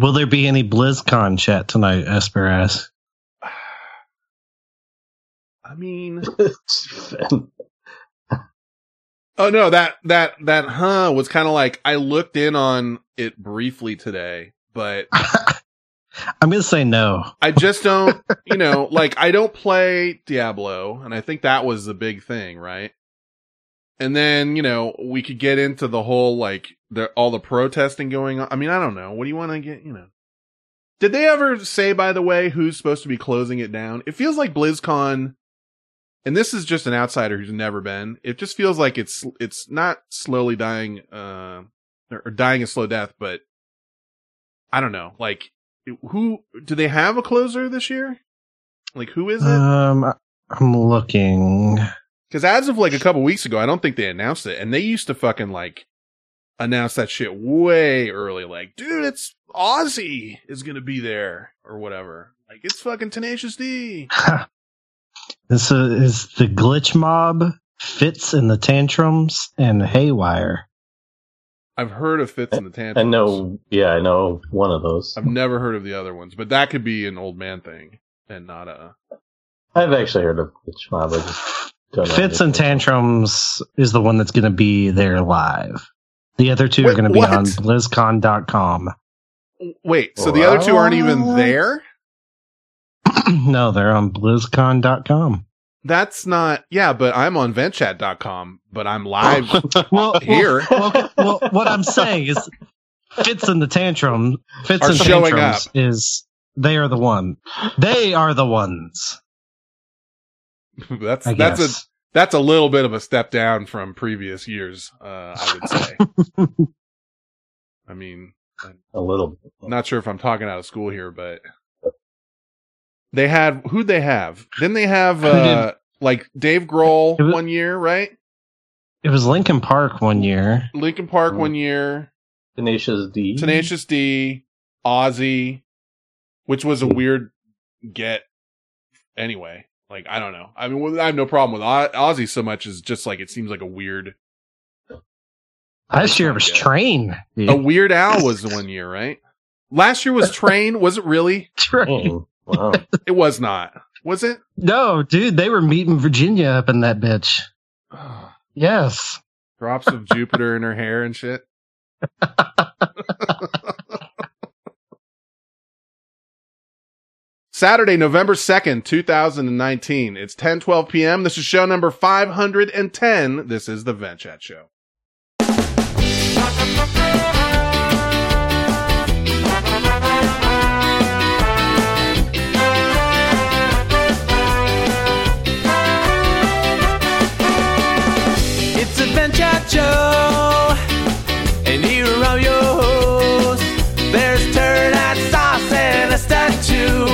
Will there be any BlizzCon chat tonight, Esper asks? I mean, oh no, that was kind of like, I looked in on it briefly today, but I'm going to say no. I just don't, you know, like I don't play Diablo, and I think that was the big thing, right? And then, you know, we could get into the whole, like, all the protesting going on. I mean, I don't know. What do you want to get, you know? Did they ever say, by the way, who's supposed to be closing it down? It feels like BlizzCon, and this is just an outsider who's never been, it just feels like it's not slowly dying, or dying a slow death, but I don't know. Like, who, do they have a closer this year? Like, who is it? I'm looking. Because as of like a couple weeks ago, I don't think they announced it. And they used to fucking like announce that shit way early. Like, dude, it's Ozzy is going to be there or whatever. Like, it's fucking Tenacious D. This is the Glitch Mob, Fitz and the Tantrums, and Haywire. I've heard of Fitz and the Tantrums. I know one of those. I've never heard of the other ones, but that could be an old man thing and not a... I've actually heard of Glitch Mob. I just... Fits and Tantrums is the one that's going to be there live. The other two are going to be on BlizzCon.com. Wait, so the other two aren't even there? No, they're on BlizzCon.com. That's not... Yeah, but I'm on Ventchat.com, but I'm live here. Well, what I'm saying is Fits and the Tantrums they are the one. They are the ones. That's a little bit of a step down from previous years, I would say. I mean, a little. Not sure if I'm talking out of school here, but they had who'd they have? Didn't they have like Dave Grohl one year, right? It was Linkin Park one year. One year. Tenacious D, Ozzy, which was a weird get. Anyway. Like, I don't know. I mean, I have no problem with Ozzy so much as just like it seems like a weird. Last year was Train. Dude. A Weird Al was the one year, right? Last year was Train. Was it really? Train. Oh, wow. It was not. Was it? No, dude. They were meeting Virginia up in that bitch. Yes. Drops of Jupiter in her hair and shit. Saturday, November 2nd, 2019. It's 10:12 p.m. This is show number 510. This is the Ventchat Show. It's a Ventchat Show, and here are your hosts. There's Turd Hat, Sauce, and Esta too.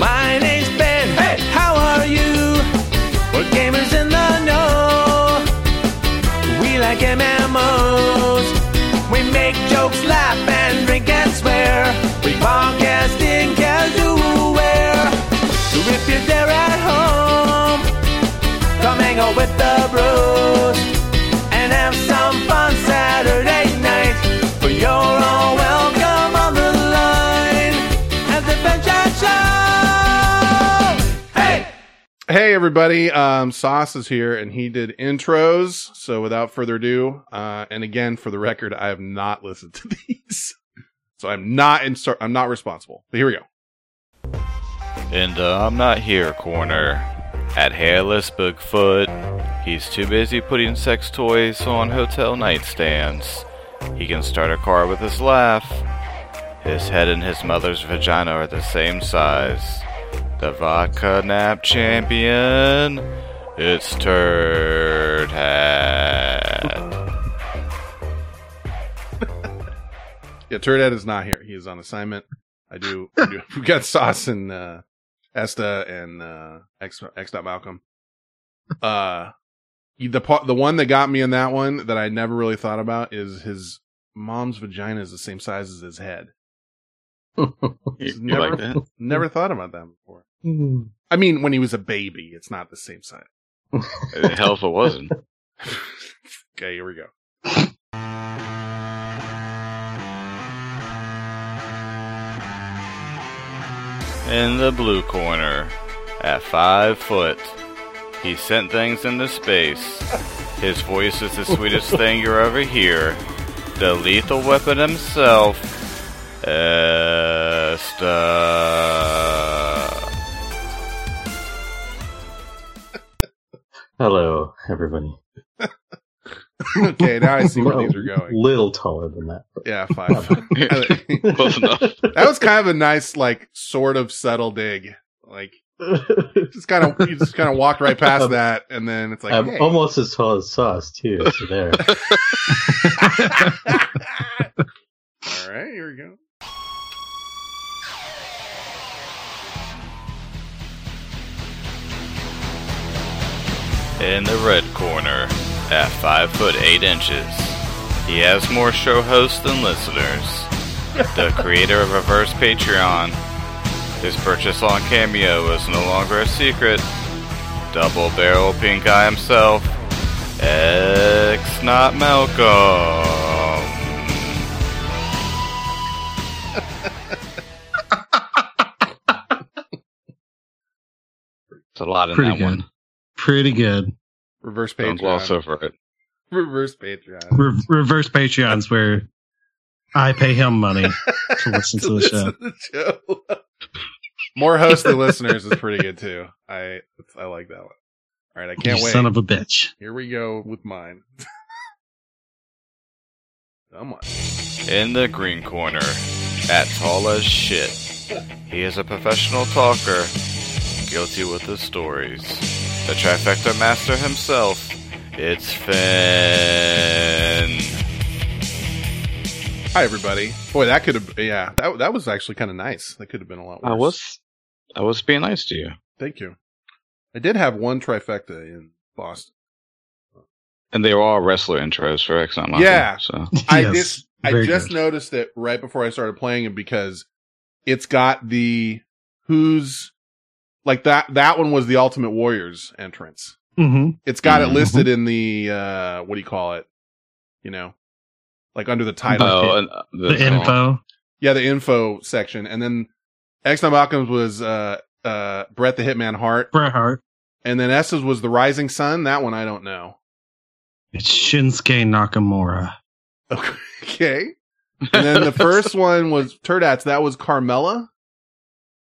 My name's Ben. Hey, how are you? We're gamers in the know. We like MMOs. We make jokes, laugh, and drink and swear. We podcast in Casualware. So if you're there at home, come hang out with the bros and have some fun Saturday night. For you're all welcome on the line at the Ventchat Show. Hey everybody, Sauce is here and he did intros, so without further ado, and again, for the record, I have not listened to these, so I'm not responsible, but here we go. And I'm not here corner at hairless Bigfoot. He's too busy putting sex toys on hotel nightstands. He can start a car with his laugh. His head and his mother's vagina are the same size. The vodka nap champion, it's Turd Hat. Yeah, Turd Hat is not here. He is on assignment. I do. We got Sauce and Esta and X. Malcolm. The one that got me in that one that I never really thought about is his mom's vagina is the same size as his head. Never thought about that before. I mean, when he was a baby, it's not the same size. Hell if it wasn't. Okay, here we go. in the blue corner. At 5 foot, he sent things into space. His voice is the sweetest thing you'll ever hear. The lethal weapon himself, Esta. Hello, everybody. Okay, now I see where these are going. A little taller than that. Yeah, 5 foot. Close enough. That was kind of a nice, like, sort of subtle dig. Like, you just kind of walked right past that, and then it's like, I'm almost as tall as Sauce, too, so there. All right, here we go. In the red corner, at 5 foot 8 inches, he has more show hosts than listeners. The creator of Reverse Patreon. His purchase on Cameo is no longer a secret. Double barrel pink eye himself, X not Malcolm. It's a lot in that one. Pretty good. Reverse Patreon. Don't gloss over it. Reverse Patreon. Reverse Patreon's where I pay him money to listen to the show. More hosts than listeners is pretty good too. I like that one. All right, I can't wait. Son of a bitch. Here we go with mine. Come on. In the green corner, at tall as shit, he is a professional talker, guilty with his stories. The trifecta master himself, it's Finn. Hi, everybody. Boy, that could have... Yeah, that was actually kind of nice. That could have been a lot worse. I was being nice to you. Thank you. I did have one trifecta in Boston. And they were all wrestler intros for X Not Mafia. Yeah. So. I just noticed it right before I started playing it because it's got the who's... Like that one was the Ultimate Warriors entrance. Mm-hmm. It's got it listed in the, what do you call it? You know, like under the title. The info. Yeah, the info section. And then X Not Malcolm's was, Bret the Hitman Hart. Bret Hart. And then S's was the Rising Sun. That one I don't know. It's Shinsuke Nakamura. Okay. And then the first one was Turd Hats. That was Carmella.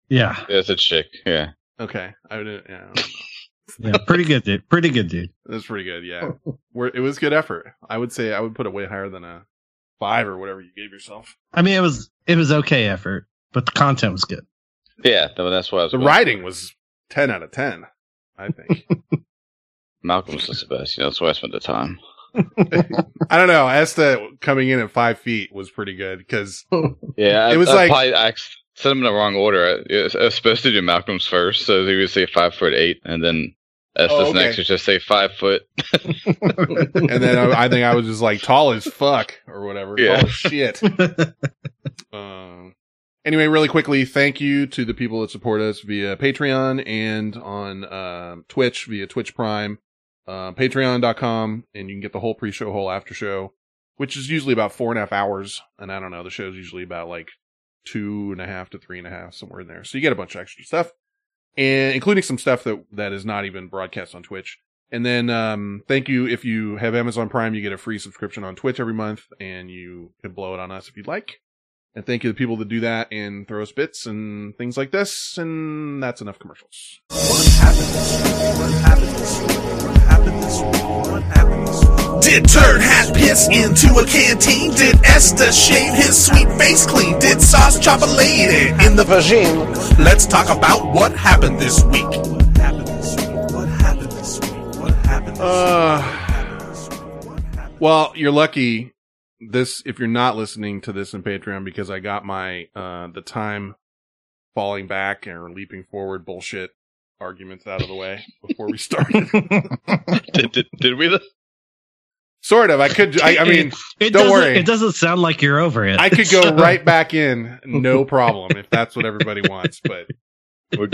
Yeah. That's a chick. Yeah. Okay. Yeah, pretty good, dude. That's pretty good, yeah. It was good effort. I would say I would put it way higher than a 5 or whatever you gave yourself. I mean, it was okay effort, but the content was good. Yeah, that's why I was The writing was 10 out of 10, I think. Malcolm's just the best. You know, that's why I spent the time. I don't know. Esta coming in at 5 feet was pretty good because yeah, it was set him in the wrong order. I was supposed to do Malcolm's first, so he would say 5 foot 8, and then Estes next would just say 5 foot. And then I think I was just like tall as fuck or whatever. Yeah. Tall as shit. Anyway, really quickly, thank you to the people that support us via Patreon and on Twitch via Twitch Prime, Patreon.com, and you can get the whole pre-show, whole after show, which is usually about 4.5 hours. And I don't know, the show's usually about like 2.5 to 3.5, somewhere in there. So you get a bunch of extra stuff, and including some stuff that is not even broadcast on Twitch. And then thank you if you have Amazon Prime, you get a free subscription on Twitch every month, and you can blow it on us if you'd like. And thank you to the people that do that and throw us bits and things like this. And that's enough commercials. What happened this week? Did Turd Hat piss into a canteen? Did Esta shave his sweet face clean? Did Sauce chop a lady in the vagine? Let's talk about what happened this week. Well, you're lucky this if you're not listening to this in Patreon, because I got my the time falling back or leaping forward bullshit arguments out of the way before we started. Did we? Sort of. Don't worry. It doesn't sound like you're over it. I could go right back in, no problem, if that's what everybody wants. But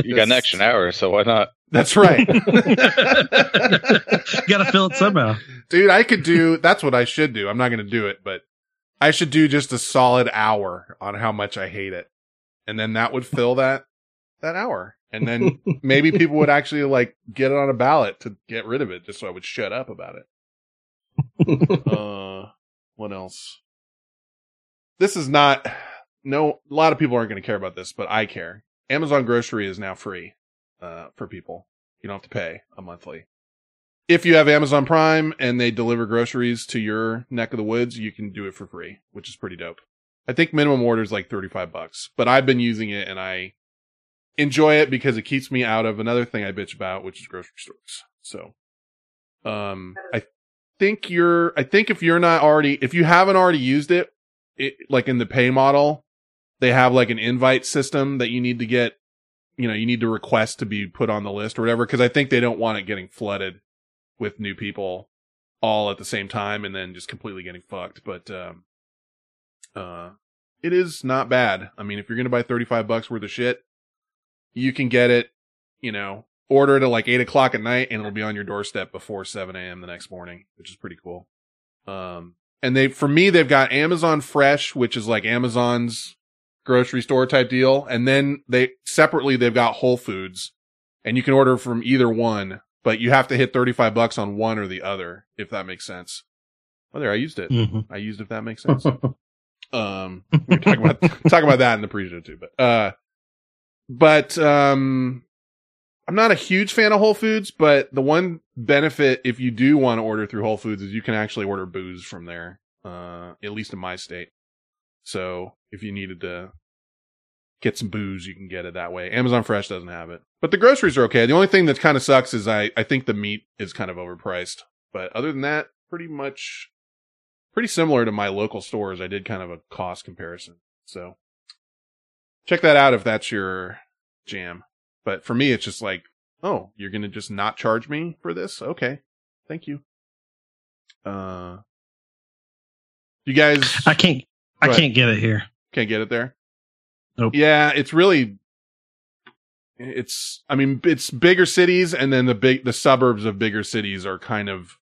you got an extra hour, so why not? That's right. You got to fill it somehow. Dude, that's what I should do. I'm not going to do it, but I should do just a solid hour on how much I hate it. And then that would fill that. that hour. And then maybe people would actually like get it on a ballot to get rid of it, just so I would shut up about it. What else? This is not, no, a lot of people aren't going to care about this, but I care. Amazon Grocery is now free for people. You don't have to pay a monthly. If you have Amazon Prime and they deliver groceries to your neck of the woods, you can do it for free, which is pretty dope. I think minimum order is like $35, but I've been using it and I enjoy it because it keeps me out of another thing I bitch about, which is grocery stores. So, I think if you're not already, if you haven't already used it, like in the pay model, they have like an invite system that you need to get, you know, you need to request to be put on the list or whatever. Cause I think they don't want it getting flooded with new people all at the same time and then just completely getting fucked. But, it is not bad. I mean, if you're going to buy $35 worth of shit, you can get it, you know, order it at like 8:00 at night and it'll be on your doorstep before 7 a.m. the next morning, which is pretty cool. And they've got Amazon Fresh, which is like Amazon's grocery store type deal. And then they've got Whole Foods and you can order from either one, but you have to hit $35 on one or the other, if that makes sense. Well, there, I used it. Mm-hmm. I used if that makes sense. We were talking about that in the pre-show too, but I'm not a huge fan of Whole Foods, but the one benefit if you do want to order through Whole Foods is you can actually order booze from there, at least in my state. So if you needed to get some booze, you can get it that way. Amazon Fresh doesn't have it. But the groceries are okay. The only thing that kind of sucks is I think the meat is kind of overpriced. But other than that, pretty similar to my local stores. I did kind of a cost comparison. So check that out if that's your jam. But for me, it's just like, oh, you're going to just not charge me for this? Okay. Thank you. You guys... I can't get it here. Can't get it there? Nope. Yeah, it's really... It's bigger cities, and then the suburbs of bigger cities are kind of,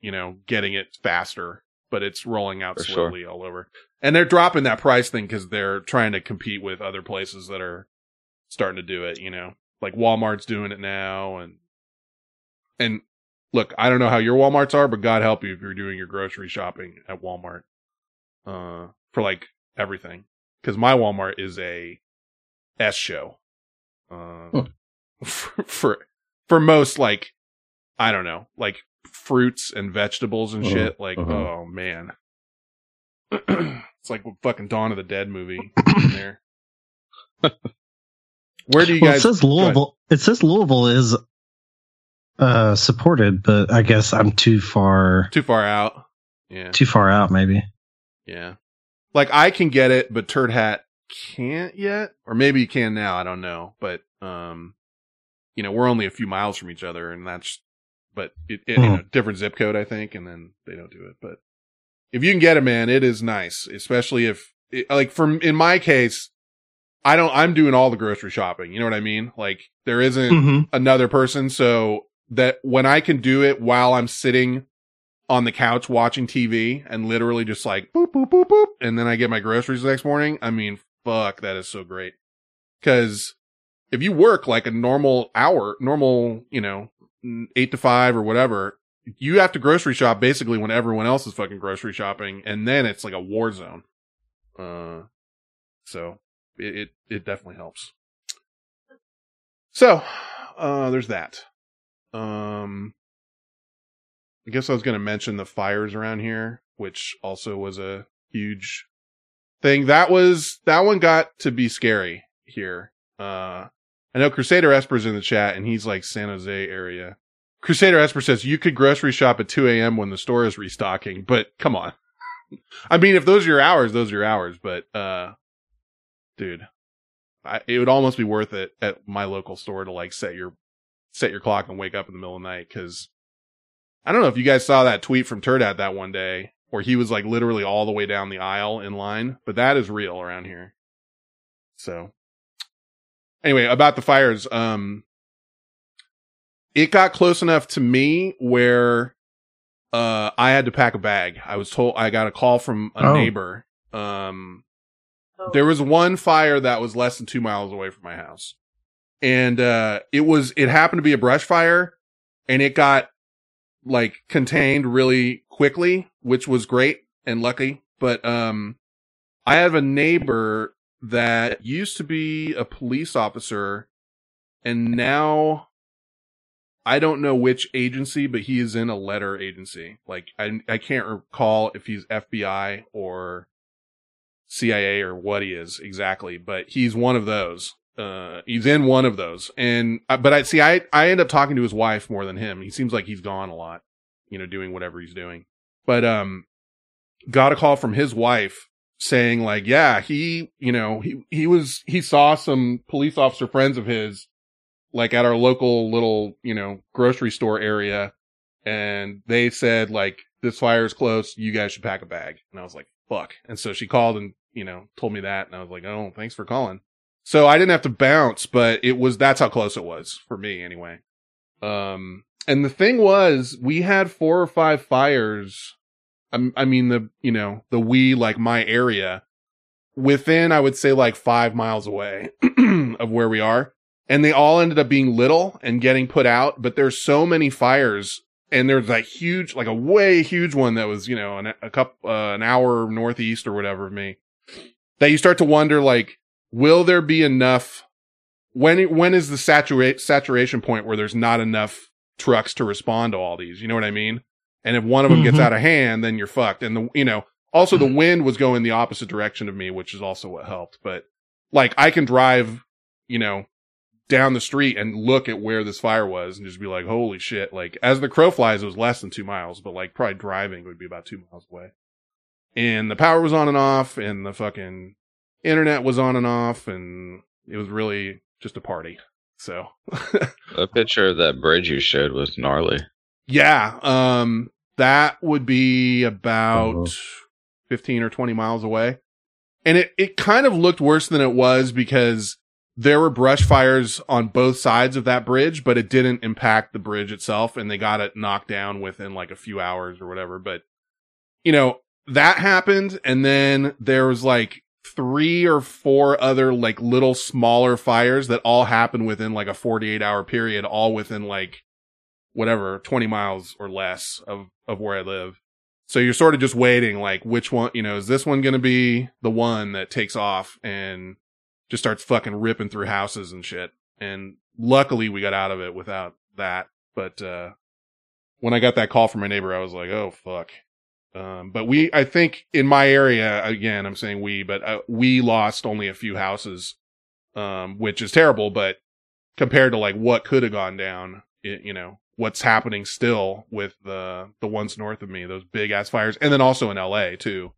you know, getting it faster. But it's rolling out slowly all over. And they're dropping that price thing because they're trying to compete with other places that are starting to do it, you know, like Walmart's doing it now. And look, I don't know how your Walmarts are, but God help you if you're doing your grocery shopping at Walmart, for like everything. Cause my Walmart is a S show, for most, like, I don't know, like fruits and vegetables and shit. Like, oh man, it's like fucking Dawn of the Dead movie in there. Where do you guys? It says Louisville is supported, but I guess I'm too far out. Yeah, too far out, maybe. Yeah, like I can get it, but Turd Hat can't yet, or maybe you can now. I don't know, but you know, we're only a few miles from each other, and that's. But you know, different zip code, I think, and then they don't do it. But if you can get it, man, it is nice, especially if in my case. I'm doing all the grocery shopping. You know what I mean? Like there isn't another person. So that when I can do it while I'm sitting on the couch watching TV and literally just like boop, boop, boop, boop. And then I get my groceries the next morning. I mean, fuck, that is so great. Cause if you work like a normal hour, you know, 8 to 5 or whatever, you have to grocery shop basically when everyone else is fucking grocery shopping. And then it's like a war zone. So. It definitely helps. So, there's that. I guess I was going to mention the fires around here, which also was a huge thing. That one got to be scary here. I know Crusader Esper's in the chat and he's like San Jose area. Crusader Esper says you could grocery shop at 2 a.m. when the store is restocking, but come on. I mean, if those are your hours, but, dude, it would almost be worth it at my local store to like set your clock and wake up in the middle of the night, because I don't know if you guys saw that tweet from Turd Hat that one day where he was like literally all the way down the aisle in line, but that is real around here. So anyway, about the fires, it got close enough to me where I had to pack a bag. I was told I got a call from a neighbor. There was one fire that was less than 2 miles away from my house. And it happened to be a brush fire, and it got like contained really quickly, which was great and lucky. But I have a neighbor that used to be a police officer, and now I don't know which agency, but he is in a letter agency. Like I can't recall if he's FBI or CIA or what he is exactly, but he's one of those. He's in one of those. And, but I end up talking to his wife more than him. He seems like he's gone a lot, you know, doing whatever he's doing. But, got a call from his wife saying like, yeah, he saw some police officer friends of his, like at our local little, you know, grocery store area. And they said like, this fire is close. You guys should pack a bag. And I was like, fuck. And so she called and, you know, told me that. And I was like, oh, thanks for calling. So I didn't have to bounce, but that's how close it was for me anyway. And the thing was, we had 4 or 5 fires. I mean, my area within, I would say like 5 miles away of where we are. And they all ended up being little and getting put out, but there's so many fires, and there's that huge, like a way huge one that was, you know, an hour northeast or whatever of me, that you start to wonder, like, will there be enough? When is the saturation point where there's not enough trucks to respond to all these? You know what I mean? And if one of them gets out of hand, then you're fucked. And the wind was going the opposite direction of me, which is also what helped. But like, I can drive, you know, down the street and look at where this fire was and just be like, holy shit. Like, as the crow flies, it was less than 2 miles, but like probably driving would be about 2 miles away. And the power was on and off, and the fucking internet was on and off, and it was really just a party. So the picture of that bridge you showed was gnarly. Yeah. That would be about 15 or 20 miles away. And it kind of looked worse than it was, because there were brush fires on both sides of that bridge, but it didn't impact the bridge itself, and they got it knocked down within like a few hours or whatever. But, you know, that happened. And then there was like 3 or 4 other like little smaller fires that all happened within like a 48-hour period, all within like whatever, 20 miles or less of where I live. So you're sort of just waiting, like, which one, you know, is this one going to be the one that takes off and just starts fucking ripping through houses and shit? And luckily we got out of it without that. But when I got that call from my neighbor, I was like, oh fuck. But I think in my area, again, I'm saying we, but we lost only a few houses, which is terrible, but compared to like what could have gone down, you know, what's happening still with the ones north of me, those big ass fires. And then also in LA too.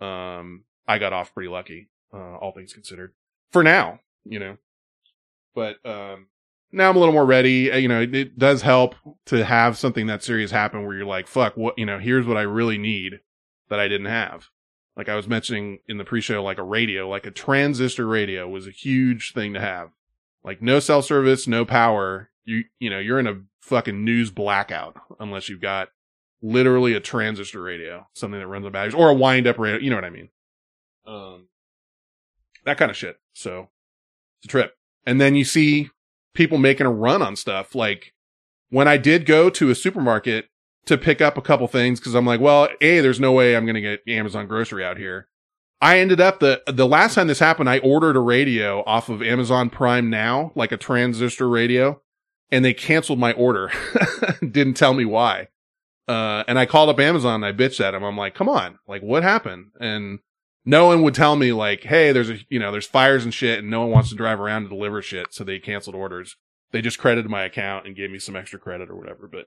I got off pretty lucky, all things considered. For now, you know, but now I'm a little more ready. You know, it does help to have something that serious happen where you're like, fuck, what, you know, here's what I really need that I didn't have. Like I was mentioning in the pre-show, like a radio, like a transistor radio was a huge thing to have. Like no cell service, no power. You know, you're in a fucking news blackout unless you've got literally a transistor radio, something that runs on batteries, or a wind up radio. You know what I mean? That kind of shit. So it's a trip. And then you see people making a run on stuff. Like when I did go to a supermarket to pick up a couple things, because I'm like, well, A, there's no way I'm going to get Amazon grocery out here. I ended up the last time this happened, I ordered a radio off of Amazon Prime Now, like a transistor radio, and they canceled my order. Didn't tell me why. And I called up Amazon and I bitched at them. I'm like, come on, like what happened? And no one would tell me like, hey, there's fires and shit, and no one wants to drive around to deliver shit. So they canceled orders. They just credited my account and gave me some extra credit or whatever. But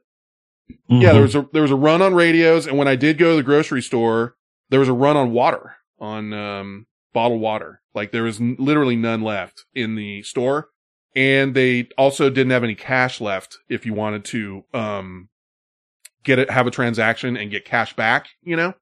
yeah, there was a run on radios. And when I did go to the grocery store, there was a run on water, on bottled water. Like there was literally none left in the store. And they also didn't have any cash left if you wanted to have a transaction and get cash back, you know?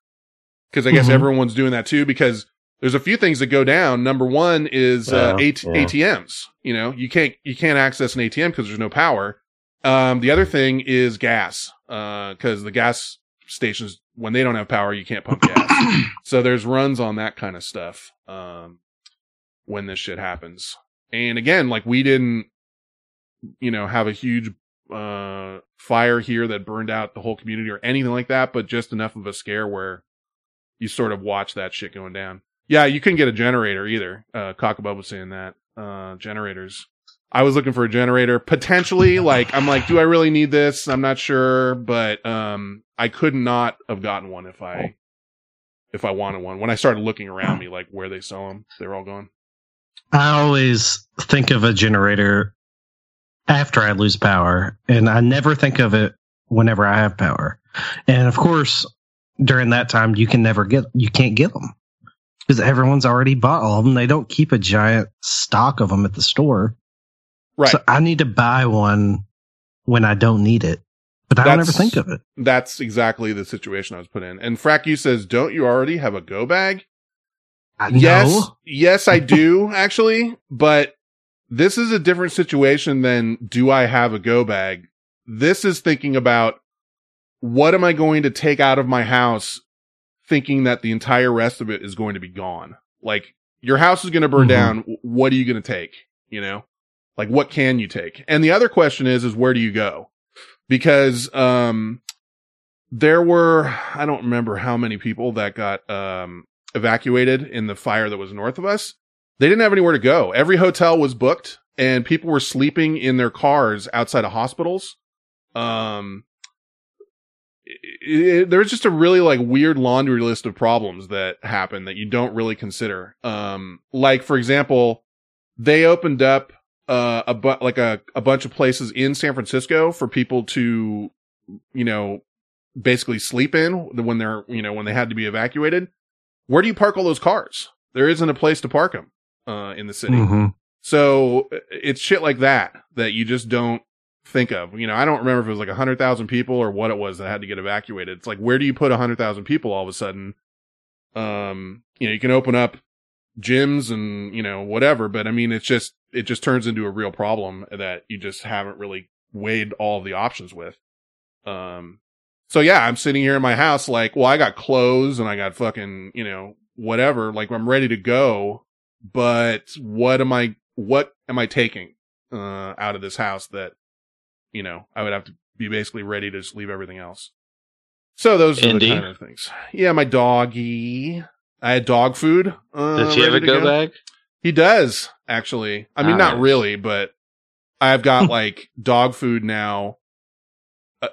Because I guess everyone's doing that too, because there's a few things that go down. Number one is ATMs. You know, you can't access an ATM because there's no power. The other thing is gas, because the gas stations, when they don't have power, you can't pump gas. So there's runs on that kind of stuff when this shit happens. And again, like we didn't you know, have a huge fire here that burned out the whole community or anything like that, but just enough of a scare where you sort of watch that shit going down. Yeah, you couldn't get a generator either. Cockabub was saying that. Generators. I was looking for a generator. Potentially, like, I'm like, do I really need this? I'm not sure, but I could not have gotten one if I wanted one. When I started looking around me, like, where they sell them, they were all gone. I always think of a generator after I lose power, and I never think of it whenever I have power. And, of course, during that time, you can't get them. Because everyone's already bought all of them. They don't keep a giant stock of them at the store. Right. So I need to buy one when I don't need it. But I don't ever think of it. That's exactly the situation I was put in. And FrackU says, don't you already have a go bag? Yes, I do, actually. But this is a different situation than do I have a go bag? This is thinking about what am I going to take out of my house thinking that the entire rest of it is going to be gone. Like, your house is going to burn down. What are you going to take? You know, like, what can you take? And the other question is where do you go? Because, there were, I don't remember how many people that got, evacuated in the fire that was north of us. They didn't have anywhere to go. Every hotel was booked and people were sleeping in their cars outside of hospitals. There's just a really like weird laundry list of problems that happen that you don't really consider. Like, for example, they opened up a bunch of places in San Francisco for people to, you know, basically sleep in when they're, you know, when they had to be evacuated. Where do you park all those cars? There isn't a place to park them in the city. Mm-hmm. So it's shit like that you just don't think of. You know, I don't remember if it was like 100,000 people or what it was that had to get evacuated. It's like, where do you put 100,000 people all of a sudden? You know, you can open up gyms and, you know, whatever, but I mean, it just turns into a real problem that you just haven't really weighed all the options with. So yeah, I'm sitting here in my house like, well, I got clothes and I got fucking, you know, whatever, like I'm ready to go, but what am I taking out of this house that, you know, I would have to be basically ready to just leave everything else. So those Indy. Are the kind of things. Yeah, my doggy. I had dog food. Does he have a go bag? He does, actually. I mean, not really, but I've got like dog food now.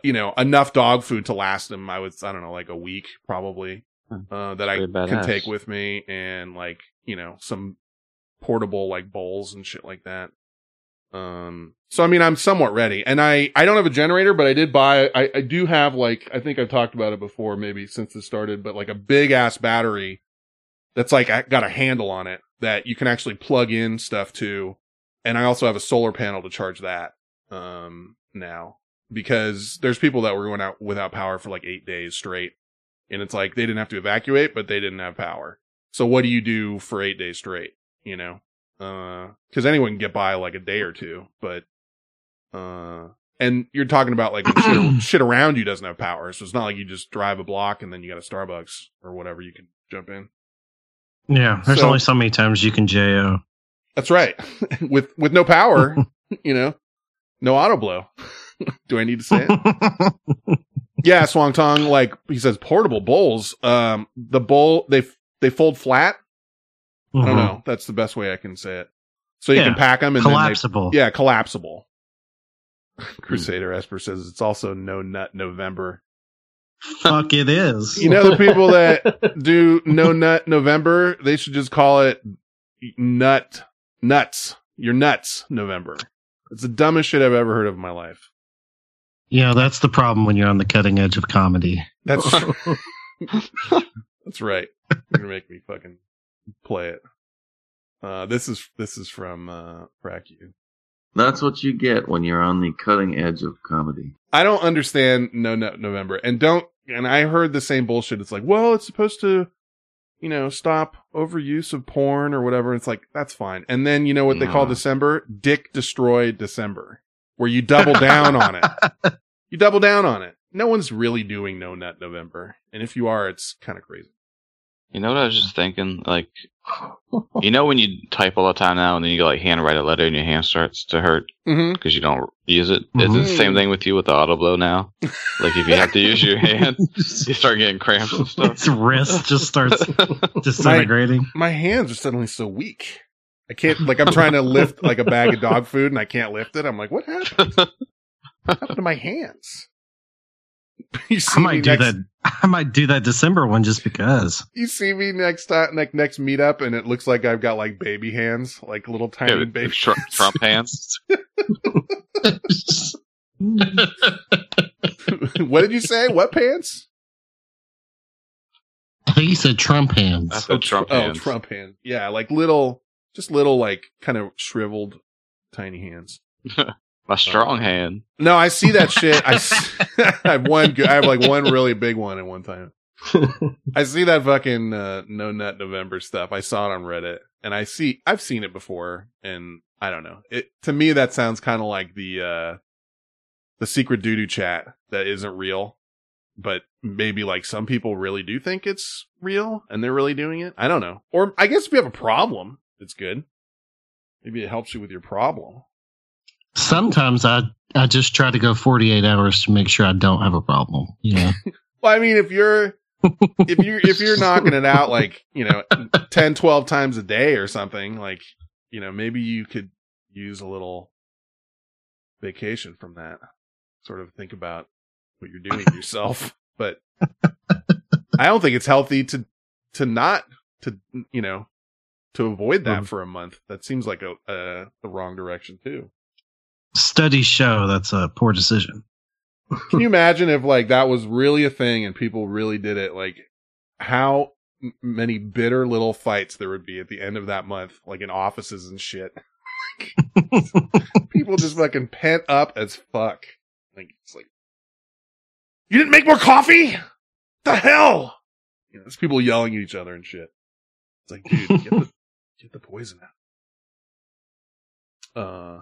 You know, enough dog food to last him. I don't know, like a week probably that I can take with me, and like, you know, some portable like bowls and shit like that. So I mean, I'm somewhat ready, and I don't have a generator, but I did buy, I do have like, I think I've talked about it before, maybe since this started, but like a big ass battery that's like, I got a handle on it that you can actually plug in stuff to. And I also have a solar panel to charge that, now, because there's people that were going out without power for like 8 days straight. And it's like, they didn't have to evacuate, but they didn't have power. So what do you do for 8 days straight? You know? Cause anyone can get by like a day or two, but, and you're talking about like when shit around you doesn't have power. So it's not like you just drive a block and then you got a Starbucks or whatever you can jump in. Yeah. There's only so many times you can JO. That's right. with no power, you know, no auto blow. Do I need to say it? Yeah. Swang Tong, like he says, portable bowls. The bowl, they fold flat. I don't know. That's the best way I can say it. So you can pack them and collapsible. Then collapsible. Crusader Esper says it's also No Nut November. Fuck, it is. You know, the people that do No Nut November, they should just call it Nuts. You're Nuts November. It's the dumbest shit I've ever heard of in my life. Yeah, that's the problem when you're on the cutting edge of comedy. That's that's right. You're gonna make me fucking play it. This is from FrackU. That's what you get when you're on the cutting edge of comedy. I don't understand No November, and I heard the same bullshit. It's like, well, it's supposed to, you know, stop overuse of porn or whatever. It's like, that's fine. And then you know what they call December? Dick Destroy December, where you double down on it. You double down on it. No one's really doing No Nut November, and if you are, it's kind of crazy. You know what I was just thinking? Like, you know when you type all the time now and then you like handwrite a letter and your hand starts to hurt because you don't use it? Mm-hmm. Is it the same thing with you with the auto blow now? Like if you have to use your hand, you start getting cramps and stuff. Its wrist just starts disintegrating. My hands are suddenly so weak. I can't, like I'm trying to lift like a bag of dog food and I can't lift it. I'm like, what happened? What happened to my hands? I might do that December one just because. You see me next meetup, and it looks like I've got like baby hands, like little tiny baby Trump hands. What did you say? What pants? I think you said Trump hands. I said Trump hands. Oh, Trump hands. Yeah, like little, like kind of shriveled, tiny hands. My strong hand. No, I see that shit. I have like one really big one at one time. I see that fucking No Nut November stuff. I saw it on Reddit, and I've seen it before, and I don't know. It to me that sounds kind of like the secret doo-doo chat that isn't real, but maybe like some people really do think it's real and they're really doing it. I don't know. Or I guess if you have a problem, it's good. Maybe it helps you with your problem. Sometimes I just try to go 48 hours to make sure I don't have a problem. Yeah. Well, I mean, if you're knocking it out, like, you know, 10, 12 times a day or something, like, you know, maybe you could use a little vacation from that. Sort of think about what you're doing to yourself, but I don't think it's healthy to avoid that for a month. That seems like the wrong direction too. Studies show that's a poor decision. Can you imagine if like that was really a thing and people really did it? Like how many bitter little fights there would be at the end of that month, like in offices and shit. People just fucking pent up as fuck. Like it's like, you didn't make more coffee? What the hell? You know, there's people yelling at each other and shit. It's like, dude, get the poison out.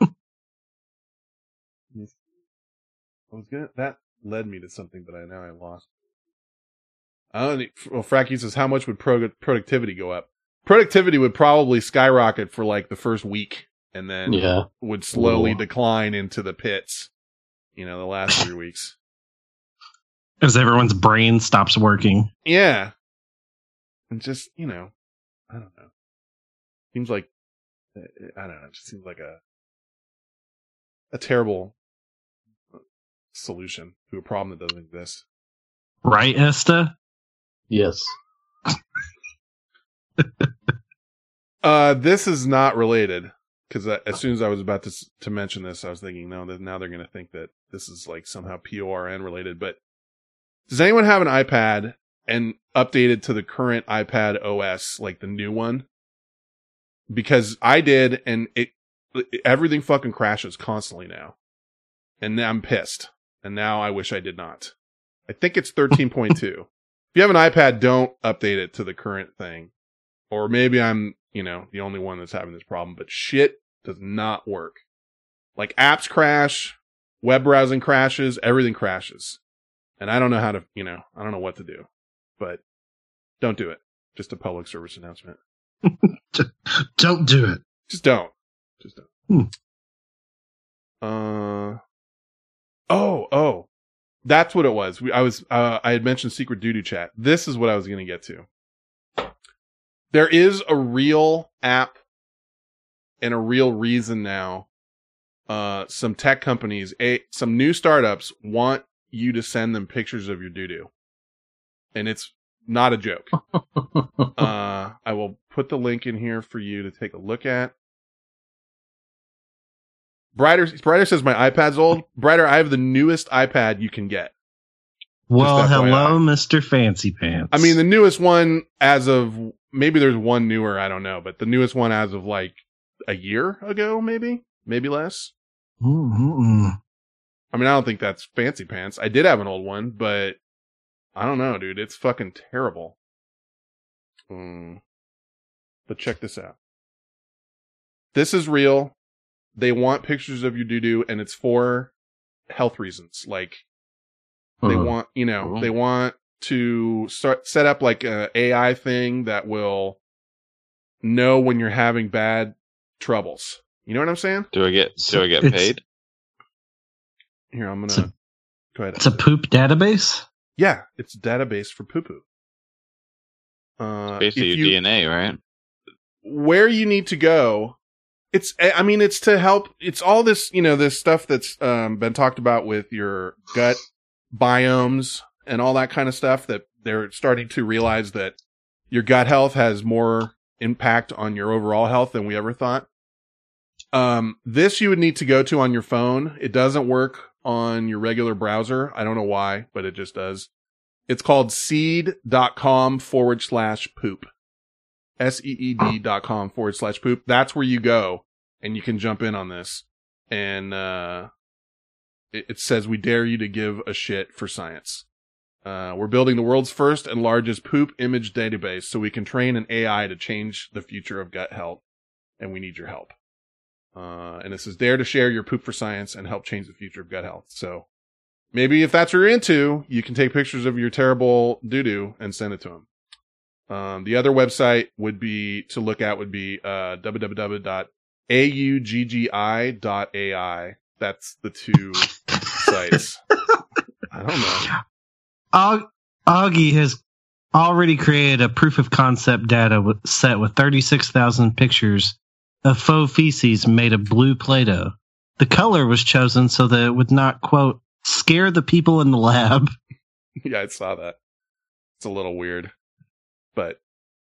That led me to something, but I lost. Fracky says, how much would productivity go up? Productivity would probably skyrocket for like the first week, and then would slowly decline into the pits. You know, the last 3 weeks, because everyone's brain stops working. Yeah, and just you know, I don't know. Seems like I don't know. It just seems like a terrible solution to a problem that doesn't exist. Right, Esta? Yes. This is not related, because as soon as I was about to mention this, I was thinking, no, now they're going to think that this is like somehow PORN related, but does anyone have an iPad and updated to the current iPad OS, like the new one? Because I did, and everything fucking crashes constantly now. And now I'm pissed. And now I wish I did not. I think it's 13.2. If you have an iPad, don't update it to the current thing. Or maybe I'm, you know, the only one that's having this problem. But shit does not work. Like apps crash, web browsing crashes, everything crashes. And I don't know how to, you know, I don't know what to do. But don't do it. Just a public service announcement. Don't do it. Just don't. Just don't. Oh, that's what it was. I had mentioned secret doo-doo chat. This is what I was going to get to. There is a real app and a real reason now. Some tech companies, some new startups want you to send them pictures of your doo-doo. And it's not a joke. I will put the link in here for you to take a look at. Brighter says my iPad's old. Brighter, I have the newest iPad you can get. Well, hello, Mr. Fancy Pants. I mean, the newest one as of, maybe there's one newer, I don't know, but the newest one as of like a year ago, maybe less. Mm-hmm. I mean, I don't think that's Fancy Pants. I did have an old one, but I don't know, dude. It's fucking terrible. But check this out. This is real. They want pictures of your doo-doo, and it's for health reasons. Like, they want to set up like an AI thing that will know when you're having bad troubles. You know what I'm saying? Do I get paid? Here, I'm gonna go ahead. It's a poop database? Yeah, it's a database for poo-poo. Basically your DNA, right? Where you need to go. It's to help. It's all this, this stuff that's been talked about with your gut biomes and all that kind of stuff, that they're starting to realize that your gut health has more impact on your overall health than we ever thought. This you would need to go to on your phone. It doesn't work on your regular browser. I don't know why, but it just does. It's called seed.com/poop. SEED.com/poop. That's where you go, and you can jump in on this. And it says, we dare you to give a shit for science. We're building the world's first and largest poop image database so we can train an AI to change the future of gut health, and we need your help. And this is dare to share your poop for science and help change the future of gut health. So maybe if that's what you're into, you can take pictures of your terrible doo-doo and send it to him. The other website would be www.auggi.ai. That's the two sites. I don't know. Augie has already created a proof of concept data set with 36,000 pictures of faux feces made of blue Play-Doh. The color was chosen so that it would not, quote, scare the people in the lab. Yeah, I saw that. It's a little weird. But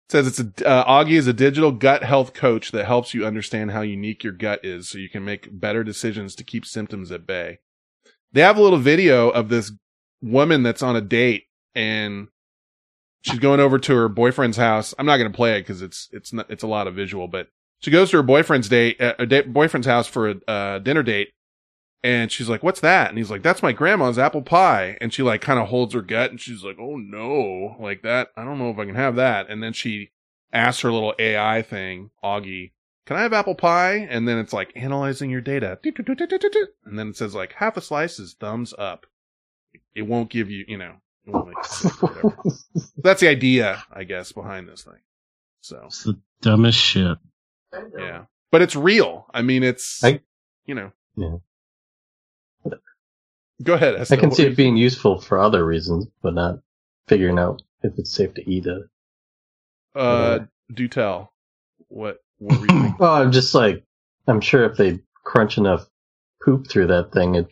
it says Augie is a digital gut health coach that helps you understand how unique your gut is so you can make better decisions to keep symptoms at bay. They have a little video of this woman that's on a date and she's going over to her boyfriend's house. I'm not going to play it because it's a lot of visual, but she goes to her boyfriend's house for a dinner date. And she's like, what's that? And he's like, that's my grandma's apple pie. And she like kind of holds her gut and she's like, oh no, like that. I don't know if I can have that. And then she asks her little AI thing, Augie, can I have apple pie? And then it's like analyzing your data. And then it says like half a slice is thumbs up. It won't give you, it won't make you sick or whatever. That's the idea, I guess, behind this thing. So it's the dumbest shit. Yeah. But it's real. I mean, it's. Yeah. Go ahead, Esther. I can see it being useful for other reasons, but not figuring out if it's safe to eat it. Do tell. What were you thinking? Oh, I'm just like, I'm sure if they crunch enough poop through that thing, it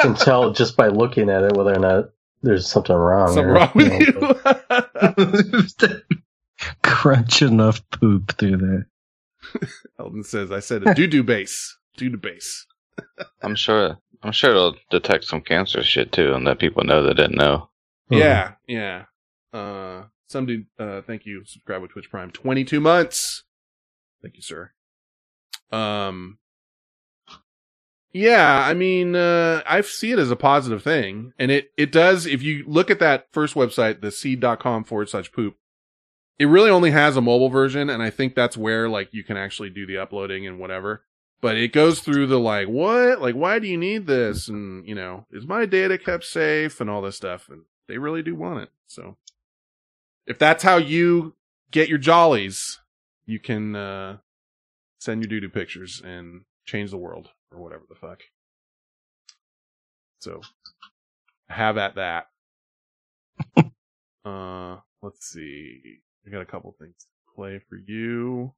can tell just by looking at it whether or not there's something wrong. Something wrong with you. Crunch enough poop through there. Elden says, I said a doo-doo base. Doo-doo base. I'm sure it'll detect some cancer shit too, and let people know that didn't know. Yeah, yeah. Somebody, thank you. Subscribe with Twitch Prime. 22 months. Thank you, sir. Yeah, I mean, I see it as a positive thing, and it does. If you look at that first website, the seed.com/poop, it really only has a mobile version, and I think that's where like you can actually do the uploading and whatever. But it goes through the like, what? Like, why do you need this? And, is my data kept safe and all this stuff? And they really do want it. So if that's how you get your jollies, you can send your doo-doo pictures and change the world or whatever the fuck. So have at that. Let's see. I got a couple things to play for you.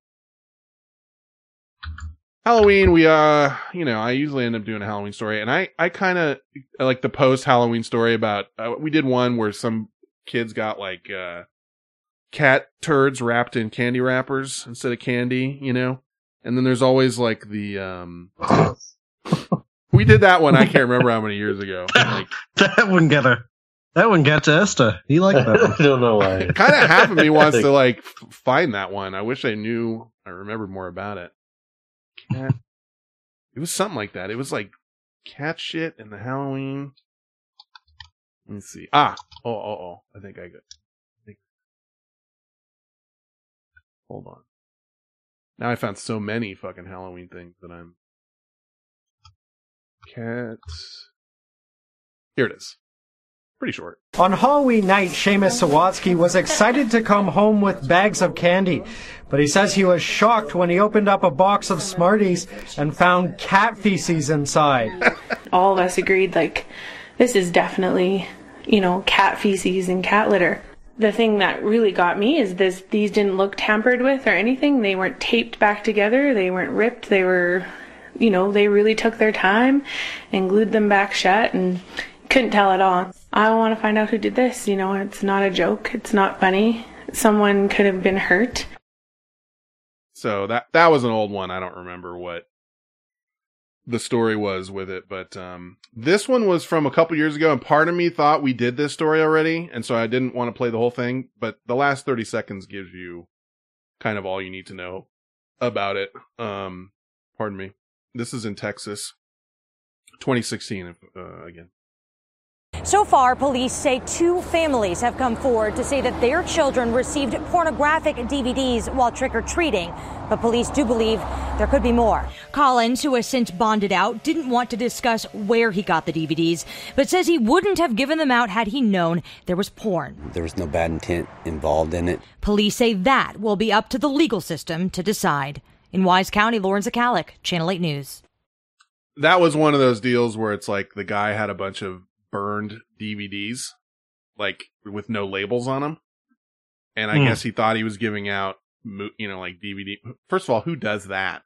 Halloween, we, I usually end up doing a Halloween story, and I kind of like the post-Halloween story about, we did one where some kids got like, cat turds wrapped in candy wrappers instead of candy, and then there's always like the, we did that one, I can't remember how many years ago. Like, that one got to Esta. He liked that one. I don't know why. Kind of half of me wants to like find that one. I wish I remembered more about it. Cat. It was something like that. It was like cat shit in the Halloween. Let me see. I think I got it. Hold on. Now I found so many fucking Halloween things that I'm. Cat. Here it is. Pretty short. On Halloween night, Seamus Sawatsky was excited to come home with bags of candy, but he says he was shocked when he opened up a box of Smarties and found cat feces inside. All of us agreed, like, this is definitely, you know, cat feces and cat litter. The thing that really got me is this: these didn't look tampered with or anything. They weren't taped back together. They weren't ripped. They were, you know, they really took their time and glued them back shut and couldn't tell at all. I want to find out who did this. You know, it's not a joke. It's not funny. Someone could have been hurt. So that was an old one. I don't remember what the story was with it, but this one was from a couple years ago, and part of me thought we did this story already, and so I didn't want to play the whole thing, but the last 30 seconds gives you kind of all you need to know about it. Pardon me. This is in Texas, 2016, again. So far, police say two families have come forward to say that their children received pornographic DVDs while trick-or-treating, but police do believe there could be more. Collins, who has since bonded out, didn't want to discuss where he got the DVDs, but says he wouldn't have given them out had he known there was porn. There was no bad intent involved in it. Police say that will be up to the legal system to decide. In Wise County, Lauren Zakalik, Channel 8 News. That was one of those deals where it's like the guy had a bunch of burned DVDs, like with no labels on them, and I guess he thought he was giving out, you know, like DVD. First of all, who does that?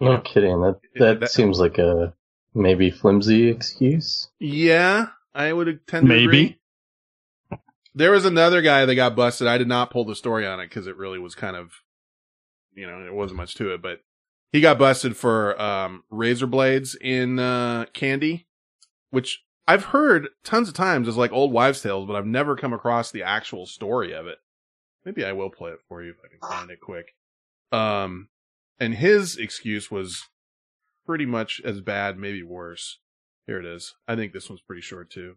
No kidding. That seems like a maybe flimsy excuse. Yeah, I would tend to agree. There was another guy that got busted. I did not pull the story on it because it really was kind of, you know, it wasn't much to it, but he got busted for razor blades in candy, which I've heard tons of times as like old wives' tales, but I've never come across the actual story of it. Maybe I will play it for you if I can find it quick. And his excuse was pretty much as bad, maybe worse. Here it is. I think this one's pretty short too.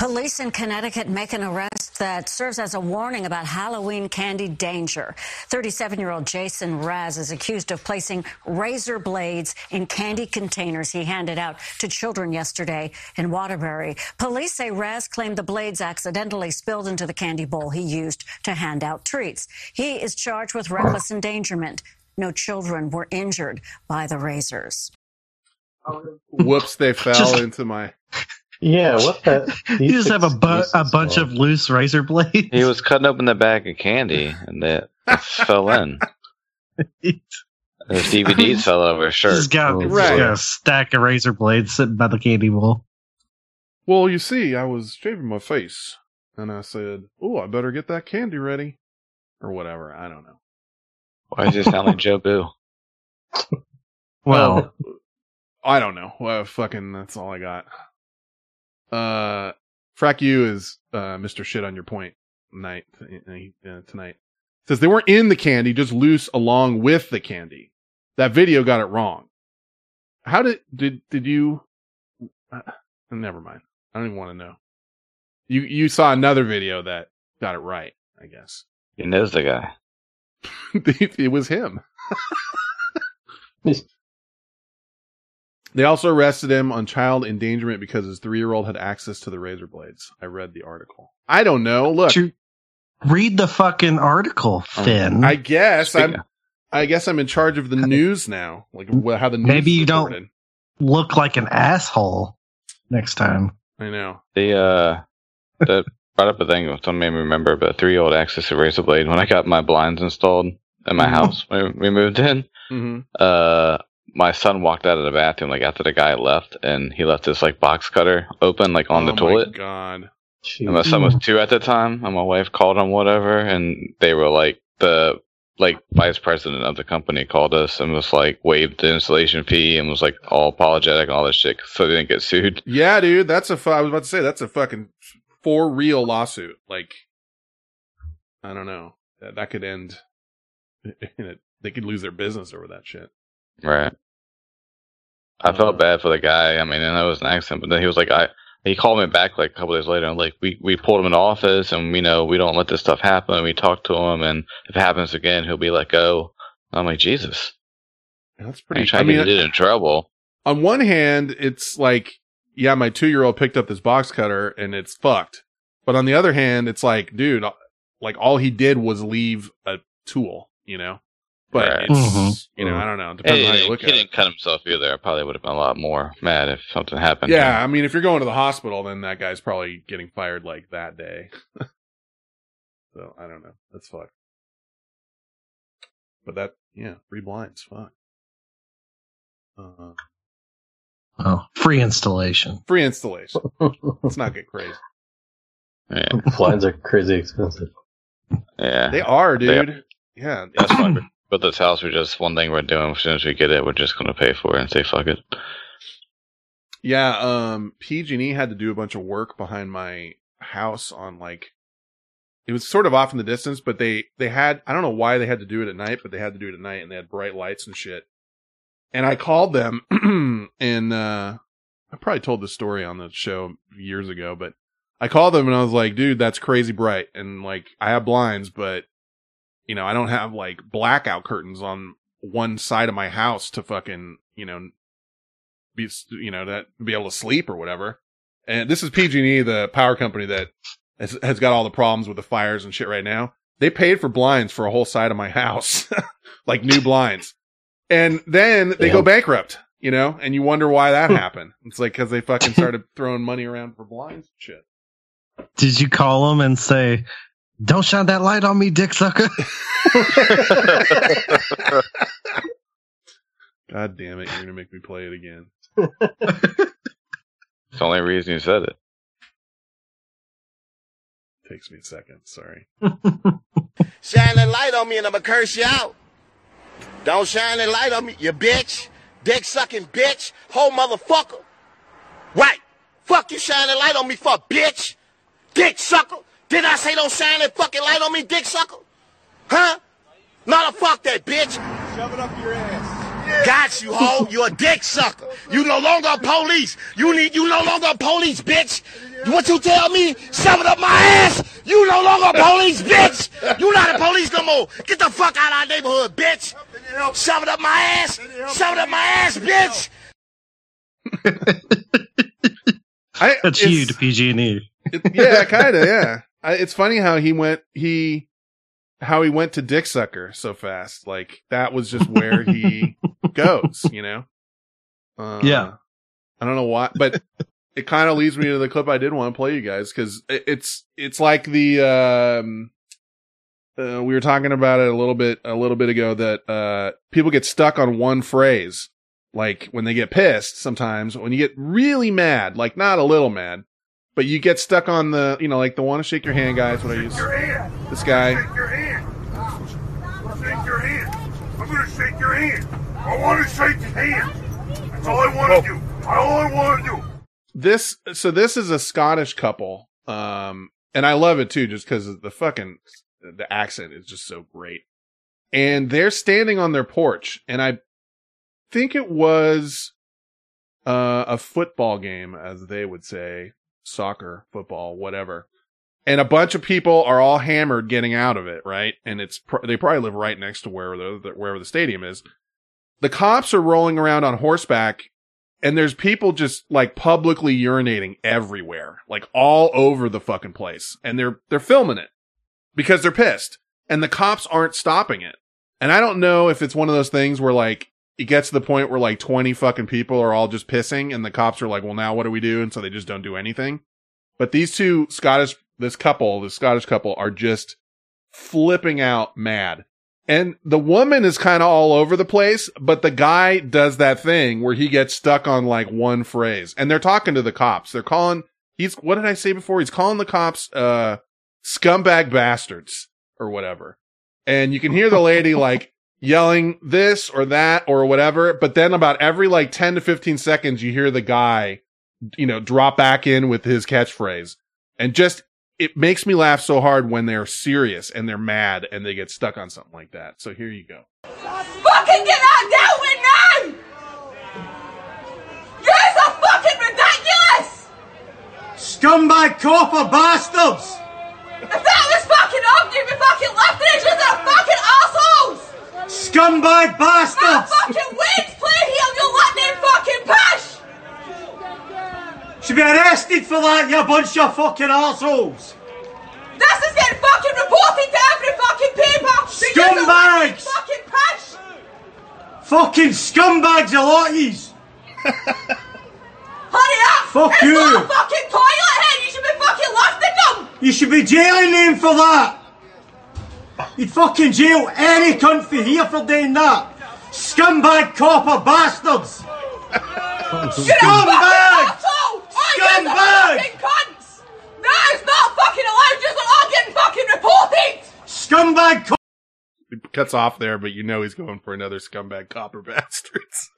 Police in Connecticut make an arrest that serves as a warning about Halloween candy danger. 37-year-old Jason Raz is accused of placing razor blades in candy containers he handed out to children yesterday in Waterbury. Police say Raz claimed the blades accidentally spilled into the candy bowl he used to hand out treats. He is charged with reckless endangerment. No children were injured by the razors. Whoops, they fell into my... Yeah, what the? You just have a bunch of loose razor blades. He was cutting open the bag of candy, and that fell in. His DVDs fell out of his shirt. He's got a stack of razor blades sitting by the candy bowl. Well, you see, I was shaving my face, and I said, "Oh, I better get that candy ready," or whatever. I don't know. Why does it sound like Joe Boo? Well, I don't know. Well, fucking, that's all I got. Frack U is Mr. Shit on Your Point tonight. Says they weren't in the candy, just loose along with the candy. That video got it wrong. How did you? Never mind. I don't even want to know. You saw another video that got it right, I guess. He knows the guy. It was him. They also arrested him on child endangerment because his 3-year-old had access to the razor blades. I read the article. I don't know. Look, read the fucking article, Finn. I guess I'm in charge of the news now. Like how the news. Maybe you don't look like an asshole next time. I know. That brought up a thing that made me remember about 3-year-old access to razor blade. When I got my blinds installed in my house when we moved in, my son walked out of the bathroom, like, after the guy left, and he left this, like, box cutter open, like, on the toilet. Oh, my God. And my son was 2 at the time, and my wife called him whatever, and they were, like, the, like, vice president of the company called us and was, like, waived the installation fee and was, like, all apologetic and all this shit, so they didn't get sued. Yeah, dude, I was about to say, that's a fucking for-real lawsuit. Like, I don't know. That could end. They could lose their business over that shit. Right. I felt bad for the guy. I mean, I know it was an accident, but then he was like, he called me back like a couple days later, and like we pulled him in the office, and we know we don't let this stuff happen. We talked to him, and if it happens again, he'll be let go. And I'm like, Jesus, that's pretty. I mean, I get in trouble. On one hand, it's like yeah, my 2-year-old picked up this box cutter and it's fucked. But on the other hand, it's like, dude, like all he did was leave a tool, you know? But right. It's, you know, I don't know. It depends on how you look at it. He didn't cut himself either. I probably would have been a lot more mad if something happened. Yeah, I mean, if you're going to the hospital, then that guy's probably getting fired like that day. So, I don't know. That's fucked. But that, yeah, free blinds, fuck. Oh, free installation. Free installation. Let's not get crazy. Yeah. Blinds are crazy expensive. Yeah. They are, dude. They are. Yeah. That's fine. But this house, we're just, one thing we're doing, as soon as we get it, we're just going to pay for it and say, fuck it. Yeah, PG&E had to do a bunch of work behind my house on, like, it was sort of off in the distance, but they had, I don't know why they had to do it at night, but they had to do it at night, and they had bright lights and shit. And I called them, and I probably told this story on the show years ago, but I called them and I was like, dude, that's crazy bright. And like, I have blinds, but you know, I don't have like blackout curtains on one side of my house to fucking, you know, be, you know, that be able to sleep or whatever. And this is PG&E, the power company that has got all the problems with the fires and shit right now. They paid for blinds for a whole side of my house, like new blinds. And then they go bankrupt, you know, and you wonder why that happened. It's like, cause they fucking started throwing money around for blinds and shit. Did you call them and say, don't shine that light on me, dick sucker? God damn it. You're going to make me play it again. It's the only reason you said it. Takes me a second. Sorry. Shine that light on me and I'm going to curse you out. Don't shine that light on me, you bitch. Dick sucking bitch. Whole motherfucker. Right. Fuck you shine that light on me for, bitch. Dick sucker. Did I say don't shine that fucking light on me, dick sucker? Huh? Not a fuck that, bitch. Shove it up your ass. Yeah. Got you, ho. You're a dick sucker. You no longer a police. You no longer a police, bitch. What you tell me? Shove it up my ass. You no longer a police, bitch. You not a police no more. Get the fuck out of our neighborhood, bitch. Shove it up my ass. Shove it up my ass, bitch. That's you to PG&E. Yeah, kind of. Yeah, it's funny how he went to dick sucker so fast. Like that was just where he goes, you know. Yeah, I don't know why, but it kind of leads me to the clip I did want to play you guys because it's like the we were talking about it a little bit ago that people get stuck on one phrase, like when they get pissed. Sometimes when you get really mad, like not a little mad. But you get stuck on the, you know, like the want to shake your hand guy is what I use. This guy. Shake your hand. Shake your hand. I'm going to shake your hand. I want to shake your hand. That's all I want to do. All I want to do. This is a Scottish couple. And I love it too, just because the accent is just so great. And they're standing on their porch. And I think it was a football game, as they would say. Soccer, football, whatever. And a bunch of people are all hammered getting out of it, right? And it's they probably live right next to wherever the stadium is. The cops are rolling around on horseback, and there's people just like publicly urinating everywhere, like all over the fucking place. And they're filming it because they're pissed. And the cops aren't stopping it. And I don't know if it's one of those things where like it gets to the point where like 20 fucking people are all just pissing and the cops are like, well, now what do we do? And so they just don't do anything. But these two this Scottish couple are just flipping out mad. And the woman is kind of all over the place, but the guy does that thing where he gets stuck on like one phrase and they're talking to the cops. They're calling, what did I say before? He's calling the cops, scumbag bastards or whatever. And you can hear the lady like, yelling this or that or whatever. But then about every like 10 to 15 seconds, you hear the guy, you know, drop back in with his catchphrase and just, it makes me laugh so hard when they're serious and they're mad and they get stuck on something like that. So here you go. Fucking get out that window! You guys are fucking ridiculous! Scumbag corporate bastards! If that was fucking up, you'd be fucking left and just a fucking assholes! Scumbag bastards! My fucking wings, please! He'll let me fucking push! be arrested for that, you bunch of fucking assholes. This is getting fucking reported to every fucking paper. Scumbags! Fucking push. Fucking scumbags, a lot of yous. Hurry up! Fuck you! There's not a fucking toilet here. You should be fucking lifting them. You should be jailing them for that. You'd fucking jail any cunt for here for doing that. Scumbag copper bastards! Scumbag! Scumbag! Cunts! That is not fucking allowed. Just all getting fucking reported. Scumbag copper. It cuts off there, but you know he's going for another scumbag copper bastards.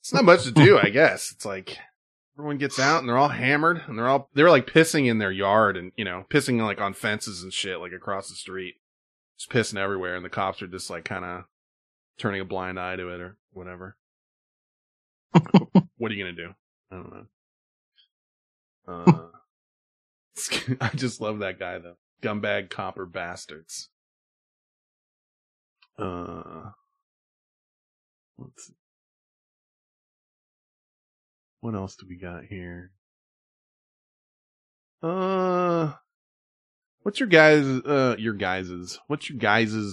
It's not much to do, I guess. It's like everyone gets out and they're all hammered and they're like pissing in their yard and, you know, pissing like on fences and shit, like across the street. Just pissing everywhere, and the cops are just like kind of turning a blind eye to it or whatever. What are you gonna do? I don't know. I just love that guy though. Gumbag copper bastards. Let's see. What else do we got here? What's your guys'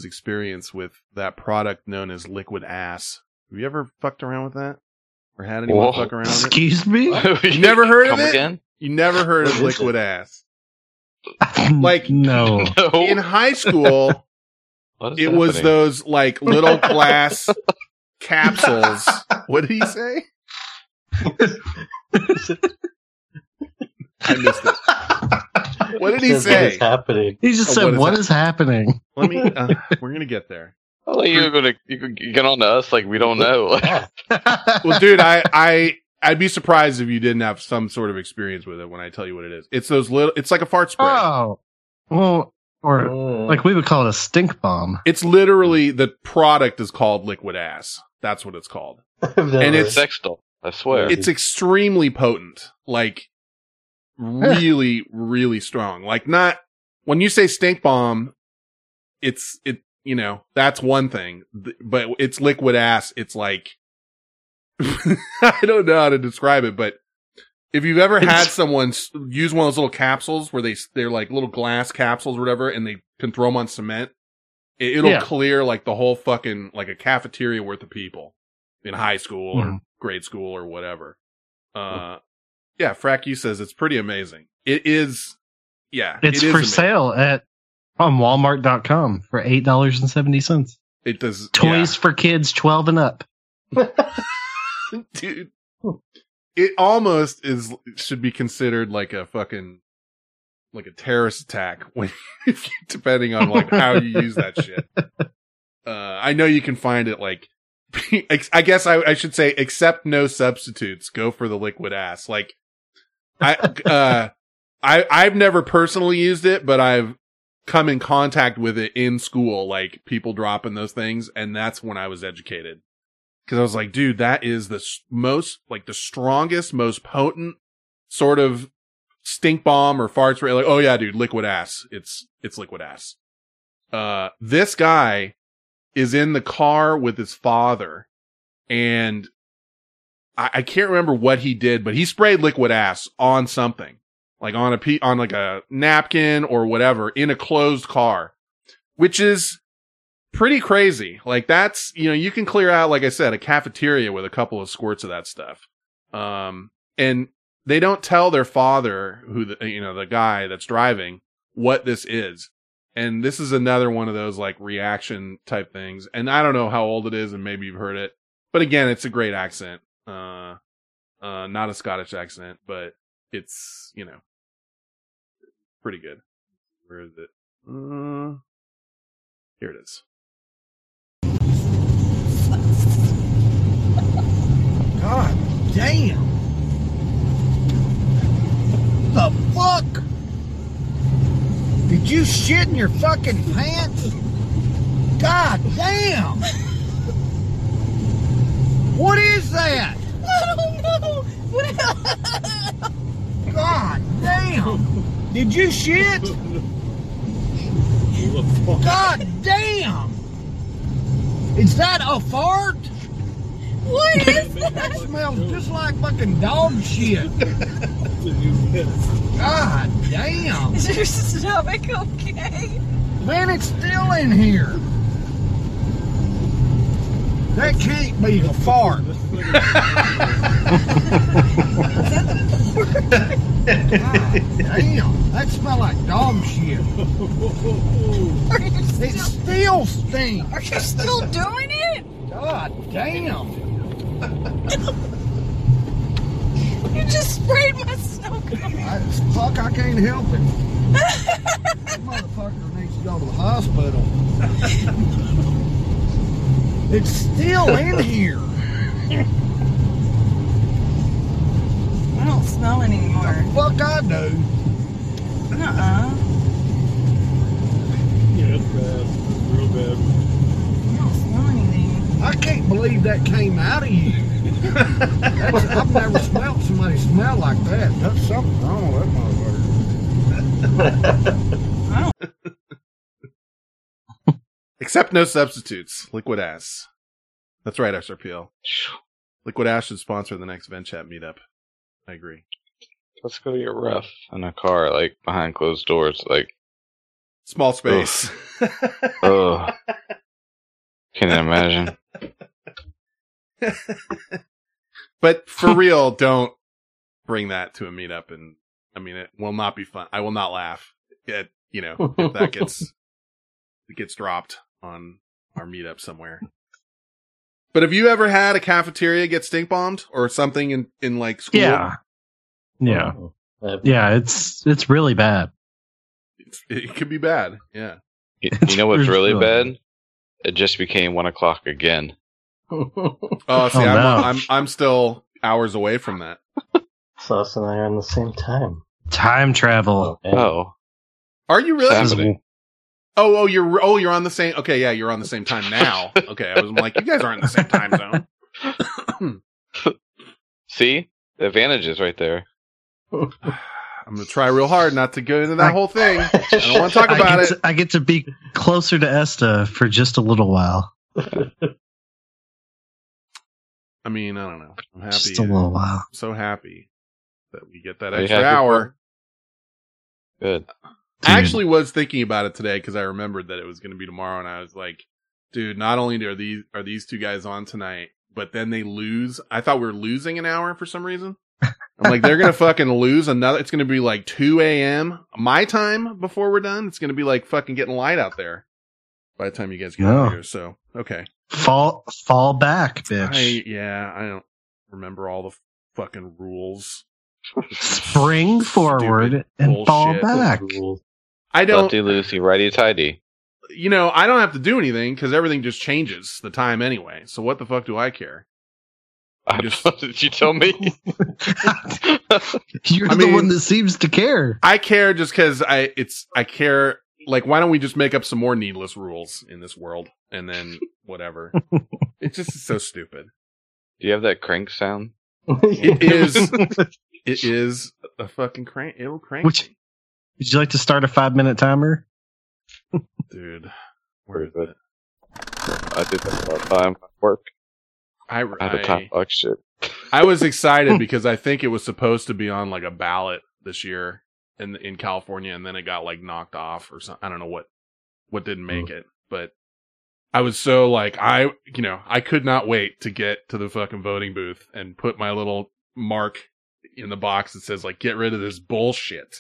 experience with that product known as liquid ass? Have you ever fucked around with that? Or had anyone fuck around with it? Excuse me? You never heard of it? Again? You never heard of liquid ass? Like, no. In high school, it was those, like, little glass capsules. What did he say? I missed it. What did he say? What is happening? He just said, "What is happening?" Let me. We're gonna get there. Well, you get on to us like we don't know. Well, dude, I'd be surprised if you didn't have some sort of experience with it when I tell you what it is. It's those little. It's like a fart spray. Oh, well, or like we would call it a stink bomb. It's literally the product is called liquid ass. That's what it's called, and it's sextile. I swear, it's extremely potent. Like. Really, really strong. Like, not when you say stink bomb, it's you know, that's one thing, but it's liquid ass. It's like, I don't know how to describe it, but if you've ever had someone use one of those little capsules where they're like little glass capsules or whatever, and they can throw them on cement, it'll clear like the whole fucking, like a cafeteria worth of people in high school or grade school or whatever. Yeah, Fracky says it's pretty amazing. It is, yeah. It's for sale on Walmart.com for $8.70. It does toys for kids 12 and up. Dude, it almost should be considered like a fucking like a terrorist attack when depending on like how you use that shit. I know you can find it like. I guess I should say, accept no substitutes. Go for the liquid ass. Like. I've never personally used it, but I've come in contact with it in school, like people dropping those things, and that's when I was educated. Because I was like, dude, that is the most, like the strongest, most potent sort of stink bomb or farts. Like, oh yeah, dude, liquid ass. It's liquid ass. This guy is in the car with his father, and I can't remember what he did, but he sprayed liquid ass on something, like on on like a napkin or whatever in a closed car, which is pretty crazy. Like that's, you know, you can clear out, like I said, a cafeteria with a couple of squirts of that stuff. And they don't tell their father, who the guy that's driving, what this is. And this is another one of those like reaction type things. And I don't know how old it is, and maybe you've heard it, but again, it's a great accent. Not a Scottish accent, but it's, you know, pretty good. Where is it? Here it is. God damn. The fuck? Did you shit in your fucking pants? God damn! What is that? I don't know! God damn! Did you shit? God damn! Is that a fart? What is that? That smells just like fucking dog shit. God damn. Is your stomach okay? Man, it's still in here. That can't be a fart. Is that the fart? Damn, that smells like dog shit. It still stinks. Are you still doing it? God damn. You just sprayed my snow cone. Fuck, I can't help it. That motherfucker needs to go to the hospital. It's still in here. I don't smell anymore. The fuck I do. Uh-uh. Yeah, it's bad. Real bad. I don't smell anything. I can't believe that came out of you. I've never smelled somebody smell like that. That's something wrong with that motherfucker. Except no substitutes. Liquid Ass. That's right, Esther Peel. Liquid Ash should sponsor the next Ventchat meetup. I agree. That's gonna get rough in a car, like behind closed doors, like small space. Oh, can't imagine. But for real, don't bring that to a meetup, and I mean, it will not be fun. I will not laugh at, you know, if that gets dropped on our meetup somewhere. But have you ever had a cafeteria get stink bombed or something in like school? Yeah, yeah, yeah. It's really bad. It could be bad. Yeah. You know what's really bad? It just became 1 o'clock again. Oh, see, I'm still hours away from that. Sauce and I are on the same time. Time travel. Oh, are you really? Oh, you're on the same. Okay, yeah, you're on the same time now. Okay, I was like, you guys aren't in the same time zone. See, the advantage is right there. I'm gonna try real hard not to go into that whole thing. I don't want to talk about it. I get to be closer to Esta for just a little while. I mean, I don't know. I'm happy. Just a little while. I'm so happy that we get that extra hour. Good. I actually was thinking about it today because I remembered that it was going to be tomorrow, and I was like, "Dude, not only are these two guys on tonight, but then they lose." I thought we were losing an hour for some reason. I'm like, "They're going to fucking lose another." It's going to be like 2 a.m. my time before we're done. It's going to be like fucking getting light out there by the time you guys get out here. So okay. Fall back, bitch. I don't remember all the fucking rules. Spring forward and fall back. I don't. Lefty loosey, righty tighty. You know, I don't have to do anything because everything just changes the time anyway. So what the fuck do I care? Did you tell me? You're the one that seems to care. I care just because I care. Like, why don't we just make up some more needless rules in this world? And then whatever. It's just so stupid. Do you have that crank sound? It is a fucking crank. It'll crank. Would you like to start a 5-minute timer? Dude, where is it? I did that all the time at work. I had a top box shit. I was excited because I think it was supposed to be on like a ballot this year in California, and then it got like knocked off or something. I don't know what didn't make it, but I was so like, I could not wait to get to the fucking voting booth and put my little mark in the box that says like, get rid of this bullshit.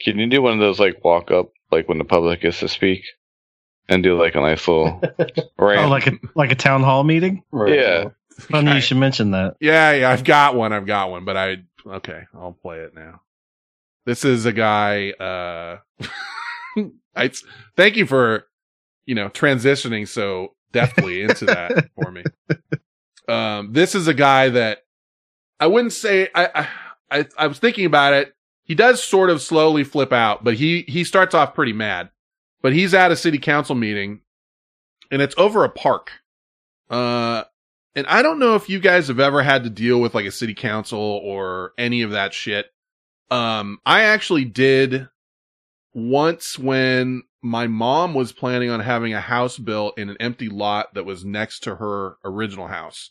Can you do one of those like walk up, like when the public is to speak, and do like a nice little rant? Oh, like a town hall meeting? Right. Yeah. It's funny you should mention that. Yeah, I've got one, but I'll play it now. This is a guy, thank you for, you know, transitioning so deftly into that for me. This is a guy that I wouldn't say I was thinking about it. He does sort of slowly flip out, but he starts off pretty mad, but he's at a city council meeting and it's over a park. And I don't know if you guys have ever had to deal with like a city council or any of that shit. I actually did once when my mom was planning on having a house built in an empty lot that was next to her original house.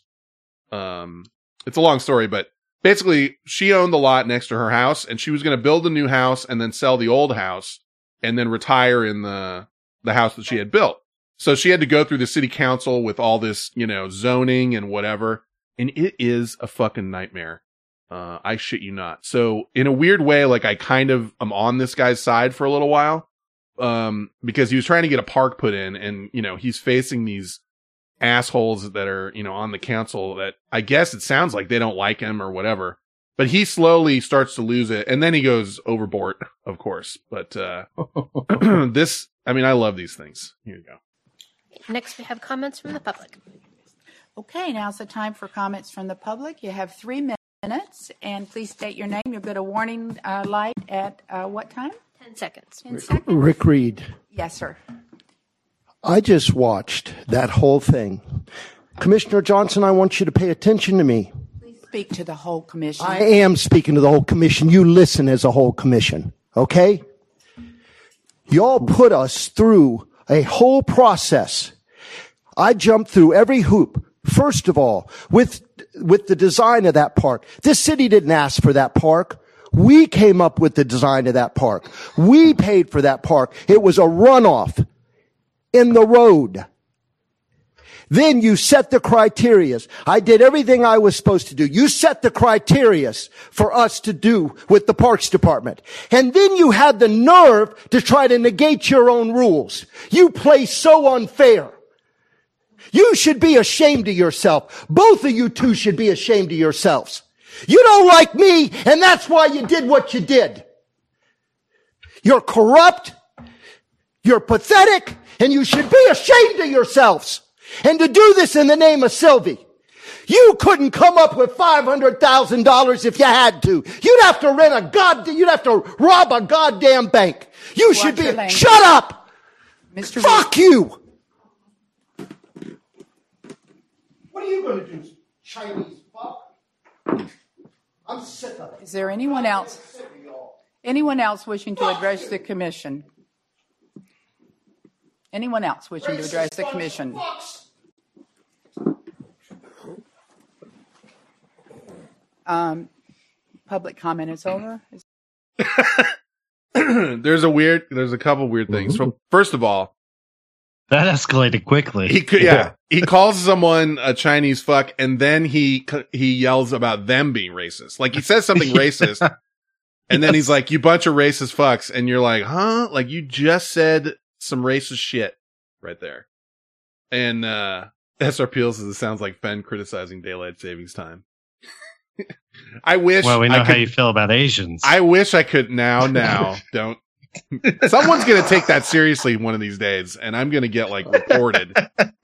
It's a long story, but basically she owned the lot next to her house, and she was going to build a new house and then sell the old house and then retire in the house that she had built. So she had to go through the city council with all this, you know, zoning and whatever. And it is a fucking nightmare. I shit you not. So in a weird way, like I kind of am on this guy's side for a little while, because he was trying to get a park put in, and, you know, he's facing these assholes that are, you know, on the council that I guess it sounds like they don't like him or whatever, but he slowly starts to lose it. And then he goes overboard, of course. But, this, I mean, I love these things. Here you go. Next, we have comments from the public. Okay. Now's the time for comments from the public. You have 3 minutes, and please state your name. You'll get a warning light at what time? 10 seconds. 10 seconds. Rick Reed. Yes, sir. I just watched that whole thing. Commissioner Johnson, I want you to pay attention to me. Please speak to the whole commission. I am speaking to the whole commission. You listen as a whole commission, okay? Y'all put us through a whole process. I jumped through every hoop. First of all, with the design of that park. This city didn't ask for that park. We came up with the design of that park. We paid for that park. It was a runoff in the road. Then you set the criteria. I did everything I was supposed to do. You set the criteria for us to do with the Parks Department. And then you had the nerve to try to negate your own rules. You play so unfair. You should be ashamed of yourself. Both of you two should be ashamed of yourselves. You don't like me, and that's why you did what you did. You're corrupt. You're pathetic. And you should be ashamed of yourselves. And to do this in the name of Sylvie. You couldn't come up with $500,000 if you had to. You'd have to rent a goddamn, you'd have to rob a goddamn bank. You Watch should be, shut up! Mr. Fuck you! What are you gonna do, Chinese fuck? I'm sick of it. Is there anyone else? Anyone else wishing to address the commission? Anyone else wishing to address the commission? Public comment is over. There's a couple weird things. So first of all, that escalated quickly. He calls someone a Chinese fuck, and then he yells about them being racist. Like he says something racist, and then he's like, "You bunch of racist fucks," and you're like, "Huh? Like you just said." Some racist shit right there. And SR Peel says it sounds like Fenn criticizing daylight savings time. I wish. Well, we know how you feel about Asians. I wish I could now. Don't. Someone's going to take that seriously one of these days, and I'm going to get like reported.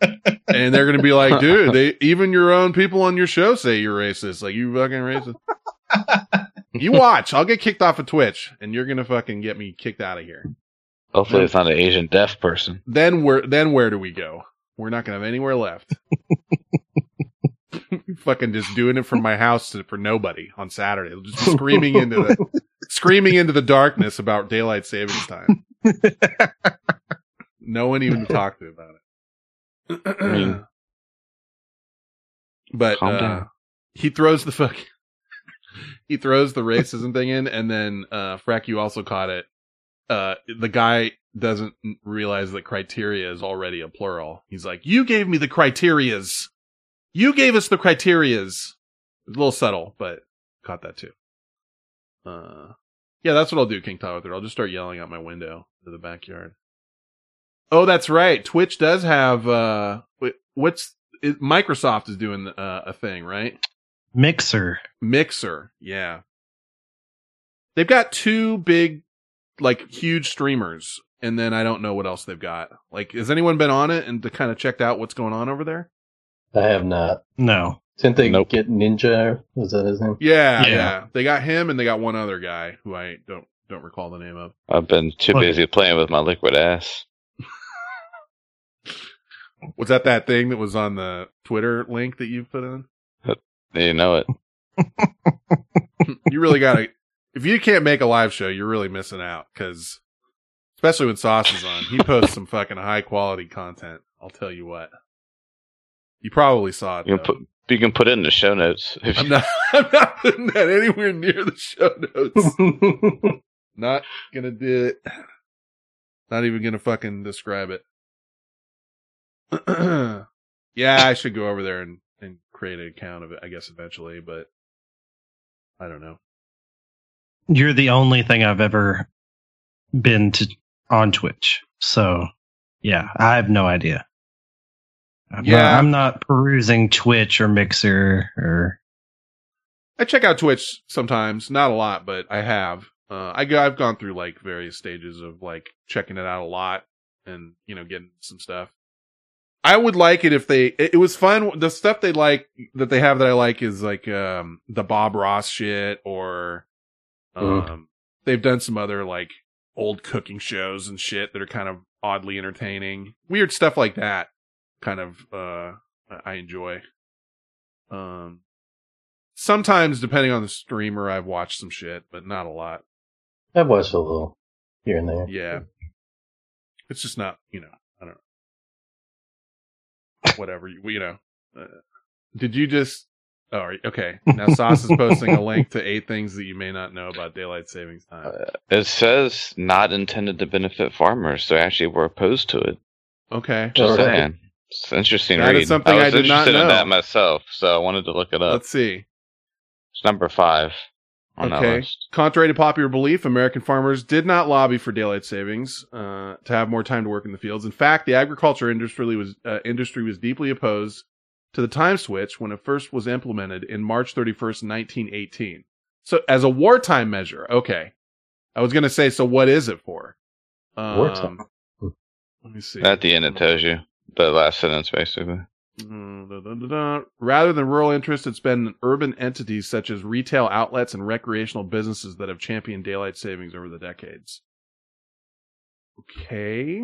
And they're going to be like, dude, even your own people on your show say you're racist. Like, you fucking racist. You watch. I'll get kicked off of Twitch, and you're going to fucking get me kicked out of here. Hopefully it's not an Asian deaf person. Then where do we go? We're not going to have anywhere left. Fucking just doing it from my house for nobody on Saturday. Just screaming into the darkness about daylight savings time. No one even talked to me about it. I mean, but he throws the racism thing in, and then Frack, you also caught it. The guy doesn't realize that criteria is already a plural. He's like, you gave me the criterias. You gave us the criterias. A little subtle, but caught that too. Yeah, that's what I'll do, King Todd, with it. I'll just start yelling out my window to the backyard. Oh, that's right. Twitch does have, Microsoft is doing, a thing, right? Mixer. Yeah. They've got two big, like huge streamers, and then I don't know what else they've got. Like, has anyone been on it and to kind of checked out what's going on over there? I have not. No. Didn't they get Ninja? Was that his name? Yeah. They got him, and they got one other guy who I don't recall the name of. I've been too busy playing with my liquid ass. Was that thing that was on the Twitter link that you put in? You know it. You really gotta. If you can't make a live show, you're really missing out, because especially when Sauce is on, he posts some fucking high quality content. I'll tell you what. You probably saw it. You You can put it in the show notes. I'm not putting that anywhere near the show notes. Not gonna do it. Not even gonna fucking describe it. Yeah, I should go over there and create an account of it, I guess, eventually, but I don't know. You're the only thing I've ever been to on Twitch, so yeah, I have no idea. I'm not perusing Twitch or Mixer or. I check out Twitch sometimes, not a lot, but I have. I've gone through like various stages of like checking it out a lot and, you know, getting some stuff. I would like it if it was fun. The stuff they like that they have that I like is like, the Bob Ross shit or, they've done some other like old cooking shows and shit that are kind of oddly entertaining. Weird stuff like that kind of, I enjoy. Sometimes depending on the streamer, I've watched some shit, but not a lot. I've watched a little here and there. Yeah. It's just not, you know. Whatever, you know. Did you just... Oh, okay. Now Sauce is posting a link to 8 things that you may not know about Daylight Savings Time. It says not intended to benefit farmers, so actually we're opposed to it. Okay. Just saying. It's an interesting read. That is something I did not know. I was interested in that myself, so I wanted to look it up. Let's see. It's number 5 on that list. Contrary to popular belief, American farmers did not lobby for daylight savings to have more time to work in the fields. In fact, the agriculture industry was deeply opposed to the time switch when it first was implemented in March 31st, 1918. So, as a wartime measure. Okay. I was going to say, so what is it for? Wartime. Let me see. At the end, it tells you. The last sentence, basically. Rather than rural interests, it's been urban entities such as retail outlets and recreational businesses that have championed daylight savings over the decades. Okay.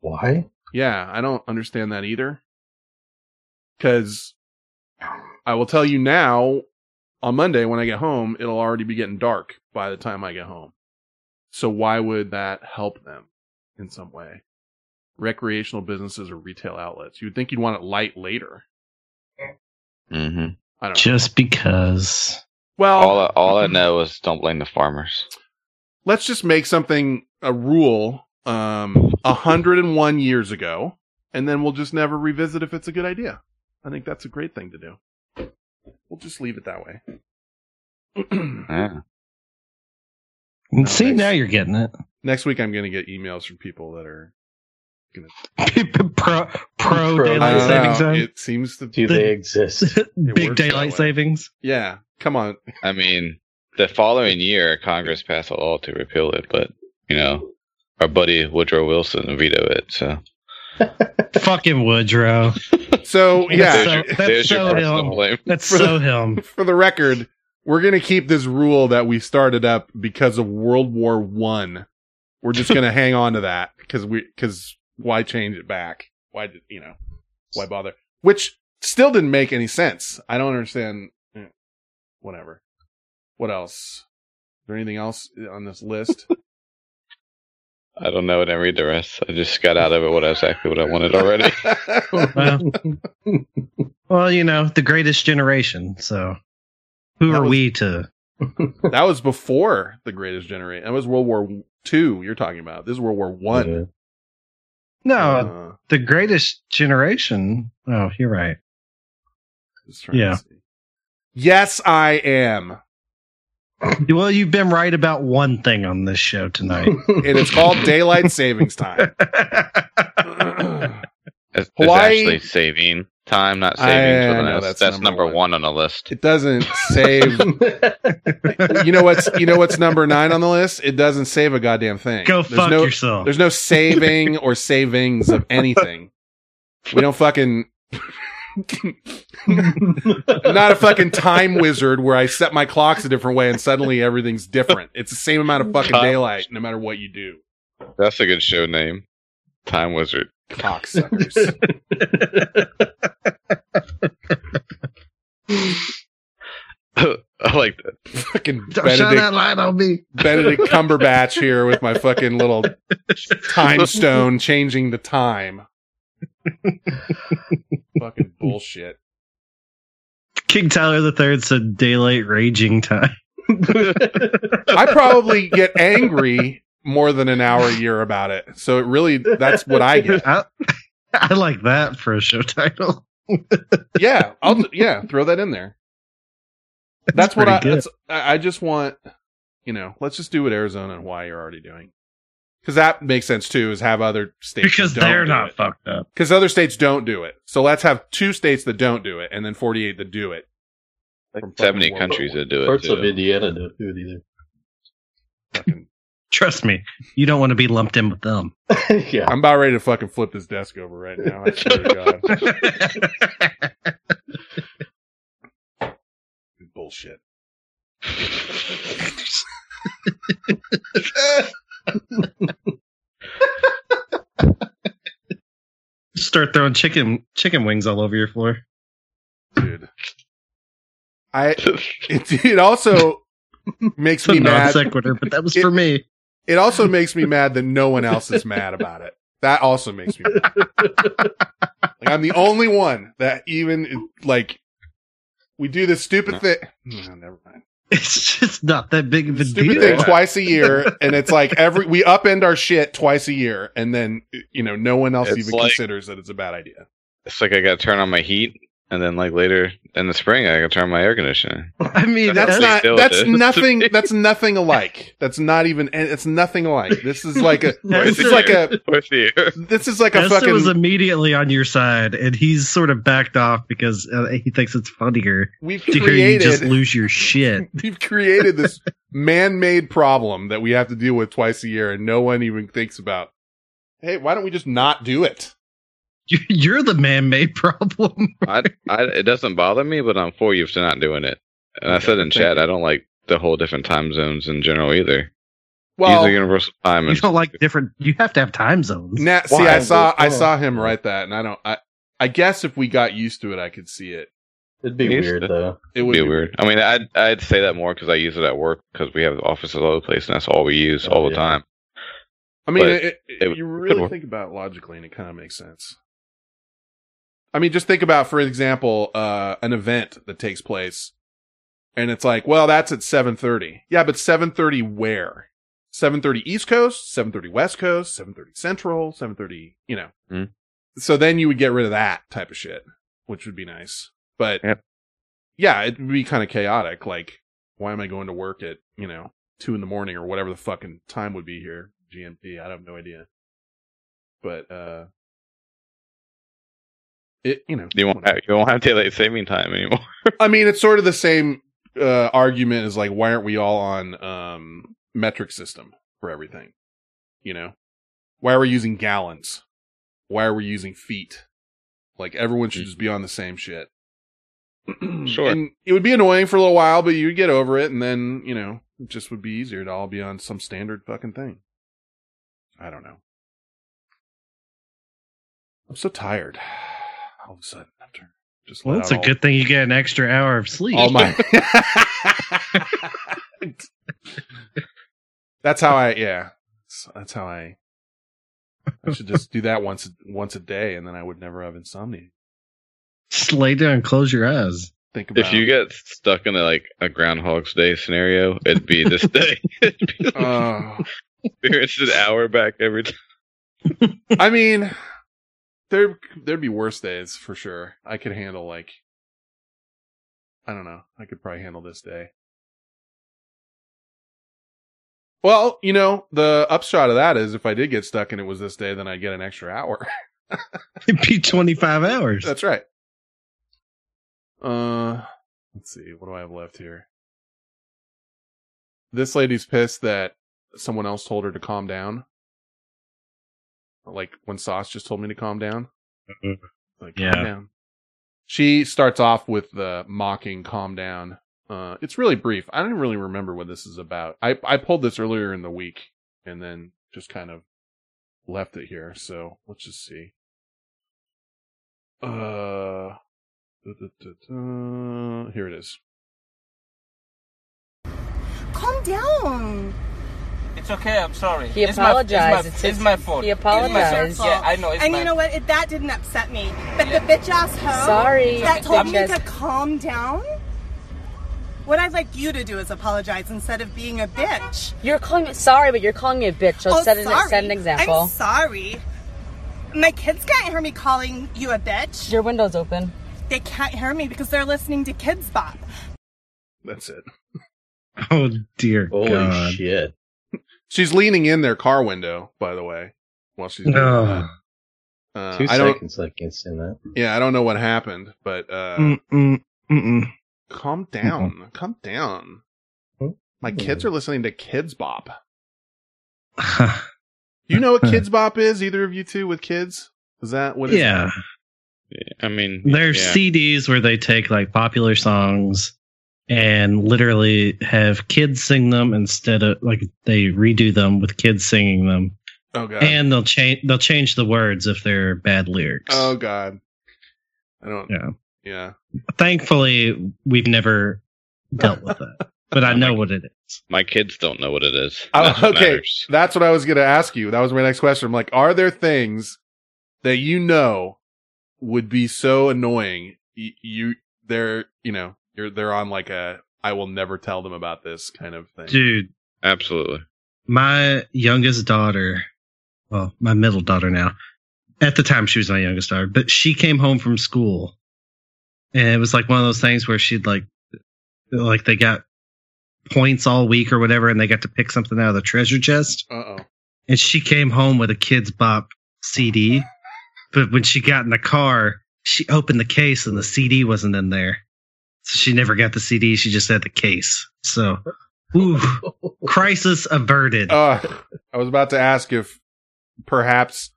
Why? Yeah, I don't understand that either. Because I will tell you now, on Monday when I get home, it'll already be getting dark by the time I get home. So why would that help them in some way? Recreational businesses or retail outlets. You would think you'd want it light later. Mm-hmm. I don't know. Because. Well, all I know is don't blame the farmers. Let's just make something a rule 101 years ago, and then we'll just never revisit if it's a good idea. I think that's a great thing to do. We'll just leave it that way. Yeah. See, now you're getting it. Next week, I'm going to get emails from people that are going to pro daylight savings time. It seems to do they exist? Big daylight savings. Yeah, come on. I mean, the following year, Congress passed a law to repeal it, but you know, our buddy Woodrow Wilson vetoed it. So fucking Woodrow. So yeah, that's so him. For the record, we're going to keep this rule that we started up because of World War I. We're just going to hang on to that because why change it back? Why bother? Which still didn't make any sense. I don't understand. Whatever. What else? Is there anything else on this list? I don't know. I didn't read the rest. I just got out of it what I wanted already. Well, you know, the greatest generation. So who are we to? That was before the greatest generation. That was World War II you're talking about. This is World War I. Yeah. No, the greatest generation. Oh, you're right. Yeah. Yes, I am. Well, you've been right about one thing on this show tonight. And it's called Daylight Savings Time. It's actually saving time, not savings. That's number one on the list. It doesn't save. You know what's number 9 on the list? It doesn't save a goddamn thing. Go fuck yourself. There's no saving or savings of anything. We don't fucking. I'm not a fucking time wizard where I set my clocks a different way and suddenly everything's different. It's the same amount of fucking daylight no matter what you do. That's a good show name. Time Wizard. Cocksuckers. I like that. Fucking shine that light on me. Benedict Cumberbatch here with my fucking little time stone changing the time. Fucking bullshit. King Tyler the Third said daylight raging time. I probably get angry more than an hour a year about it. So it really, that's what I get. I like that for a show title. Yeah. Yeah. Throw that in there. That's what I just want, you know, let's just do what Arizona and Hawaii are already doing. Cause that makes sense too, is have other states. Because they're not fucked up. Cause other states don't do it. So let's have 2 states that don't do it and then 48 that do it. Like 70 countries that do it. Parts of Indiana don't do it either. Fucking. Trust me, you don't want to be lumped in with them. Yeah. I'm about ready to fucking flip this desk over right now. I swear to God. Bullshit. Start throwing chicken wings all over your floor. Dude. It also makes me mad. Sequitur, but that was for me. It also makes me mad that no one else is mad about it. That also makes me mad. Like, I'm the only one that even, like, we do this stupid thing. No, never mind. It's just not that big of a stupid deal. Stupid thing twice a year, and it's like we upend our shit twice a year, and then, you know, no one else even considers that it's a bad idea. It's like I gotta turn on my heat. And then, like, later in the spring, I can turn on my air conditioner. I mean, that's nothing. That's nothing alike. That's not even. It's nothing alike. This is like a. This is like a fucking. Esther was immediately on your side, and he's sort of backed off because he thinks it's funnier. Hear you just lose your shit. We've created this man-made problem that we have to deal with twice a year, and no one even thinks about. Hey, why don't we just not do it? You're the man-made problem. Right? It doesn't bother me, but I'm for you for not doing it. And I said in chat, I don't like the whole different time zones in general either. Well, these are universal time. You don't like different. You have to have time zones. Nah, see, I saw him write that, and I don't. I guess if we got used to it, I could see it. It'd be weird though. It would be weird. I mean, I'd say that more because I use it at work because we have offices all over the place, and that's all we use all the time. I mean, you really think about it logically, and it kind of makes sense. I mean, just think about, for example, an event that takes place, and it's like, well, that's at 7:30. Yeah, but 7:30 where? 7:30 East Coast, 7:30 West Coast, 7:30 Central, 7:30. You know. Mm. So then you would get rid of that type of shit, which would be nice. But yeah, it would be kind of chaotic. Like, why am I going to work at 2 a.m. or whatever the fucking time would be here? GMT. I have no idea. But you won't have daylight saving time anymore. I mean, it's sort of the same argument as, like, why aren't we all on metric system for everything? You know, why are we using gallons? Why are we using feet? Like, everyone should just be on the same shit. Sure. And it would be annoying for a little while, but you'd get over it, and then it just would be easier to all be on some standard fucking thing. I don't know. I'm so tired. All of a sudden, after just that's a good thing you get an extra hour of sleep. Oh my! That's how I. I should just do that once a day, and then I would never have insomnia. Just lay down, and close your eyes. Think about if you get stuck in a Groundhog's Day scenario, it'd be this day. It'd be experience an hour back every time. I mean. There'd be worse days for sure. I could handle I don't know. I could probably handle this day. Well, the upshot of that is if I did get stuck and it was this day, then I'd get an extra hour. It'd be 25 hours. That's right. Let's see. What do I have left here? This lady's pissed that someone else told her to calm down. Like when Sauce just told me to calm down. Like, calm down. She starts off with the mocking calm down. It's really brief. I don't really remember what this is about. I pulled this earlier in the week and then just kind of left it here. So let's just see. Here it is. Calm down. It's okay, I'm sorry. He apologized. It's my fault. He apologized. Yeah, I know. And you know what? That didn't upset me. But the bitch ass hoe that told me to calm down. What I'd like you to do is apologize instead of being a bitch. You're calling me sorry, but you're calling me a bitch. So set an example. I'm sorry. My kids can't hear me calling you a bitch. Your window's open. They can't hear me because they're listening to Kids Bop. That's it. Oh, dear God. Holy shit. She's leaning in their car window, by the way, while she's doing that. 2 seconds I can see that. Yeah, I don't know what happened, but... Calm down. Calm down. My kids are listening to Kids Bop. You know what Kids Bop is? Either of you two with kids? Is that what it is? Yeah. I mean... There's CDs where they take, like, popular songs and literally have kids sing them instead of, like, they redo them with kids singing them. Oh, God. And they'll change the words if they're bad lyrics. Oh, God. I don't... Yeah. Yeah. Thankfully, we've never dealt with that. But I know what it is. My kids don't know what it is. That's what I was going to ask you. That was my next question. I'm like, are there things that you know would be so annoying? They're on like a I will never tell them about this kind of thing. Dude. Absolutely. My youngest daughter, well, my middle daughter now, at the time she was my youngest daughter, but she came home from school. And it was like one of those things where she'd like they got points all week or whatever, and they got to pick something out of the treasure chest. Uh-oh. And she came home with a Kids Bop CD. But when she got in the car, she opened the case and the CD wasn't in there. So she never got the CD. She just had the case. So, ooh, crisis averted. I was about to ask if perhaps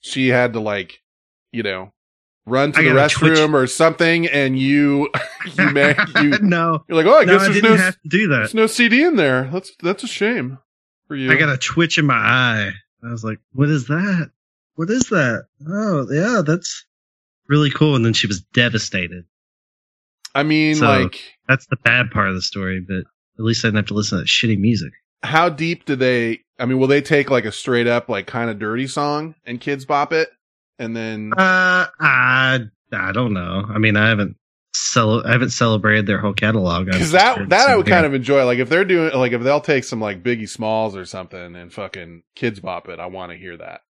she had to, like, you know, run to the restroom or something, and you no. You're like, oh, I guess I didn't have to do that. There's no CD in there. That's a shame for you. I got a twitch in my eye. I was like, what is that? What is that? Oh, yeah, that's really cool. And then she was devastated. I mean, so, like, that's the bad part of the story, but at least I didn't have to listen to that shitty music. How deep do they? I mean, will they take like a straight up, like, kind of dirty song and Kids Bop it? And then I don't know. I mean, I haven't celebrated their whole catalog. Because that I would kind of enjoy. Like, if they're doing, like, if they'll take some like Biggie Smalls or something and fucking Kids Bop it, I want to hear that,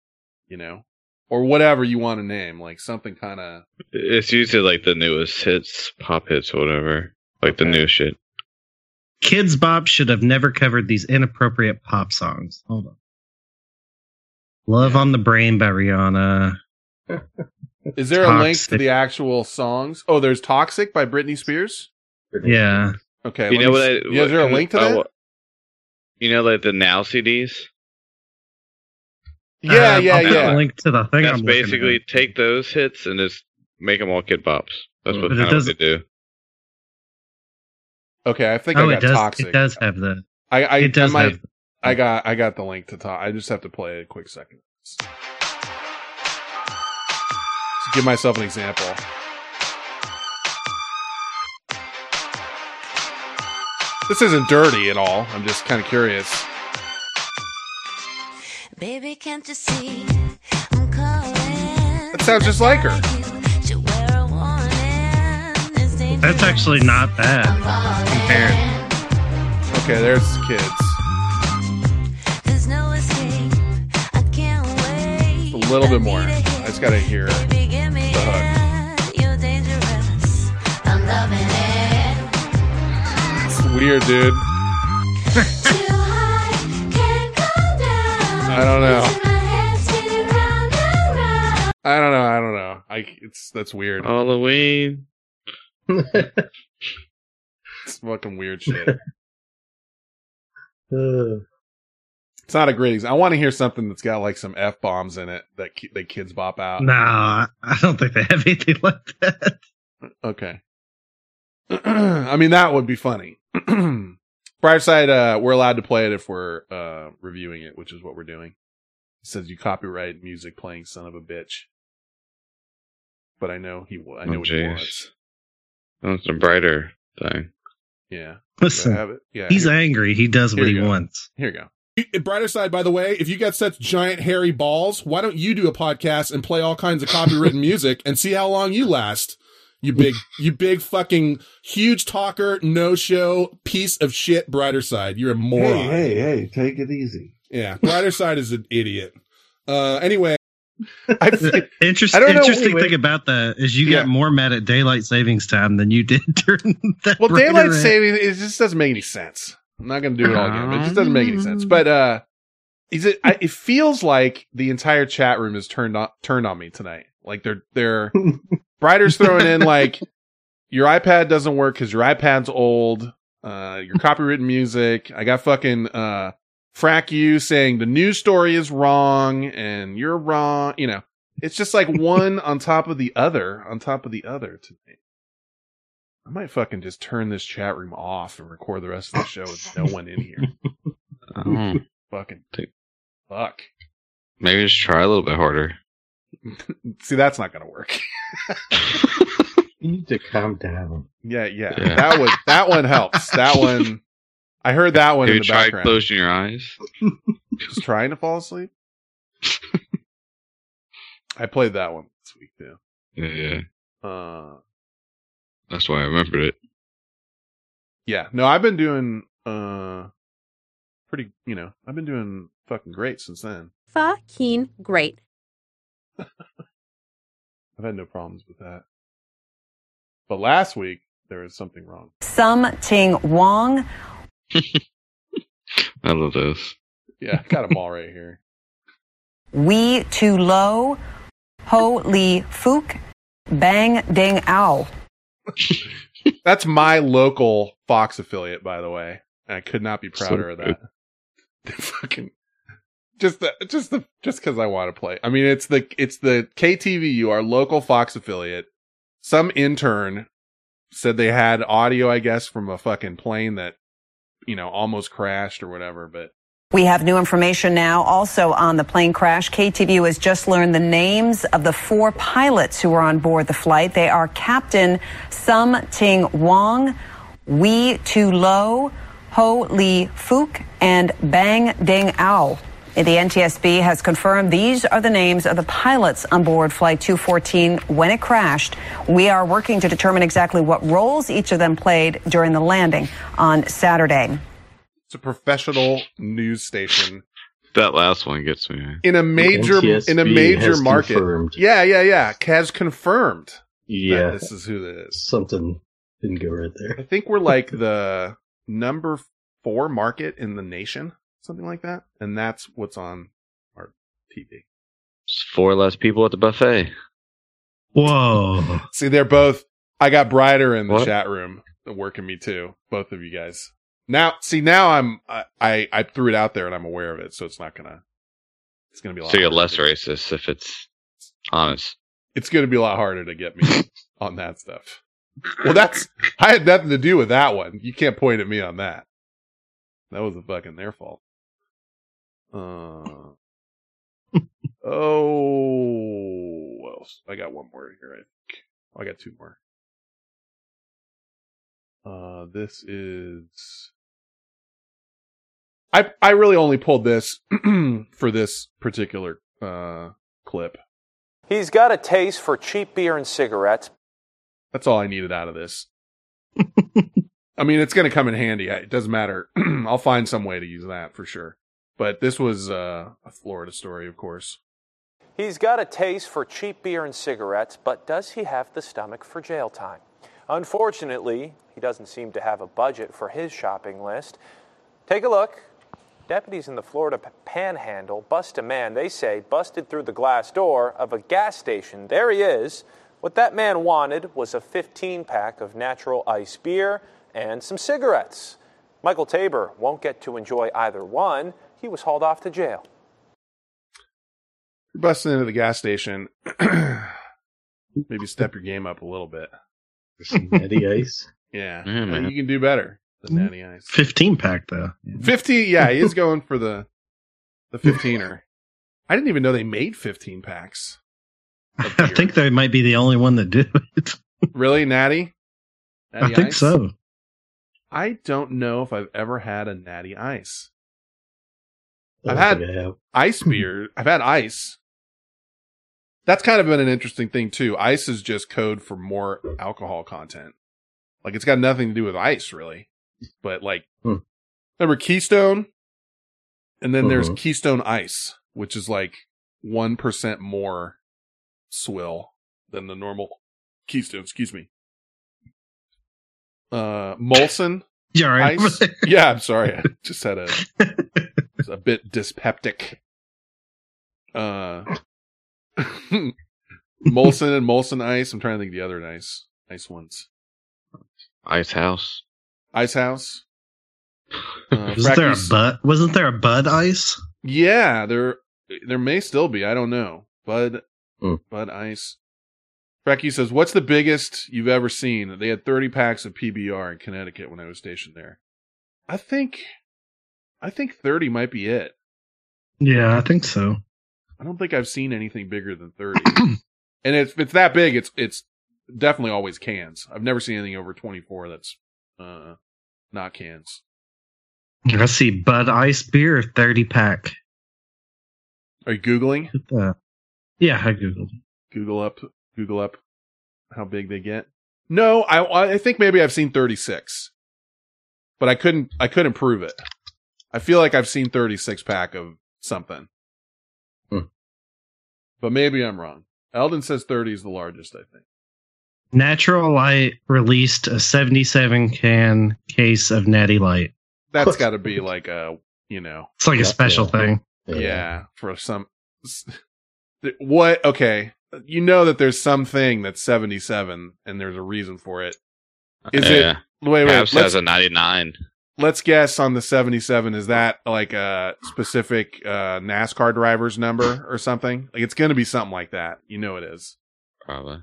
you know, or whatever you want to name, like something kind of. It's usually like the newest hits, pop hits, or whatever, like the new shit. Kids Bop should have never covered these inappropriate pop songs. Hold on. Love on the Brain by Rihanna. Is there a link to the actual songs? Oh, there's Toxic by Britney Spears? Yeah. Okay. You know what? Is there a link to that? You know, like the Now CDs? Yeah, yeah. Link to the thing. That's basically take those hits and just make them all Kid Bops. That's what they do. Okay, I think I got Toxic. It does have the... I got the link to talk. I just have to play it a quick second. To give myself an example. This isn't dirty at all. I'm just kind of curious. Baby, can't you see? I'm calling. That sounds just like her. That's actually not bad compared. Okay, there's Kids. A little bit more. I just gotta hear the hook. You're dangerous. I'm loving it. It's weird, dude. I don't know. That's weird. Halloween. It's fucking weird shit. It's not a great example. I want to hear something that's got like some F-bombs in it that they Kids Bop out. No, I don't think they have anything like that. Okay. I mean, that would be funny. Brightside, we're allowed to play it if we're reviewing it, which is what we're doing. It says you copyright music playing son of a bitch. But I know he wants. That's a brighter thing. Yeah. Listen, I have it? Yeah, he's angry. He does what he wants. Here you go. Brighter side, by the way, if you got such giant hairy balls, why don't you do a podcast and play all kinds of copywritten music and see how long you last? You big fucking huge talker, no show, piece of shit, Brighter Side. You're a moron. Hey, take it easy. Yeah. Brighter Side is an idiot. Anyway. Interesting thing about that is you got more mad at daylight savings time than you did during that. Well, daylight savings, it just doesn't make any sense. I'm not going to do it all again. But it just doesn't make any sense. But it feels like the entire chat room is turned on me tonight. Like they're Brighter's throwing in like your iPad doesn't work because your iPad's old. Your copywritten music. I got fucking Frack you saying the news story is wrong and you're wrong. You know, it's just like one on top of the other today. I might fucking just turn this chat room off and record the rest of the show with no one in here. Fuck. Maybe just try a little bit harder. See, that's not gonna work. You need to calm down. Yeah. That one helps. That one. I heard that one in the background. Closing your eyes. Just trying to fall asleep. I played that one this week too. Yeah. That's why I remembered it. Yeah. No, I've been doing I've been doing fucking great since then. Fucking great. I've had no problems with that. But last week there was something wrong. Something wrong. I love this. Yeah, I got them all right here. We too low. Holy fook. Bang ding ow. That's my local Fox affiliate, by the way. I could not be prouder of that. Fucking just because I want to play. I mean, it's the KTVU, our local Fox affiliate. Some intern said they had audio, I guess, from a fucking plane that, you know, almost crashed or whatever, but. We have new information now also on the plane crash. KTVU has just learned the names of the 4 pilots who were on board the flight. They are Captain Something Wong, Wee Too Low, Ho Lee Fook, and Bang Ding Ow. The NTSB has confirmed these are the names of the pilots on board Flight 214 when it crashed. We are working to determine exactly what roles each of them played during the landing on Saturday. It's a professional news station. That last one gets me. In a major market. Confirmed. Yeah. Has confirmed. Yeah. This is who that is. Something didn't go right there. I think we're like the number 4 market in the nation. Something like that. And that's what's on our TV. It's 4 less people at the buffet. Whoa. See, they're both. I got Brighter in the chat room working me too. Both of you guys. Now, see, I threw it out there and I'm aware of it, so it's not gonna. It's gonna be a lot. So you're less racist if it's honest. It's gonna be a lot harder to get me on that stuff. Well, I had nothing to do with that one. You can't point at me on that. That was fucking their fault. What else? I got one more here. I think I got 2 more. This is. I really only pulled this for this particular clip. He's got a taste for cheap beer and cigarettes. That's all I needed out of this. I mean, it's going to come in handy. It doesn't matter. I'll find some way to use that for sure. But this was a Florida story, of course. He's got a taste for cheap beer and cigarettes, but does he have the stomach for jail time? Unfortunately, he doesn't seem to have a budget for his shopping list. Take a look. Deputies in the Florida panhandle bust a man, they say, busted through the glass door of a gas station. There he is. What that man wanted was a 15-pack of natural ice beer and some cigarettes. Michael Tabor won't get to enjoy either one. He was hauled off to jail. You're busting into the gas station. Maybe step your game up a little bit. Some natty ice? Yeah. Man. You can do better than natty ice. 15-pack, though. 15, yeah. He is going for the 15-er. I didn't even know they made 15-packs. I think they might be the only one that did it. Really? Natty? Natty I think ice? So. I don't know if I've ever had a natty ice. I've had ice beer. I've had ice. That's kind of been an interesting thing too. Ice is just code for more alcohol content. Like, it's got nothing to do with ice really, but like, remember Keystone? And then there's Keystone Ice, which is like 1% more swill than the normal Keystone. Excuse me. Molson. You're right. Ice. Yeah, I'm sorry. I just had a bit dyspeptic. Molson and Molson Ice. I'm trying to think of the other nice ones. Ice House. Ice House. Wasn't there a Bud Ice? Yeah, there may still be. I don't know. Bud Ice. Frecky says, "What's the biggest you've ever seen?" They had 30 packs of PBR in Connecticut when I was stationed there. I think 30 might be it. Yeah, I think so. I don't think I've seen anything bigger than 30. And if it's that big, it's definitely always cans. I've never seen anything over 24 that's not cans. I see Bud Ice Beer 30 pack. Are you Googling? Yeah, I Googled. Google up how big they get. No, I think maybe I've seen 36. But I couldn't prove it. I feel like I've seen 36 pack of something. But maybe I'm wrong. Eldon says 30 is the largest, I think. Natural Light released a 77 can case of Natty Light. That's got to be like it's like a special thing. Yeah, for some. What? Okay. You know that there's something that's 77 and there's a reason for it. Wait. Perhaps it has a 99. Let's guess on the 77. Is that like a specific NASCAR driver's number or something? Like, it's going to be something like that. You know it is. Probably.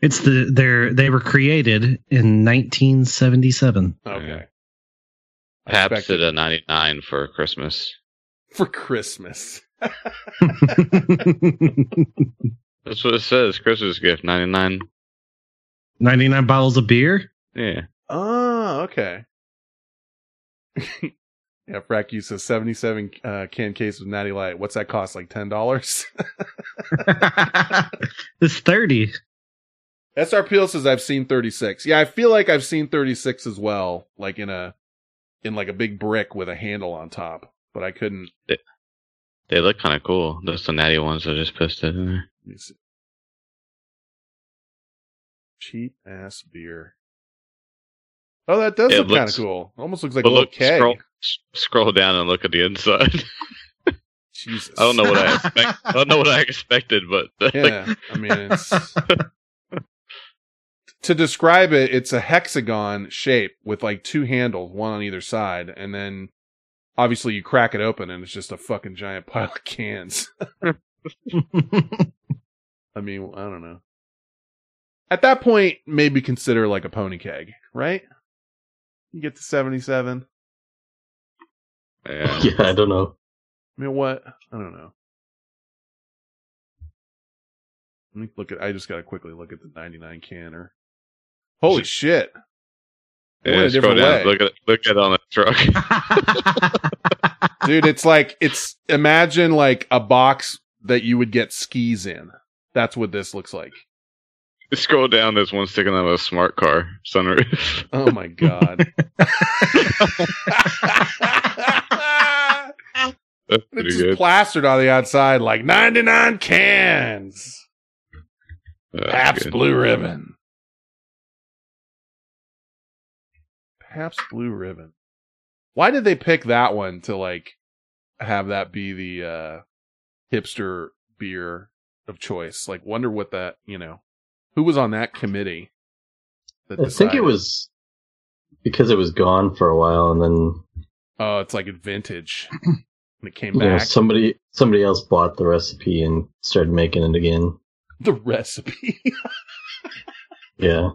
It's they were created in 1977. Okay. Perhaps did a 99 for Christmas. For Christmas. That's what it says. Christmas gift, 99. 99 bottles of beer? Yeah. Oh, okay. Yeah, Frack uses 77 can case of Natty Light. What's that cost? Like $10? It's 30. SR Peel says I've seen 36. Yeah, I feel like I've seen 36 as well. Like in a big brick with a handle on top, but I couldn't. They look kind of cool. Those the natty ones I just posted in there. Let me see. Cheap ass beer. Oh, that does look kind of cool. Almost looks like a little keg. Scroll down and look at the inside. Jesus, I don't know what I expect. I don't know what I expected, but yeah, like... I mean, it's... To describe it, it's a hexagon shape with like two handles, one on either side, and then obviously you crack it open and it's just a fucking giant pile of cans. I mean, I don't know. At that point, maybe consider like a pony keg, right? You get to 77. Yeah, I don't know. I mean, what? I don't know. Let me look at. I just gotta quickly look at the 99 canner. Holy shit! Yeah, scroll down. Look at on the truck, dude. It's like imagine like a box that you would get skis in. That's what this looks like. Scroll down. There's one sticking out of a smart car sunroof. Oh my god! That's pretty it's good. Just plastered on the outside like 99 cans. Pabst Blue Ribbon. Pabst Blue Ribbon. Why did they pick that one to like have that be the hipster beer of choice? Like, wonder what that who was on that committee? That I think it was because it was gone for a while, and then it's like a vintage. And it came back. Somebody else bought the recipe and started making it again. The recipe. Yeah.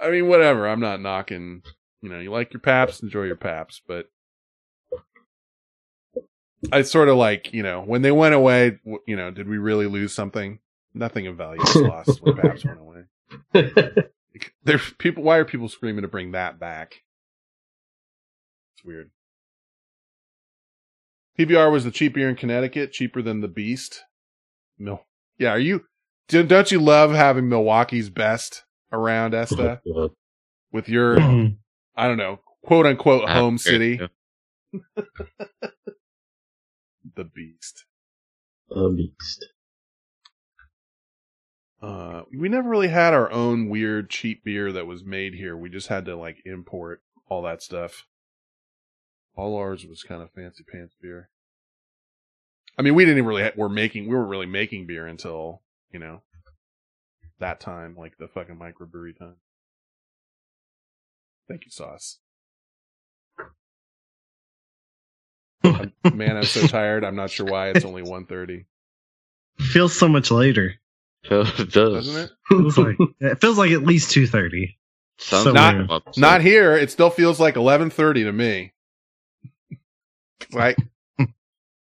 I mean, whatever. I'm not knocking. You like your Paps, enjoy your Paps. But I sort of like, when they went away, did we really lose something? Nothing of value was lost when Paps went away. Why are people screaming to bring that back? It's weird. PBR was the cheap beer in Connecticut, cheaper than the Beast. No. Yeah, are you... Don't you love having Milwaukee's best around, Esta? With your, I don't know, quote-unquote home city? The Beast. The Beast. We never really had our own weird cheap beer that was made here. We just had to, like, import all that stuff. All ours was kind of fancy pants beer. I mean, we didn't really we were really making beer until, you know, that time, like the fucking microbrewery time. Thank you, Sauce. Man, I'm so tired. I'm not sure why. It's only 1:30. Feels so much later. It does. Doesn't it? It feels like at least 2:30. Not here. It still feels like 11:30 to me. Like,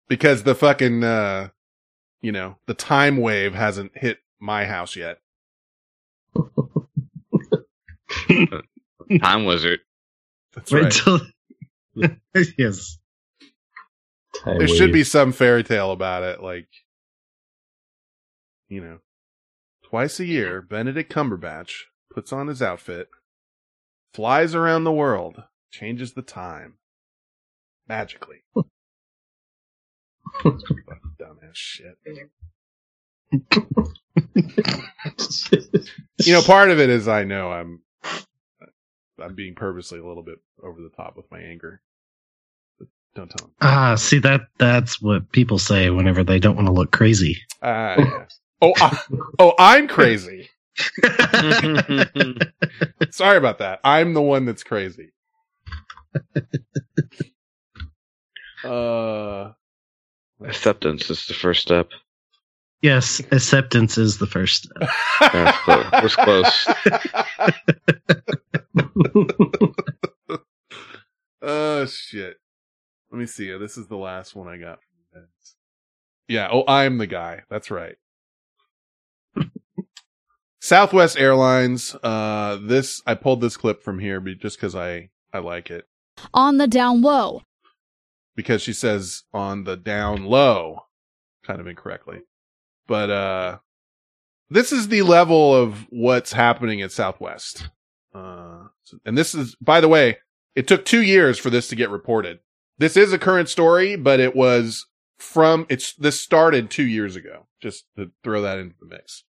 because the fucking, you know, the time wave hasn't hit my house yet. Time wizard. That's right. Yes. Time there wave. Should be some fairy tale about it. Like, you know, twice a year, Benedict Cumberbatch puts on his outfit, flies around the world, changes the time. Magically. Dumbass shit. You know, part of it is I know I'm being purposely a little bit over the top with my anger. But don't tell him. See, that's what people say whenever they don't want to look crazy. Yeah. I'm crazy. Sorry about that. I'm the one that's crazy. Acceptance is the first step. Yes, acceptance is the first step. We're close. Oh, shit. Let me see. This is the last one I got. Yeah, I'm the guy. That's right. Southwest Airlines. I pulled this clip from here just because I like it. On the down low. Because she says on the down low, kind of incorrectly. But this is the level of what's happening at Southwest. And this is, by the way, it took 2 years for this to get reported. This is a current story, but it was this started 2 years ago. Just to throw that into the mix.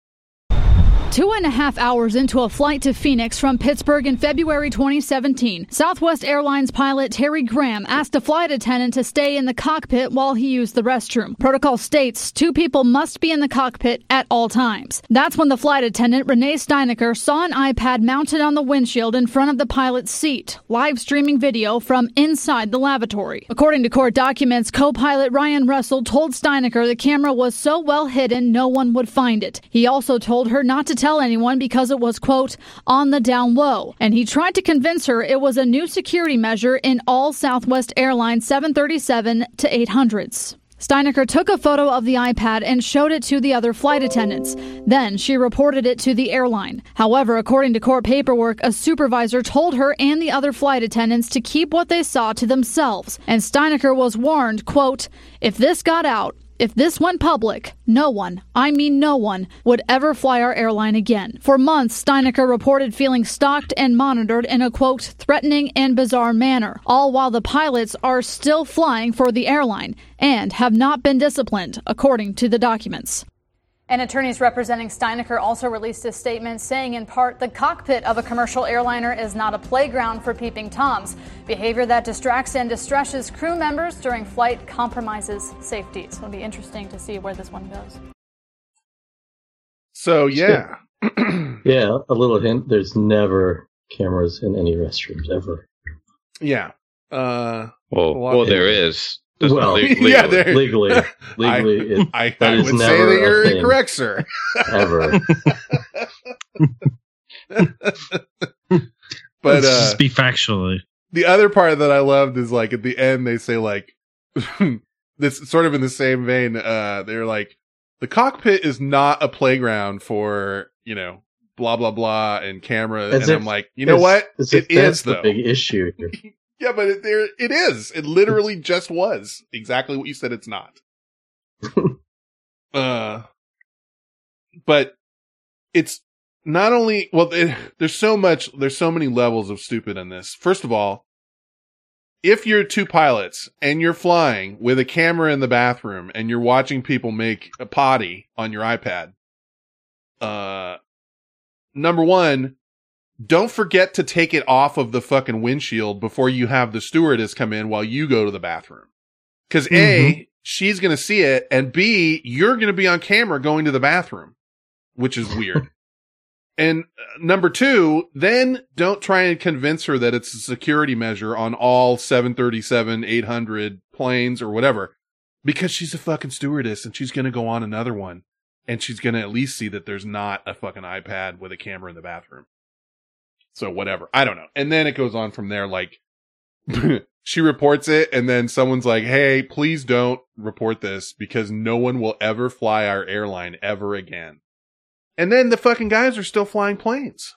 2.5 hours into a flight to Phoenix from Pittsburgh in February 2017, Southwest Airlines pilot Terry Graham asked a flight attendant to stay in the cockpit while he used the restroom. Protocol states 2 people must be in the cockpit at all times. That's when the flight attendant, Renee Steinecker, saw an iPad mounted on the windshield in front of the pilot's seat, live streaming video from inside the lavatory. According to court documents, co-pilot Ryan Russell told Steinecker the camera was so well hidden no one would find it. He also told her not to tell anyone because it was, quote, on the down low, and he tried to convince her it was a new security measure in all Southwest Airlines 737 to 800s. Steinecker took a photo of the iPad and showed it to the other flight attendants. Then she reported it to the airline. However, according to court paperwork, a supervisor told her and the other flight attendants to keep what they saw to themselves, and Steinecker was warned, quote, if this got out, if this went public, no one, I mean no one, would ever fly our airline again. For months, Steinecker reported feeling stalked and monitored in a, quote, threatening and bizarre manner, all while the pilots are still flying for the airline and have not been disciplined, according to the documents. And attorneys representing Steinecker also released a statement saying, in part, the cockpit of a commercial airliner is not a playground for peeping toms. Behavior that distracts and distresses crew members during flight compromises safety. So it'll be interesting to see where this one goes. So, yeah. Yeah, a little hint. There's never cameras in any restrooms, ever. Yeah. Well, there is. Well, legally. Yeah, legally, I would say that you're incorrect, sir. Ever. But let's just be factually. The other part that I loved is like at the end they say like this sort of in the same vein. They're like the cockpit is not a playground for you know blah blah blah and camera. As and if, I'm like you know what it is though. Big issue here. Yeah, but it is. It literally just was exactly what you said it's not. But it's not only, well, there's so many levels of stupid in this. First of all, if you're two pilots and you're flying with a camera in the bathroom and you're watching people make a potty on your iPad, number one, don't forget to take it off of the fucking windshield before you have the stewardess come in while you go to the bathroom. 'Cause A, she's going to see it, and B, you're going to be on camera going to the bathroom, which is weird. And number two, then don't try and convince her that it's a security measure on all 737, 800 planes or whatever, because she's a fucking stewardess and she's going to go on another one. And she's going to at least see that there's not a fucking iPad with a camera in the bathroom. So whatever. I don't know. And then it goes on from there. Like, she reports it, and then someone's like, hey, please don't report this because no one will ever fly our airline ever again. And then the fucking guys are still flying planes.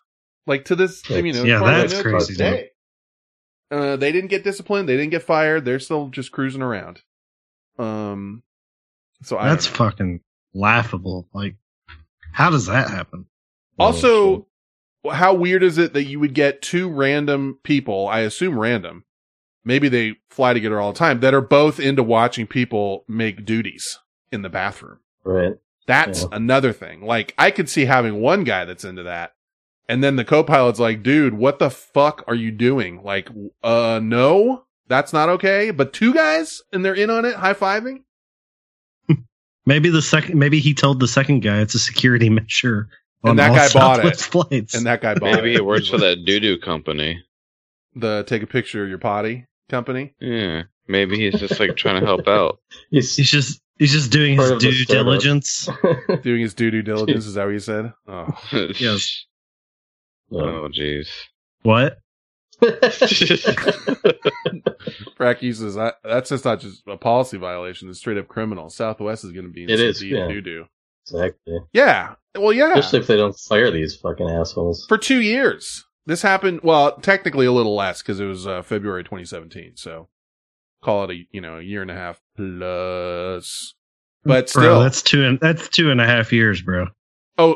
Like, to this, you know, yeah, that's crazy. Day. They didn't get disciplined. They didn't get fired. They're still just cruising around. So that's fucking laughable. Like, how does that happen? Also, how weird is it that you would get two random people? I assume random. Maybe they fly together all the time, that are both into watching people make duties in the bathroom. Right. That's another thing. Like, I could see having one guy that's into that, and then the co-pilot's like, dude, what the fuck are you doing? Like, no, that's not okay. But two guys, and they're in on it, high-fiving? Maybe he told the second guy it's a security measure. And that guy bought it. Flights. And that guy bought it. Maybe it works for that doo-doo company. The take a picture of your potty company? Yeah. Maybe he's just like trying to help out. He's just doing his due diligence. Doing his due diligence, is that what you said? Oh. Yes. Oh, jeez. What? Frack uses that's just not just a policy violation, it's straight up criminal. Southwest is going to be in doo-doo. Exactly. Yeah. Well, yeah. Especially if they don't fire these fucking assholes. For 2 years. This happened, well, technically a little less, because it was February 2017, so call it a year and a half plus. But still, bro, that's 2.5 years, bro. Oh,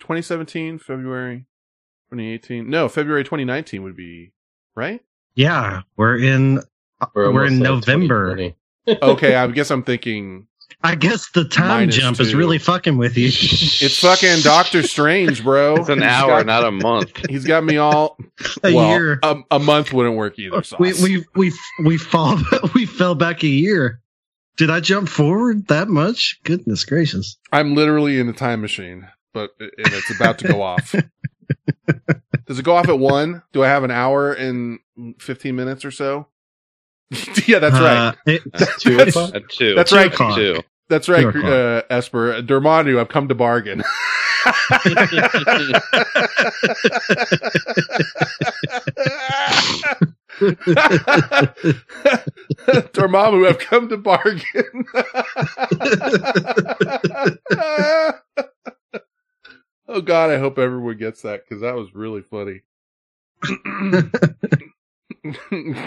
2017, February 2018. No, February 2019 would be, right? Yeah, we're in November. Okay, I guess I'm thinking. I guess the time jump is really fucking with you. It's fucking Doctor Strange, bro. It's an hour, not a month. He's got me all year. A month wouldn't work either. Sauce. We fell back a year. Did I jump forward that much? Goodness gracious! I'm literally in a time machine, but it's about to go off. Does it go off at 1? Do I have an hour and 15 minutes or so? Yeah, that's right. At 2. That's right. That's right, Esper. Dermondu, I've come to bargain. Dormammu, I've come to bargain. Oh, God, I hope everyone gets that, because that was really funny.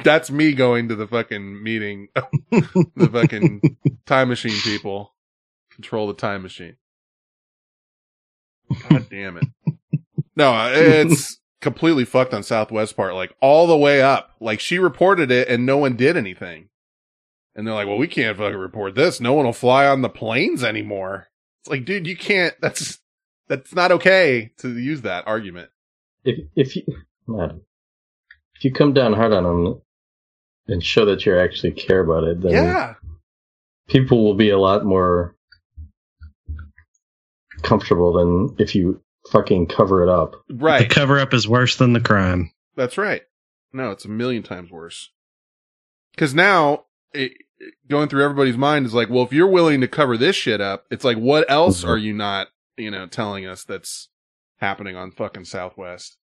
That's me going to the fucking meeting. The fucking time machine people control the time machine. God damn it. No, it's completely fucked on Southwest part, like all the way up. Like, she reported it and no one did anything. And they're like, well, we can't fucking report this. No one will fly on the planes anymore. It's like, dude, you can't. That's not okay to use that argument. If you come down hard on them and show that you actually care about it, then people will be a lot more comfortable than if you fucking cover it up. Right. The cover up is worse than the crime. That's right. No, it's 1,000,000 times worse. Because now, going through everybody's mind is like, well, if you're willing to cover this shit up, it's like, what else are you not, telling us that's happening on fucking Southwest?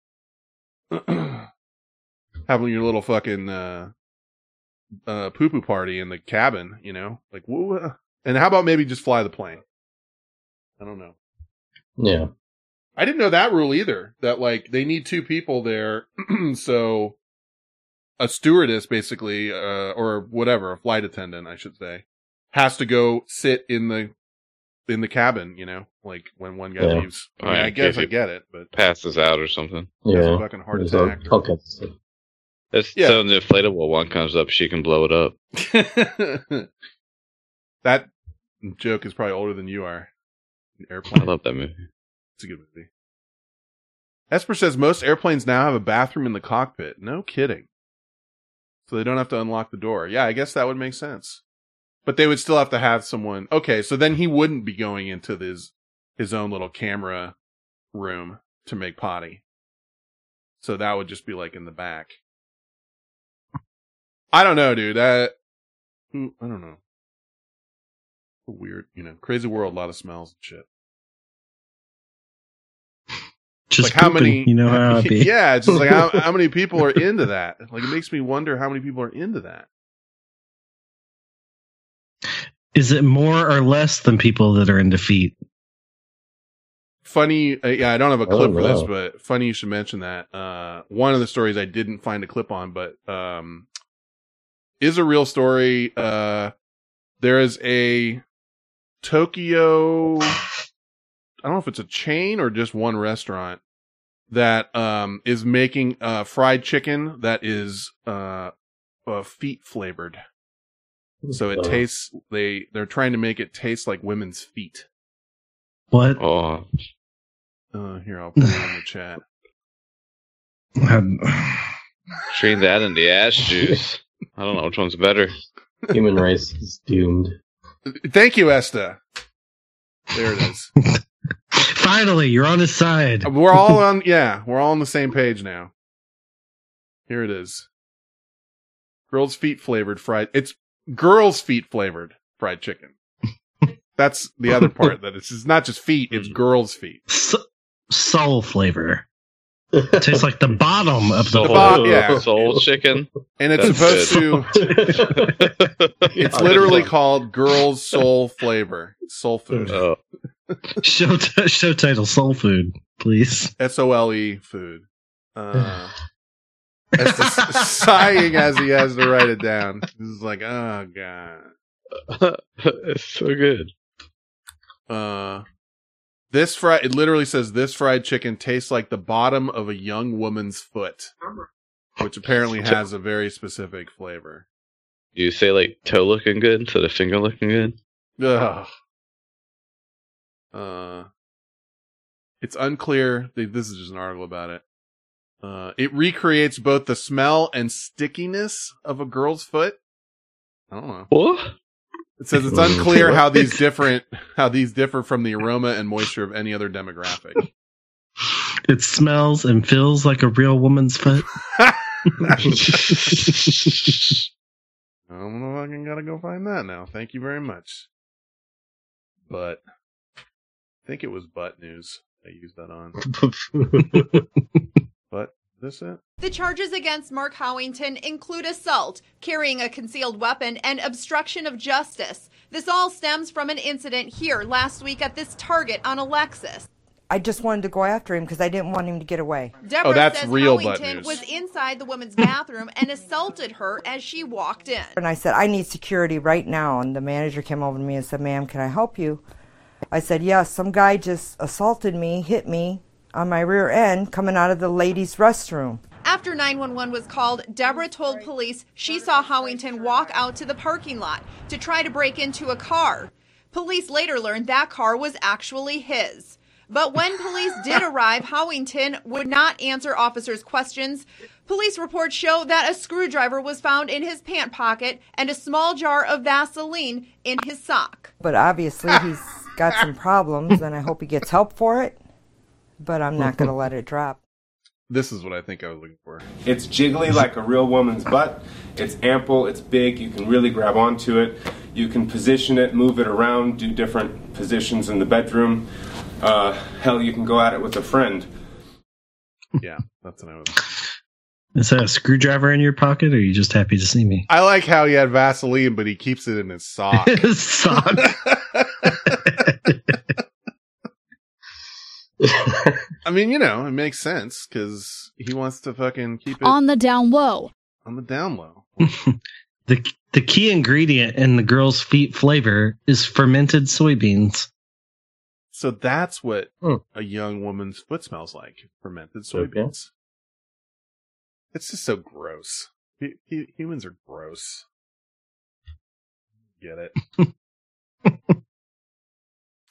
Having your little fucking poo-poo party in the cabin, like, woo. And how about maybe just fly the plane? I don't know. Yeah. I didn't know that rule either, that, like, they need two people there, so a stewardess, basically, or whatever, a flight attendant, I should say, has to go sit in the cabin, you know, like when one guy leaves. I mean, I guess I get it, but passes out or something. Yeah, has a fucking heart attack. So the inflatable one comes up, she can blow it up. That joke is probably older than you are. Airplane. I love that movie. It's a good movie. Esper says most airplanes now have a bathroom in the cockpit. No kidding. So they don't have to unlock the door. Yeah, I guess that would make sense. But they would still have to have someone. Okay, so then he wouldn't be going into his own little camera room to make potty. So that would just be like in the back. I don't know, dude. I don't know. Weird, you know, crazy world, a lot of smells and shit. Just like pooping, how many, you know, how I'd be. Yeah, it's just like how many people are into that? Like, it makes me wonder how many people are into that. Is it more or less than people that are into feet? Funny, yeah, I don't have a clip for this, but funny you should mention that. One of the stories I didn't find a clip on, but is a real story. There is a Tokyo, I don't know if it's a chain or just one restaurant that is making fried chicken that is feet flavored. So it tastes, they're trying to make it taste like women's feet. What? Oh. Here, I'll put it in the chat. Train that in the ash juice. I don't know which one's better. Human race is doomed. Thank you, Esta. There it is. Finally, you're on his side. We're all on the same page now. Here it is. Girls' feet flavored fried chicken. That's the other part, that it's not just feet, it's girls' feet. Soul flavor. It tastes like the bottom of the whole soul chicken. And it's it's literally called Girls' Soul Flavor. Soul food. Oh. Show title, Soul Food, please. SOLE food. Sighing as he has to write it down. This is like, oh god, it's so good. It literally says this fried chicken tastes like the bottom of a young woman's foot, which apparently has a very specific flavor. You say like toe looking good instead of finger looking good. Ugh. It's unclear. This is just an article about it. It recreates both the smell and stickiness of a girl's foot. I don't know. What? It says it's unclear how these differ from the aroma and moisture of any other demographic. It smells and feels like a real woman's foot. I'm fucking gotta go find that now. Thank you very much. But I think it was butt news. I used that on. But this it. The charges against Mark Howington include assault, carrying a concealed weapon, and obstruction of justice. This all stems from an incident here last week at this Target on Alexis. I just wanted to go after him because I didn't want him to get away. Deborah says real Howington was inside the woman's bathroom and assaulted her as she walked in. And I said, I need security right now. And the manager came over to me and said, ma'am, can I help you? I said, yes, some guy just assaulted me, hit me on my rear end coming out of the ladies' restroom. After 911 was called, Deborah told police she saw Howington walk out to the parking lot to try to break into a car. Police later learned that car was actually his. But when police did arrive, Howington would not answer officers' questions. Police reports show that a screwdriver was found in his pant pocket and a small jar of Vaseline in his sock. But obviously he's got some problems, and I hope he gets help for it. But I'm not going to let it drop. This is what I think I was looking for. It's jiggly like a real woman's butt. It's ample. It's big. You can really grab onto it. You can position it, move it around, do different positions in the bedroom. Hell, you can go at it with a friend. Yeah, that's what I was. Is that a screwdriver in your pocket, or are you just happy to see me? I like how he had Vaseline, but he keeps it in his sock. His sock. I mean, you know, it makes sense because he wants to fucking keep it on the down low. on the down low. The key ingredient in the girl's feet flavor is fermented soybeans. So that's what a young woman's foot smells like. Fermented soybeans. Okay. It's just so gross. Humans are gross. Get it.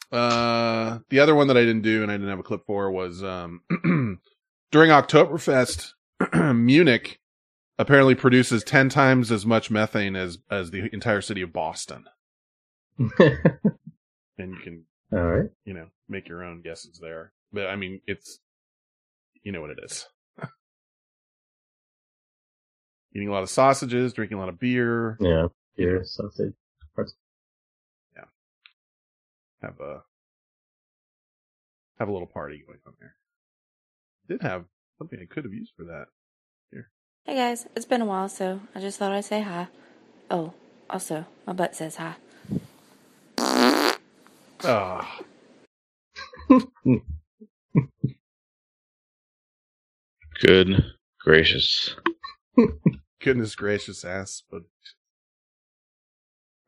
The other one that I didn't do and I didn't have a clip for was during Oktoberfest, Munich apparently produces 10 times as much methane as the entire city of Boston. And you can, all right, you know, make your own guesses there. But I mean, it's, you know what it is. Eating a lot of sausages, drinking a lot of beer. Yeah, beer, sausage. Yeah. Have a little party going on there. Did have something I could have used for that. Here. Hey guys, it's been a while, so I just thought I'd say hi. Oh, also, my butt says hi. Ah. Good gracious. Goodness gracious ass. But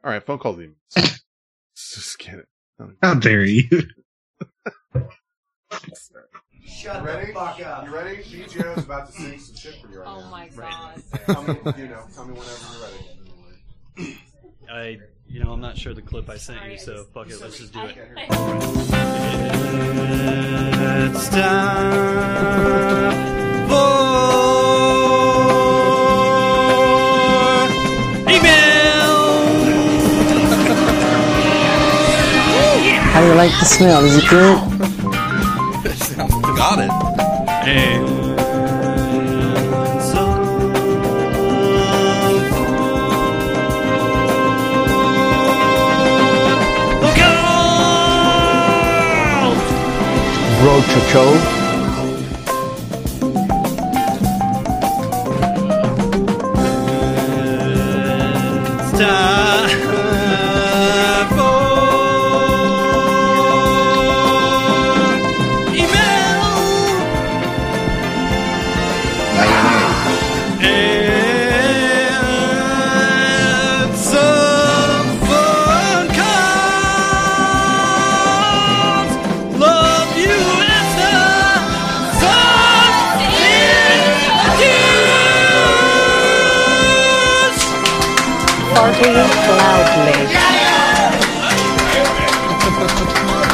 all right, phone call demons. Let's just get it. How dare you? Shut ready? The fuck up. You ready? DJ's about to sing some shit for you right now. Oh my god. Tell me whenever you're ready. I'm not sure the clip I sent you, so fuck it, let's just do it. It's time for email! How do you like the smell? Is it good? Got it. Hey. Road to Cho.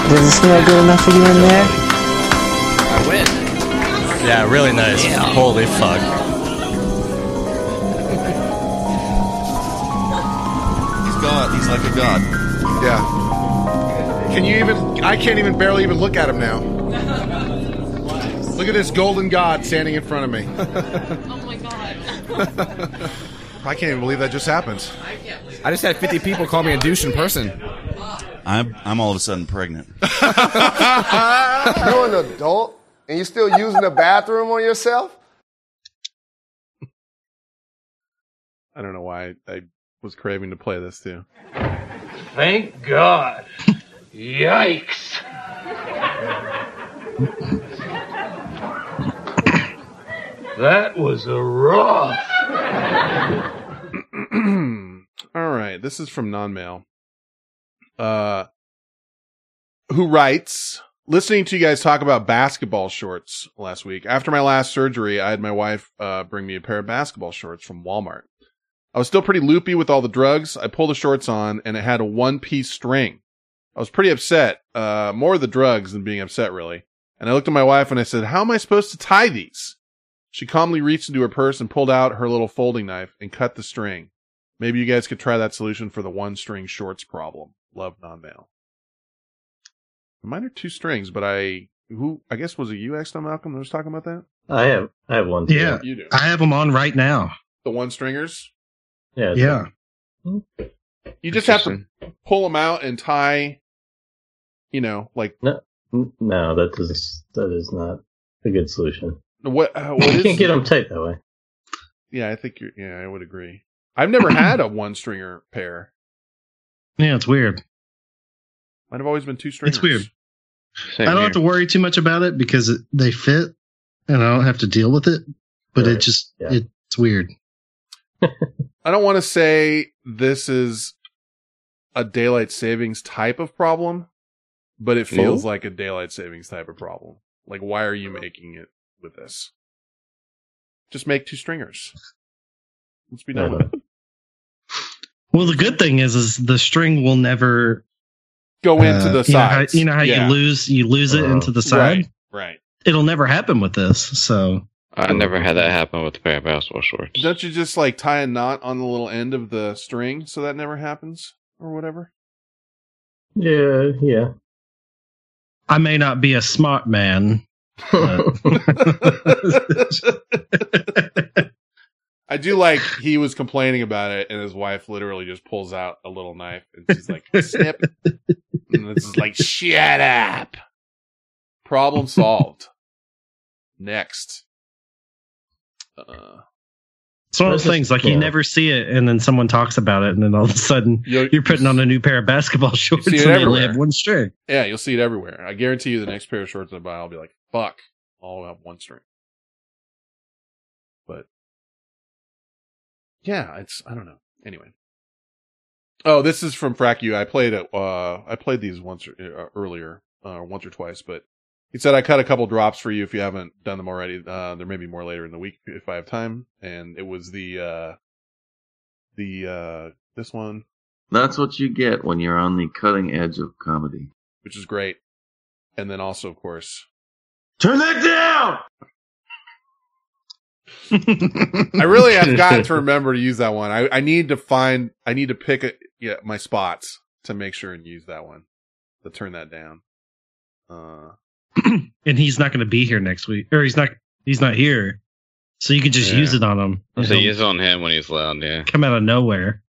Does it smell good enough for you in there? I win. Yeah, really nice. Yeah. Holy fuck. He's God. He's like a god. Yeah. Can you even... I can't even barely even look at him now. Look at this golden god standing in front of me. Oh my god. I can't even believe that just happened. I just had 50 people call me a douche in person. I'm all of a sudden pregnant. You're an adult, and you're still using the bathroom on yourself? I don't know why I was craving to play this, too. Thank God. Yikes. That was a rough. All right, this is from non-mail. Who writes, listening to you guys talk about basketball shorts last week. After my last surgery, I had my wife bring me a pair of basketball shorts from Walmart. I was still pretty loopy with all the drugs. I pulled the shorts on and it had a one-piece string. I was pretty upset, more of the drugs than being upset, really. And I looked at my wife and I said, how am I supposed to tie these? She calmly reached into her purse and pulled out her little folding knife and cut the string. Maybe you guys could try that solution for the one-string shorts problem. Love, non-mail. Mine are two strings, but I guess, was it you, Esta, Malcolm, that was talking about that? I have one. Yeah, you do. I have them on right now. The one-stringers? Yeah. Yeah. You just have to pull them out and tie, you know, like... No, that is not a good solution. What you can't get them tight that way. Yeah, I think I would agree. I've never had a one-stringer pair. Yeah, it's weird. Might have always been two stringers. It's weird. Same I don't here. Have to worry too much about it because they fit, and I don't have to deal with it. But It's weird. I don't want to say this is a daylight savings type of problem, but it feels like a daylight savings type of problem. Like, why are you making it with this? Just make two stringers. Let's be done with it. Well, the good thing is the string will never go into the sides. You know how you lose it into the side? Right. It'll never happen with this, so... I never had that happen with a pair of basketball shorts. Don't you just, like, tie a knot on the little end of the string so that never happens? Or whatever? Yeah. I may not be a smart man, but... I do like he was complaining about it, and his wife literally just pulls out a little knife, and she's like, snip. And this is like, shut up. Problem solved. Next. It's one of those things, like, you never see it, and then someone talks about it, and then all of a sudden, you're putting on a new pair of basketball shorts, and they only have one string. Yeah, you'll see it everywhere. I guarantee you the next pair of shorts I buy, I'll be like, fuck, I'll have one string. But... yeah, it's, I don't know. Anyway. Oh, this is from Frack U. I played these once or twice, but he said, I cut a couple drops for you if you haven't done them already. There may be more later in the week if I have time. And it was this one. That's what you get when you're on the cutting edge of comedy. Which is great. And then also, of course, turn that down! I really have gotten to remember to use that one. I need to pick my spots to make sure and use that one. To turn that down. And he's not going to be here next week, or he's not here, so you can just use it on him. So use it on him when he's loud. Yeah, come out of nowhere.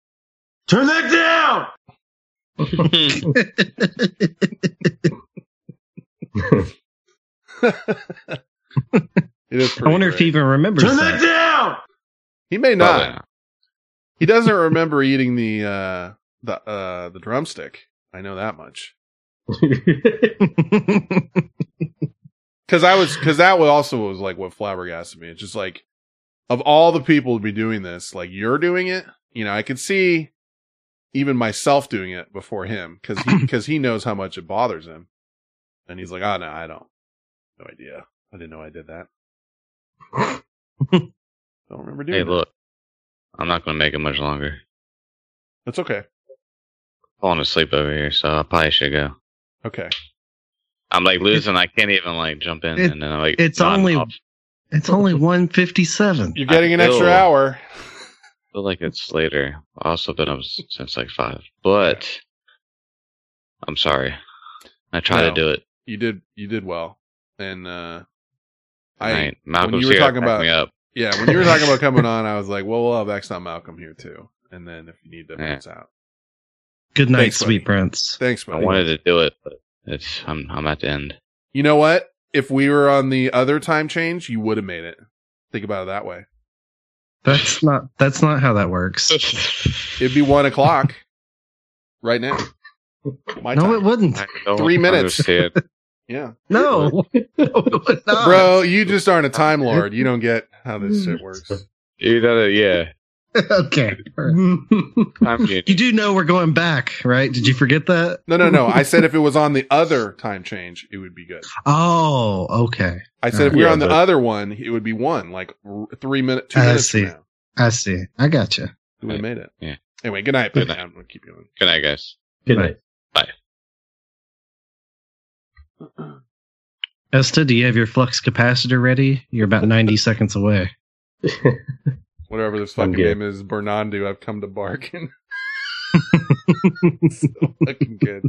Turn that down. I wonder if he even remembers. Turn that down. He may not. Probably not. He doesn't remember eating the drumstick. I know that much. Because that also was like what flabbergasted me. It's just like, of all the people to be doing this, like, you're doing it. You know, I could see even myself doing it before him because he knows how much it bothers him, and he's like, oh no, I don't, no idea. I didn't know I did that. Don't remember doing. Hey, look, I'm not going to make it much longer. That's okay. I'm falling asleep over here, so I probably should go. Okay. I'm like losing. I can't even like jump in, and then I'm like, it's only 1:57. You're getting an extra hour. I feel like it's later. I've also been up since like 5, but I'm sorry. I tried to do it. You did well, and right. Malcolm's when you were talking about when you were talking about coming on, I was like, well, we'll have X on Malcolm here too, and then if you need to bounce out. Good night, thanks, sweet buddy. Prince. Thanks, buddy. I wanted to do it, but I'm at the end. You know what? If we were on the other time change, you would have made it. Think about it that way. That's not how that works. It'd be 1:00 right now. No, it wouldn't. 3 minutes. Yeah. No. Bro, you just aren't a time lord. You don't get how this shit works. You know, yeah. Okay. You do know we're going back, right? Did you forget that? No. I said if it was on the other time change, it would be good. Oh, okay. I said if we were on the other one, it would be 1, like 3 minutes, 2 minutes from now. I see. I got you. We made it. Yeah. Anyway, good night. Good night. I'm gonna keep going. Good night, guys. Good night. Bye. Esta, do you have your flux capacitor ready? You're about 90 seconds away. Whatever this fucking name is, Bernardo, I've come to bargain. So fucking good.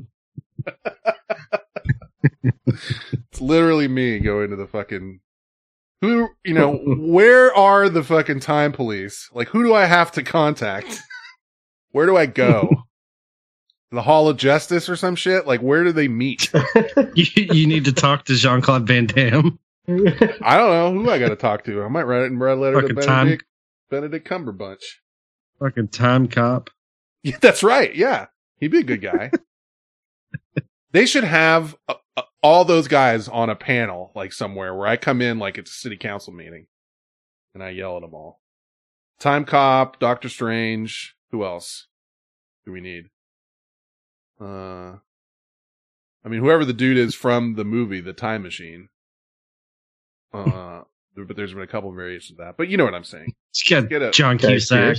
It's literally me going to the fucking... who, you know, where are the fucking time police? Like, who do I have to contact? Where do I go? The Hall of Justice or some shit? Like, where do they meet? You need to talk to Jean-Claude Van Damme. I don't know who I gotta talk to. I might write a letter to Benedict Cumberbatch. Fucking time cop. Yeah, that's right. Yeah. He'd be a good guy. They should have all those guys on a panel, like somewhere where I come in, like it's a city council meeting, and I yell at them all. Time Cop, Doctor Strange. Who else do we need? I mean, whoever the dude is from the movie, The Time Machine. But there's been a couple of variations of that. But you know what I'm saying. Get John Cusack.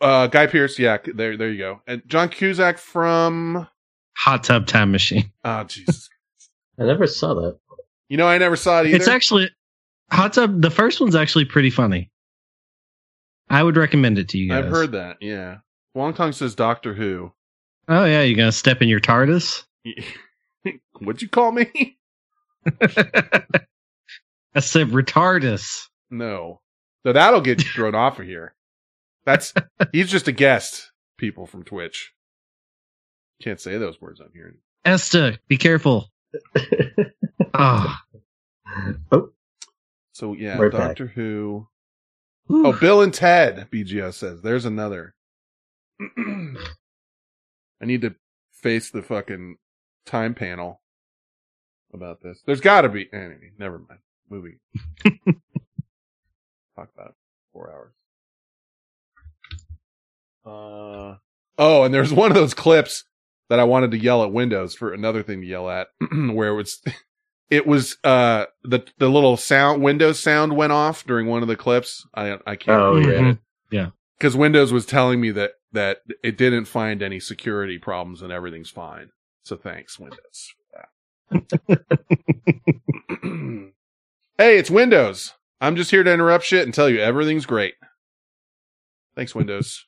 Guy Pearce, yeah, there you go. And John Cusack from Hot Tub Time Machine. Oh, Jesus. I never saw that. You know, I never saw it either. It's actually Hot Tub. The first one's actually pretty funny. I would recommend it to you guys. I've heard that, yeah. Wong Tong says Doctor Who. Oh, yeah, you're going to step in your TARDIS? What'd you call me? I said retardus. No. So that'll get you thrown off of here. He's just a guest, people from Twitch. Can't say those words on here. Esta, be careful. Oh. So, yeah, we're Doctor back. Who. Ooh. Oh, Bill and Ted, BGS says. There's another. I need to face the fucking time panel about this. There's got to be. Anyway, never mind. Movie. Talk about it. 4 hours. Oh, and there's one of those clips that I wanted to yell at Windows for another thing to yell at, where it was the little sound Windows sound went off during one of the clips. I can't. Oh yeah, yeah. Because Windows was telling me that it didn't find any security problems and everything's fine. So thanks, Windows, for that. Hey, it's Windows. I'm just here to interrupt shit and tell you everything's great. Thanks, Windows.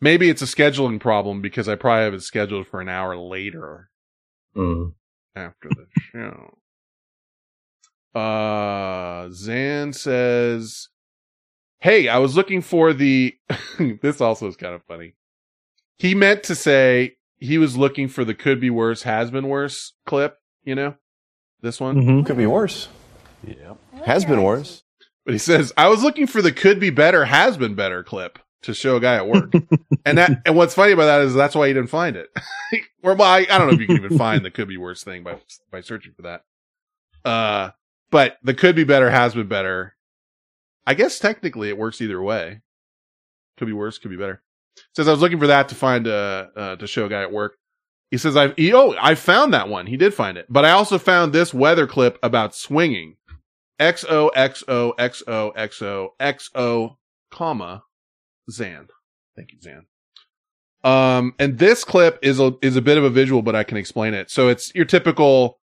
Maybe it's a scheduling problem because I probably have it scheduled for an hour later after the show. Zan says, hey, I was looking for the... This also is kind of funny. He meant to say he was looking for the could be worse, has been worse clip, you know? This one? Mm-hmm. Could be worse. Yeah. Has been worse. But he says, I was looking for the could be better, has been better clip to show a guy at work. And what's funny about that is that's why he didn't find it. Or well, I don't know if you can even find the could be worse thing by searching for that. But the could be better, has been better. I guess technically it works either way. Could be worse, could be better. Says I was looking for that to find to show a guy at work. He says, I found that one. He did find it. But I also found this weather clip about swinging. XOXOXOXOXO, comma, Zan. Thank you, Zan. And this clip is a bit of a visual, but I can explain it. So it's your typical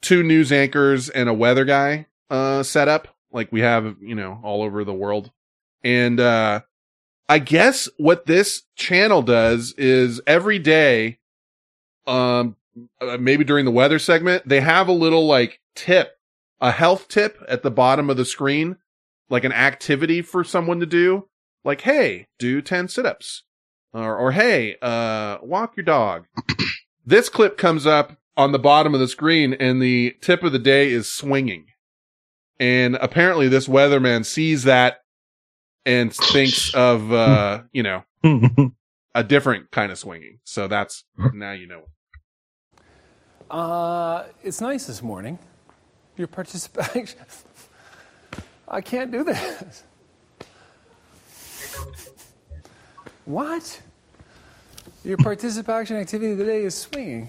two news anchors and a weather guy setup, like we have, you know, all over the world. And I guess what this channel does is every day, maybe during the weather segment, they have a little like tip. A health tip at the bottom of the screen, like an activity for someone to do, like, hey, do 10 sit-ups or hey, walk your dog. This clip comes up on the bottom of the screen and the tip of the day is swinging. And apparently this weatherman sees that and thinks of, you know, a different kind of swinging. So that's now, you know, it's nice this morning. Your participation. I can't do this. What? Your participation activity today is swinging.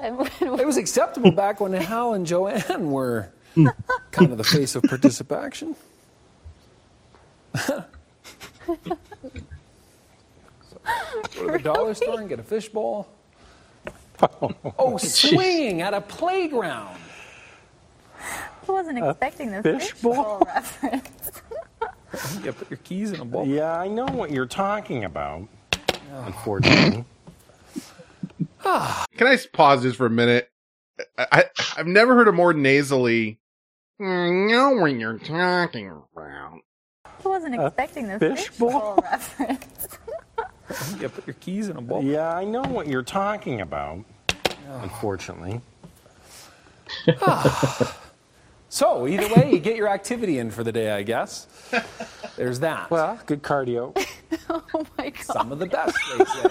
It was acceptable back when Hal and Joanne were kind of the face of participation. So, go to the dollar store and get a fishbowl. Oh, swinging at a playground. I wasn't expecting this fishbowl reference. You put your keys in a bowl. Yeah, I know what you're talking about. Oh. Unfortunately. Can I pause this for a minute? I've never heard a more nasally. I know what you're talking about. I wasn't expecting this fishbowl reference. You put your keys in a bowl. Yeah, I know what you're talking about. Oh. Unfortunately. So, either way, you get your activity in for the day, I guess. There's that. Well, good cardio. Oh, my God. Some of the best, they say.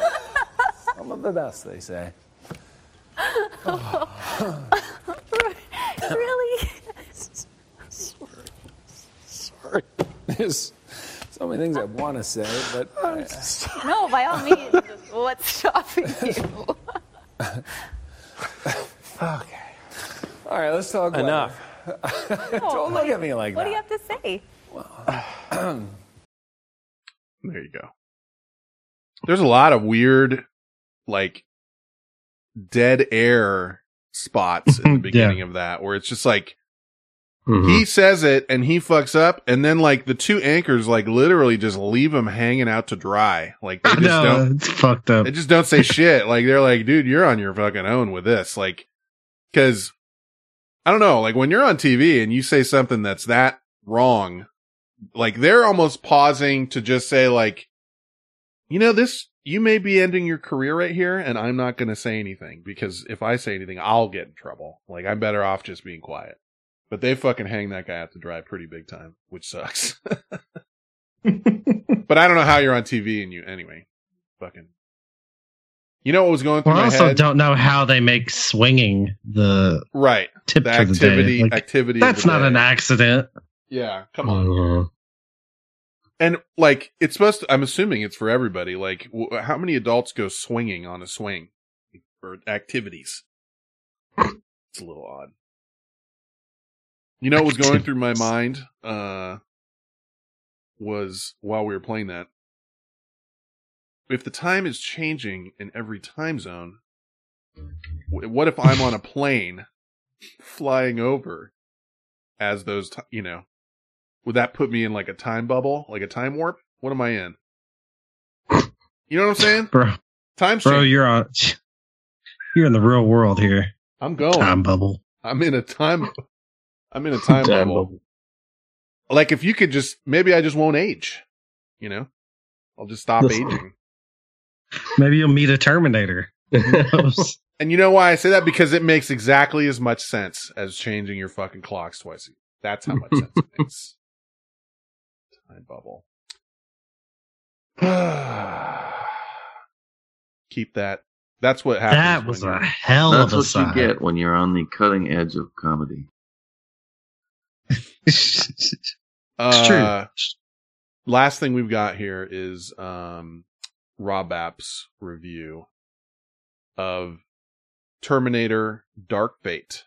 Some of the best, they say. Oh. Really? There's so many things I want to say, but... No, by all means, what's stopping you? Okay. All right, let's talk enough. Don't look at me like that. What do you have to say? Well, there you go. There's a lot of weird, like, dead air spots in the beginning of that, where it's just like, he says it and he fucks up, and then like the two anchors like literally just leave him hanging out to dry. Like they just don't. It's fucked up. They just don't say shit. Like they're like, dude, you're on your fucking own with this. Like, because I don't know. Like when you're on TV and you say something that's that wrong, like they're almost pausing to just say like, you know, this, you may be ending your career right here, and I'm not going to say anything because if I say anything, I'll get in trouble. Like I'm better off just being quiet. But they fucking hang that guy out to dry pretty big time, which sucks. But I don't know how you're on TV and you, anyway, fucking. You know what was going through my head? I also don't know how they make swinging the right tip the activity. Like, activity. That's not an accident. Yeah, come on. And like, it's supposed to, I'm assuming it's for everybody. Like, how many adults go swinging on a swing for activities? It's a little odd. You know what was going through my mind was while we were playing that, if the time is changing in every time zone, what if I'm on a plane flying over as those, you know, would that put me in like a time bubble, like a time warp? What am I in? You know what I'm saying? Bro, time's changing. Bro, you're in the real world here. I'm going. Time bubble. I'm in a time bubble. Like if you could just, maybe I just won't age, you know, I'll just stop aging. Maybe you'll meet a Terminator. And you know why I say that? Because it makes exactly as much sense as changing your fucking clocks twice a year. That's how much sense it makes. Time bubble. Keep that. That's what happens. That was a hell of a side. That's what you get when you're on the cutting edge of comedy. It's true. Last thing we've got here is Rob App's review of Terminator Dark Fate.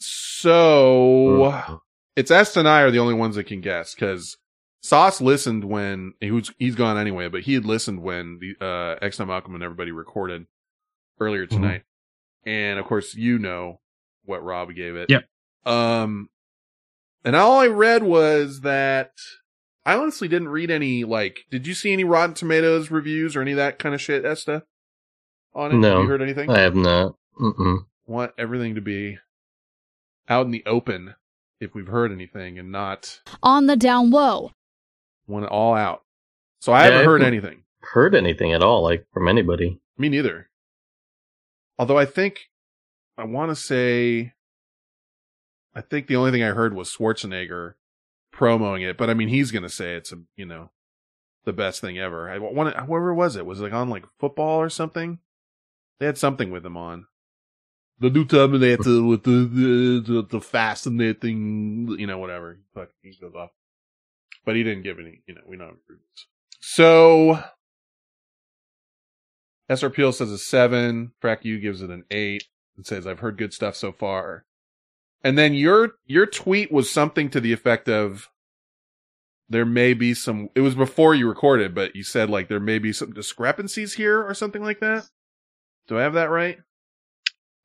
So it's Est and I are the only ones that can guess because Sauce listened when he's gone anyway, but he had listened when the X9 Malcolm and everybody recorded earlier tonight, and of course you know what Rob gave it. Yep. And all I read was that I honestly didn't read any, like, did you see any Rotten Tomatoes reviews or any of that kind of shit, Esta? On it? No. Have you heard anything? I have not. Want everything to be out in the open if we've heard anything and not on the down low. Want it all out. So I haven't heard anything. Heard anything at all, like, from anybody. Me neither. Although I think, I want to say, I think the only thing I heard was Schwarzenegger promoting it, but I mean, he's going to say it's, you know, the best thing ever. I want to, whoever was it? Was it like on like football or something? They had something with him on. The new Terminator with the fascinating, you know, whatever. Fuck, he goes off. But he didn't give any, you know, we don't have reviews. So, SRPL says a 7. Frack U gives it an 8. It says, I've heard good stuff so far. And then your tweet was something to the effect of, there may be some, it was before you recorded, but you said like there may be some discrepancies here or something like that. Do I have that right?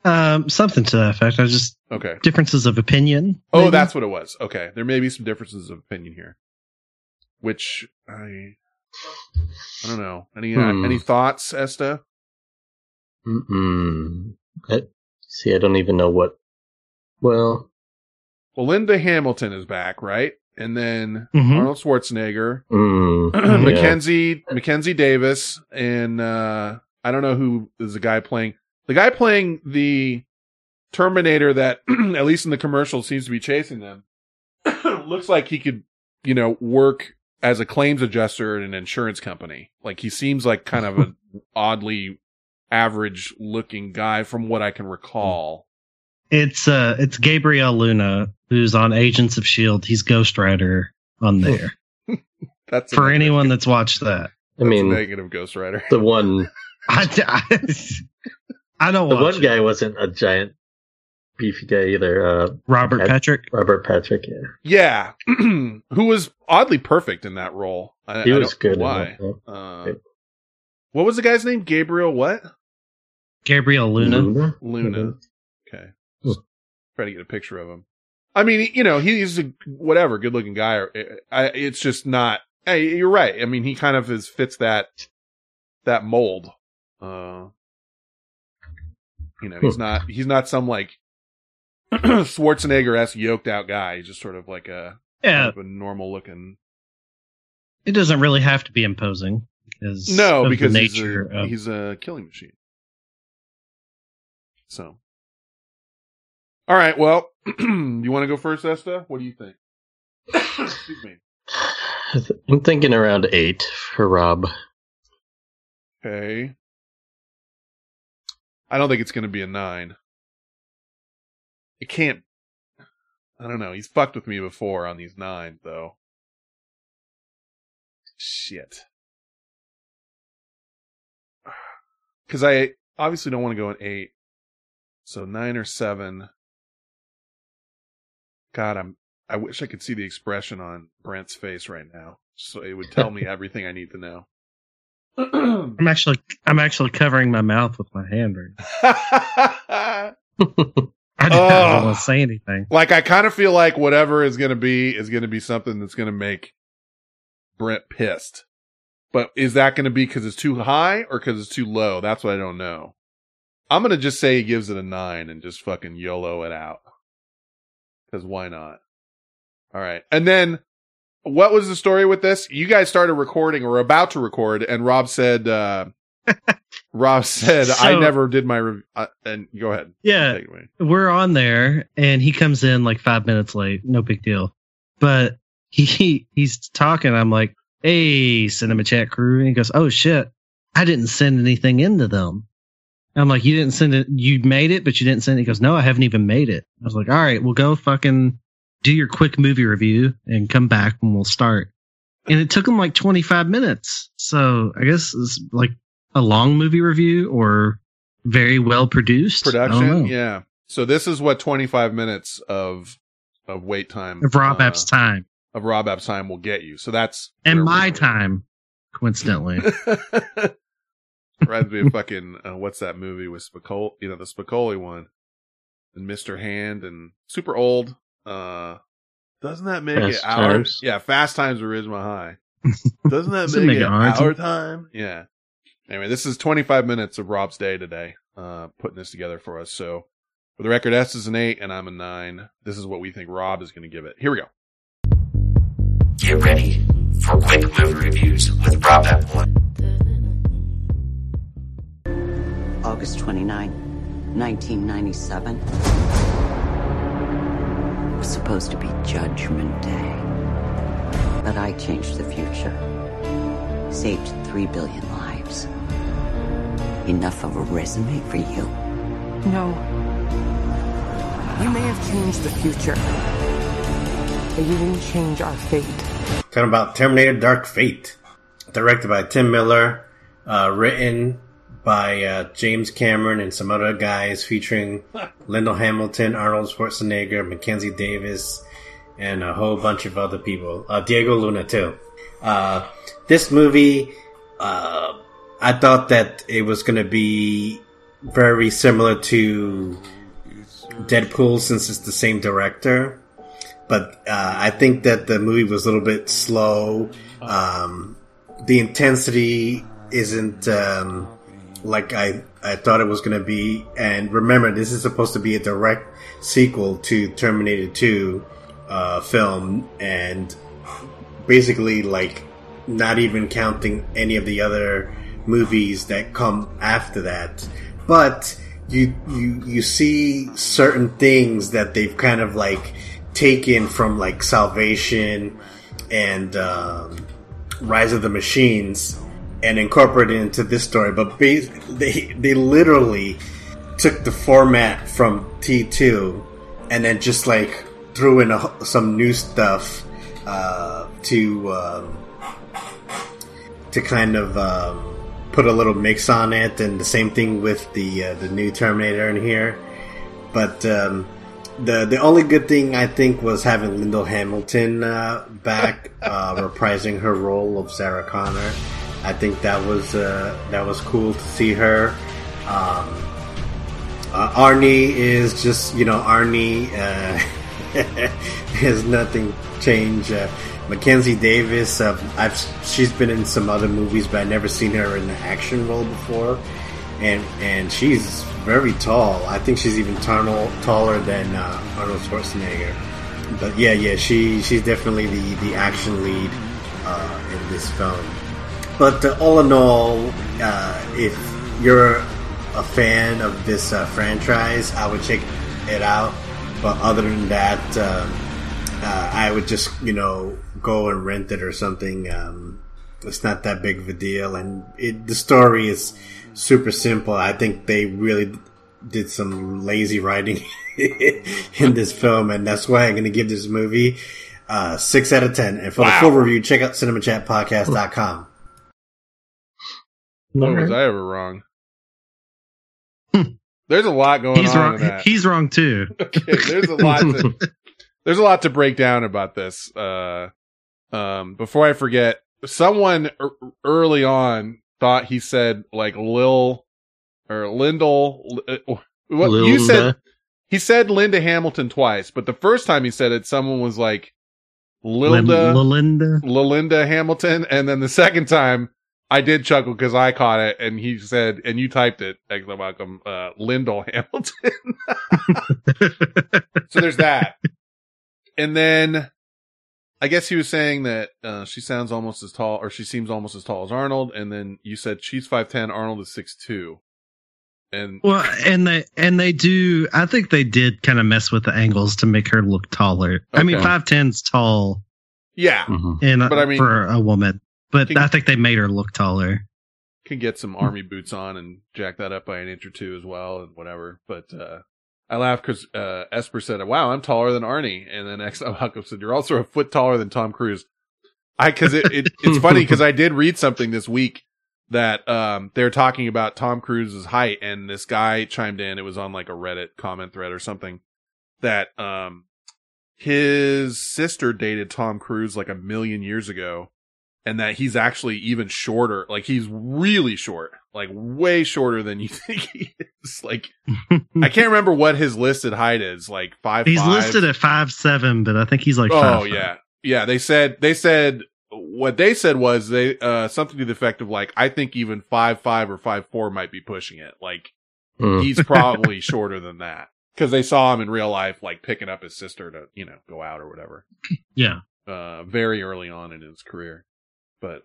Something to that effect. I just, okay. Differences of opinion. Oh, maybe? That's what it was. Okay. There may be some differences of opinion here, which I don't know. Any thoughts, Esta? See, I don't even know what. Well, Linda Hamilton is back, right? And then Arnold Schwarzenegger, Mackenzie Davis, and I don't know who is the guy playing the Terminator that, at least in the commercial, seems to be chasing them. Looks like he could, you know, work as a claims adjuster at an insurance company. Like he seems like kind of an oddly average looking guy from what I can recall. It's Gabriel Luna, who's on Agents of S.H.I.E.L.D. He's Ghost Rider on there. That's for anyone that's watched that. I mean, negative Ghost Rider. The one I don't. The watch one it. Guy wasn't a giant beefy guy either. Robert Patrick. Yeah. Yeah. Who was oddly perfect in that role. He was good. Why? What was the guy's name? Gabriel what? Gabriel Luna. Okay. Just trying to get a picture of him. I mean, you know, he's a whatever good looking guy. It's just not. Hey, you're right. I mean, he kind of fits that mold. You know, he's not some like Schwarzenegger-esque yoked out guy. He's just sort of like a normal looking. It doesn't really have to be imposing because the nature he's a killing machine. So. All right, well, you want to go first, Esta? What do you think? Excuse me. I'm thinking around 8 for Rob. Okay. I don't think it's going to be a 9. It can't. I don't know. He's fucked with me before on these 9s, though. Shit. Because I obviously don't want to go an 8. So 9 or 7. God, I wish I could see the expression on Brent's face right now. So it would tell me everything I need to know. I'm actually covering my mouth with my hand right now. I don't want to say anything. Like, I kind of feel like whatever is going to be something that's going to make Brent pissed. But is that going to be because it's too high or because it's too low? That's what I don't know. I'm going to just say he gives it a 9 and just fucking YOLO it out. Because why not? All right. And then what was the story with this? You guys started recording or were about to record. And Rob said, so, I never did my review. And go ahead. Yeah. We're on there and he comes in like 5 minutes late. No big deal. But he's talking. I'm like, hey, Cinema Chat crew. And he goes, oh shit. I didn't send anything into them. I'm like, you didn't send it. You made it, but you didn't send it. He goes, no, I haven't even made it. I was like, all right, we'll go fucking do your quick movie review and come back and we'll start. And it took him like 25 minutes. So I guess it's like a long movie review or very well produced. Production. Yeah. So this is what 25 minutes of wait time. Of Rob App's time. Of Rob App's time will get you. So that's. And my time, coincidentally. Reminds me of fucking what's that movie with Spicoli? You know, the Spicoli one, and Mr. Hand, and super old. Doesn't that make Fast it ours? Yeah, Fast Times at Ridgemont High. Doesn't that make it our time? Yeah. Anyway, this is 25 minutes of Rob's day today, putting this together for us. So, for the record, S is an 8, and I'm a 9. This is what we think Rob is going to give it. Here we go. Get ready for quick movie reviews with Rob at 1. August 29, 1997 it was supposed to be Judgment Day, but I changed the future, saved 3 billion lives. Enough of a resume for you? No. You may have changed the future, but you didn't change our fate. Talking about Terminator Dark Fate, directed by Tim Miller, written by James Cameron and some other guys, featuring Linda Hamilton, Arnold Schwarzenegger, Mackenzie Davis, and a whole bunch of other people. Diego Luna, too. This movie, I thought that it was going to be very similar to Deadpool since it's the same director. But I think that the movie was a little bit slow. The intensity isn't... like I thought it was going to be. And remember, this is supposed to be a direct sequel to Terminator 2 film, and basically like not even counting any of the other movies that come after that. But you see certain things that they've kind of like taken from like Salvation and Rise of the Machines and incorporate it into this story, but they literally took the format from T2 and then just like threw in some new stuff to kind of put a little mix on it, and the same thing with the new Terminator in here. But the only good thing I think was having Linda Hamilton back, reprising her role of Sarah Connor. I think that was cool to see her. Arnie is just, you know, Arnie has nothing changed. Mackenzie Davis, she's been in some other movies, but I've never seen her in an action role before. And she's very tall. I think she's even taller than Arnold Schwarzenegger. But yeah, she's definitely the action lead in this film. But all in all, if you're a fan of this franchise, I would check it out. But other than that, I would just, you know, go and rent it or something. It's not that big of a deal, and the story is super simple. I think they really did some lazy writing in this film, and that's why I'm going to give this movie 6 out of 10. And for the full review, check out cinemachatpodcast.com. What was I ever wrong? There's a lot going on in that. He's wrong too. Okay, there's a lot to break down about this. Before I forget, someone early on thought he said like Lil or Lyndall. What Lilda. You said? He said Linda Hamilton twice, but the first time he said it, someone was like Lilinda Hamilton, and then the second time, I did chuckle because I caught it, and he said, and you typed it, Malcolm, Lyndall Hamilton. So there's that. And then I guess he was saying that she seems almost as tall as Arnold, and then you said she's 5'10", Arnold is 6'2". And they do, I think they did kind of mess with the angles to make her look taller. Okay. I mean, 5'10's tall. Yeah. Mm-hmm. But I mean, for a woman. But I think they made her look taller. Can get some army boots on and jack that up by an inch or two as well and whatever. But I laughed because Esper said, wow, I'm taller than Arnie. And then Malcolm said, you're also a foot taller than Tom Cruise. It's funny because I did read something this week that they're talking about Tom Cruise's height. And this guy chimed in. It was on like a Reddit comment thread or something that his sister dated Tom Cruise like 1,000,000 years ago. And that he's actually even shorter. Like, he's really short. Like, way shorter than you think he is. Like, I can't remember what his listed height is. Like, 5'5". He's listed at 5'7", but I think he's like 5'5". Oh, yeah. Yeah, they said... What they said was something to the effect of, like, I think even 5'5" or 5'4" might be pushing it. Like, he's probably shorter than that. Because they saw him in real life, like, picking up his sister to, you know, go out or whatever. Yeah. Very early on in his career. But,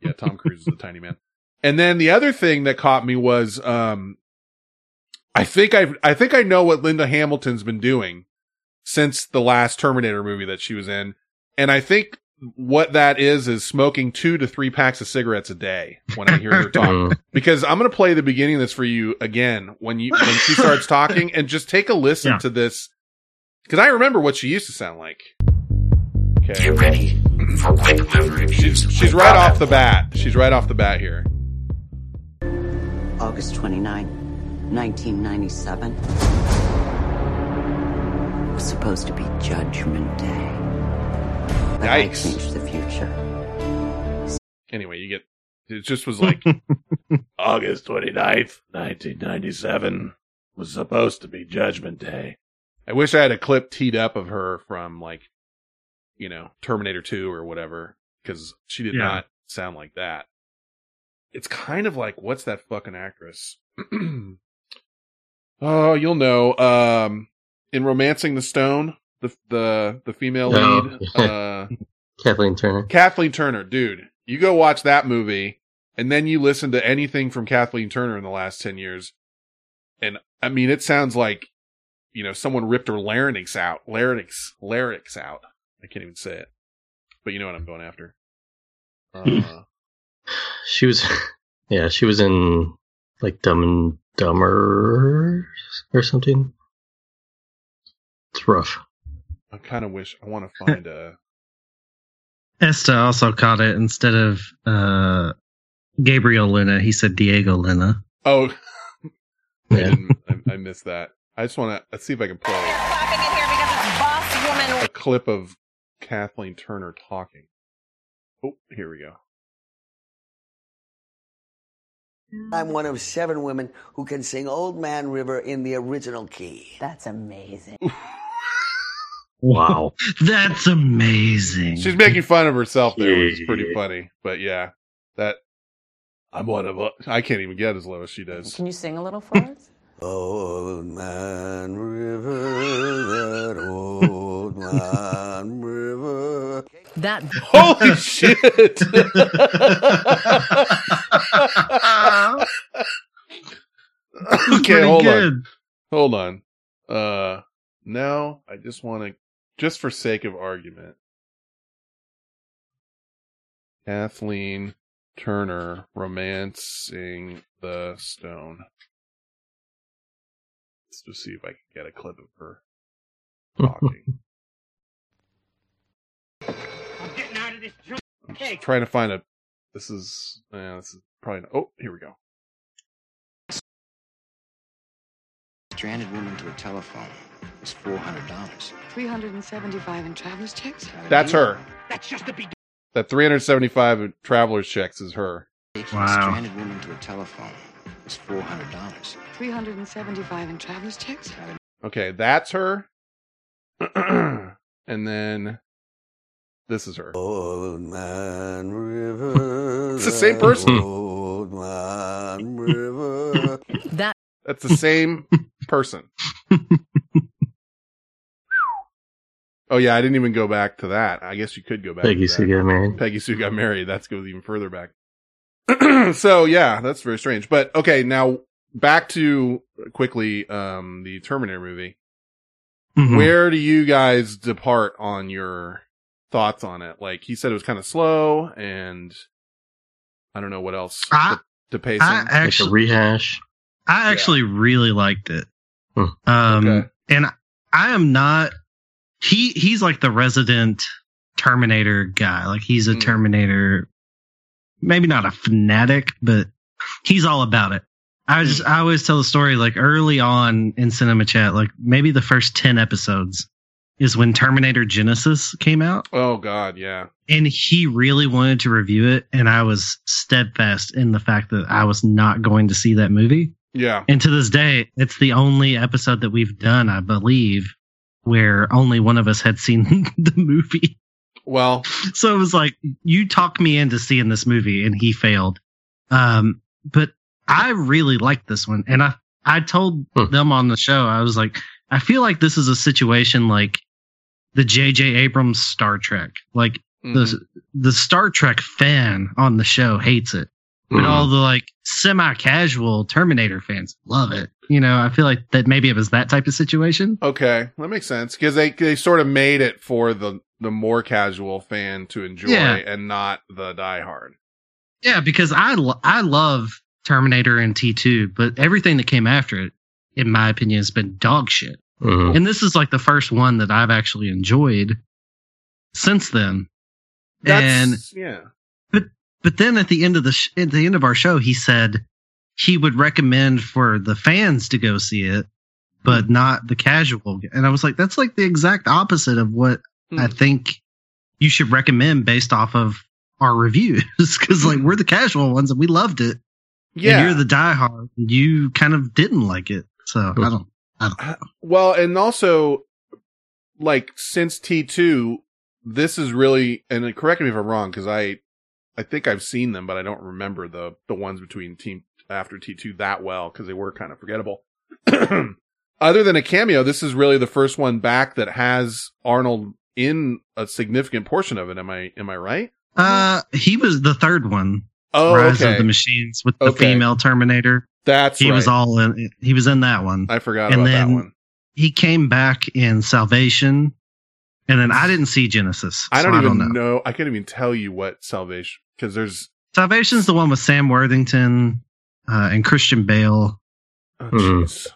yeah, Tom Cruise is a tiny man. And then the other thing that caught me was, I think I know what Linda Hamilton's been doing since the last Terminator movie that she was in. And I think what that is smoking 2 to 3 packs of cigarettes a day when I hear her talk. Because I'm going to play the beginning of this for you again when she starts talking, and just take a listen to this. Because I remember what she used to sound like. Okay. Get ready. She's right off the bat. She's right off the bat here. August 29, 1997. It was supposed to be Judgment Day. But I changed the future. Anyway, it just was like August 29th, 1997 was supposed to be Judgment Day. I wish I had a clip teed up of her from like, you know, Terminator 2 or whatever, because she did not sound like that. It's kind of like, what's that fucking actress? Oh, you'll know. In Romancing the Stone, the female lead. Kathleen Turner. Kathleen Turner, dude. You go watch that movie, and then you listen to anything from Kathleen Turner in the last 10 years. And, I mean, it sounds like, you know, someone ripped her larynx out. Larynx out. I can't even say it, but you know what I'm going after. She was in like Dumb and dumber or something. It's rough. I kind of wish I want to find a. Esta also caught it instead of Gabriel Luna. He said Diego Luna. Oh, yeah. I missed that. I just want to see if I can play a clip of Kathleen Turner talking. Oh, here we go. I'm one of 7 women who can sing Old Man River in the original key. That's amazing. Wow. That's amazing. She's making fun of herself there, which is pretty funny. But yeah, that I'm one of I can't even get as low as she does. Can you sing a little for us? Old Man River, that Old Man River. That holy shit! Okay, hold on. Now I just want to, just for sake of argument, Kathleen Turner romancing the stone. Let's just see if I can get a clip of her talking. I'm just trying to find a. This is probably. Oh, here we go. Stranded woman to a telephone was $400. $375 in traveler's checks. That's her. That's just the beginning. That $375 in traveler's checks is her. Wow. Stranded woman to a telephone was $400. $375 in traveler's checks. Okay, that's her. And then. This is her. Old Man River. It's the same person. Old Man River. That's the same person. Oh, yeah, I didn't even go back to that. I guess you could go back Peggy to that. Sue got married. Peggy Sue got married. That goes even further back. So, yeah, that's very strange. But, okay, now back to, quickly, the Terminator movie. Mm-hmm. Where do you guys depart on your... thoughts on it? Like he said it was kind of slow and I don't know what else to pace in. I actually really liked it. Okay. And I am not he's like the resident Terminator guy. Like he's a Terminator, maybe not a fanatic, but he's all about it. I always tell the story like early on in Cinema Chat, like maybe the first 10 episodes is when Terminator Genisys came out. Oh, God, yeah. And he really wanted to review it, and I was steadfast in the fact that I was not going to see that movie. Yeah. And to this day, it's the only episode that we've done, I believe, where only one of us had seen the movie. Well. So it was like, you talked me into seeing this movie, and he failed. But I really liked this one, and I told them on the show, I was like, I feel like this is a situation like the J.J. Abrams Star Trek, like the Star Trek fan on the show hates it, but all the like semi-casual Terminator fans love it. You know, I feel like that maybe it was that type of situation. Okay, that makes sense because they sort of made it for the more casual fan to enjoy and not the diehard. Yeah, because I love Terminator and T2, but everything that came after it, in my opinion, has been dog shit. And this is like the first one that I've actually enjoyed since then. But then at the end of our show, he said he would recommend for the fans to go see it, but not the casual. And I was like, that's like the exact opposite of what I think you should recommend based off of our reviews, because like we're the casual ones and we loved it. Yeah, and you're the diehard. You kind of didn't like it. So I don't know. Well, and also, like, since T2, this is really, and correct me if I'm wrong, because I think I've seen them, but I don't remember the ones between after T2 that well, because they were kind of forgettable. Other than a cameo, this is really the first one back that has Arnold in a significant portion of it. Am I right? He was the third one. Oh, Rise of the Machines with the female Terminator. That's right. He was in that one. I forgot about that one. He came back in Salvation, and then I didn't see Genisys. I don't even know. I couldn't even tell you what Salvation, because there's Salvation's the one with Sam Worthington and Christian Bale Oh, jeez.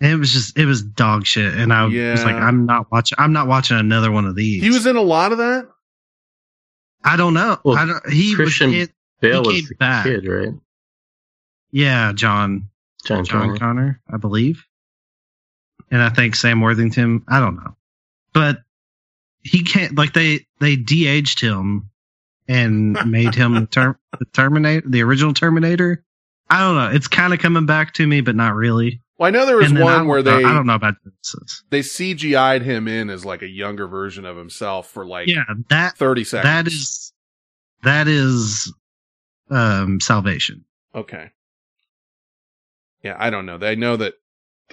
It was just, it was dog shit. And I was like, I'm not watching another one of these. He was in a lot of that. I don't know. Well, I don't, he Christian was in, Bale he was the back. Kid, right? Yeah. John Connor. Connor, I believe. And I think Sam Worthington, I don't know, but he can't, like, they de-aged him and made him the Terminator, the original Terminator. I don't know. It's kind of coming back to me, but not really. Well, I know there was one where I don't know about this. They CGI'd him in as like a younger version of himself for like 30 seconds. That is Salvation. Okay. Yeah, I don't know. I know that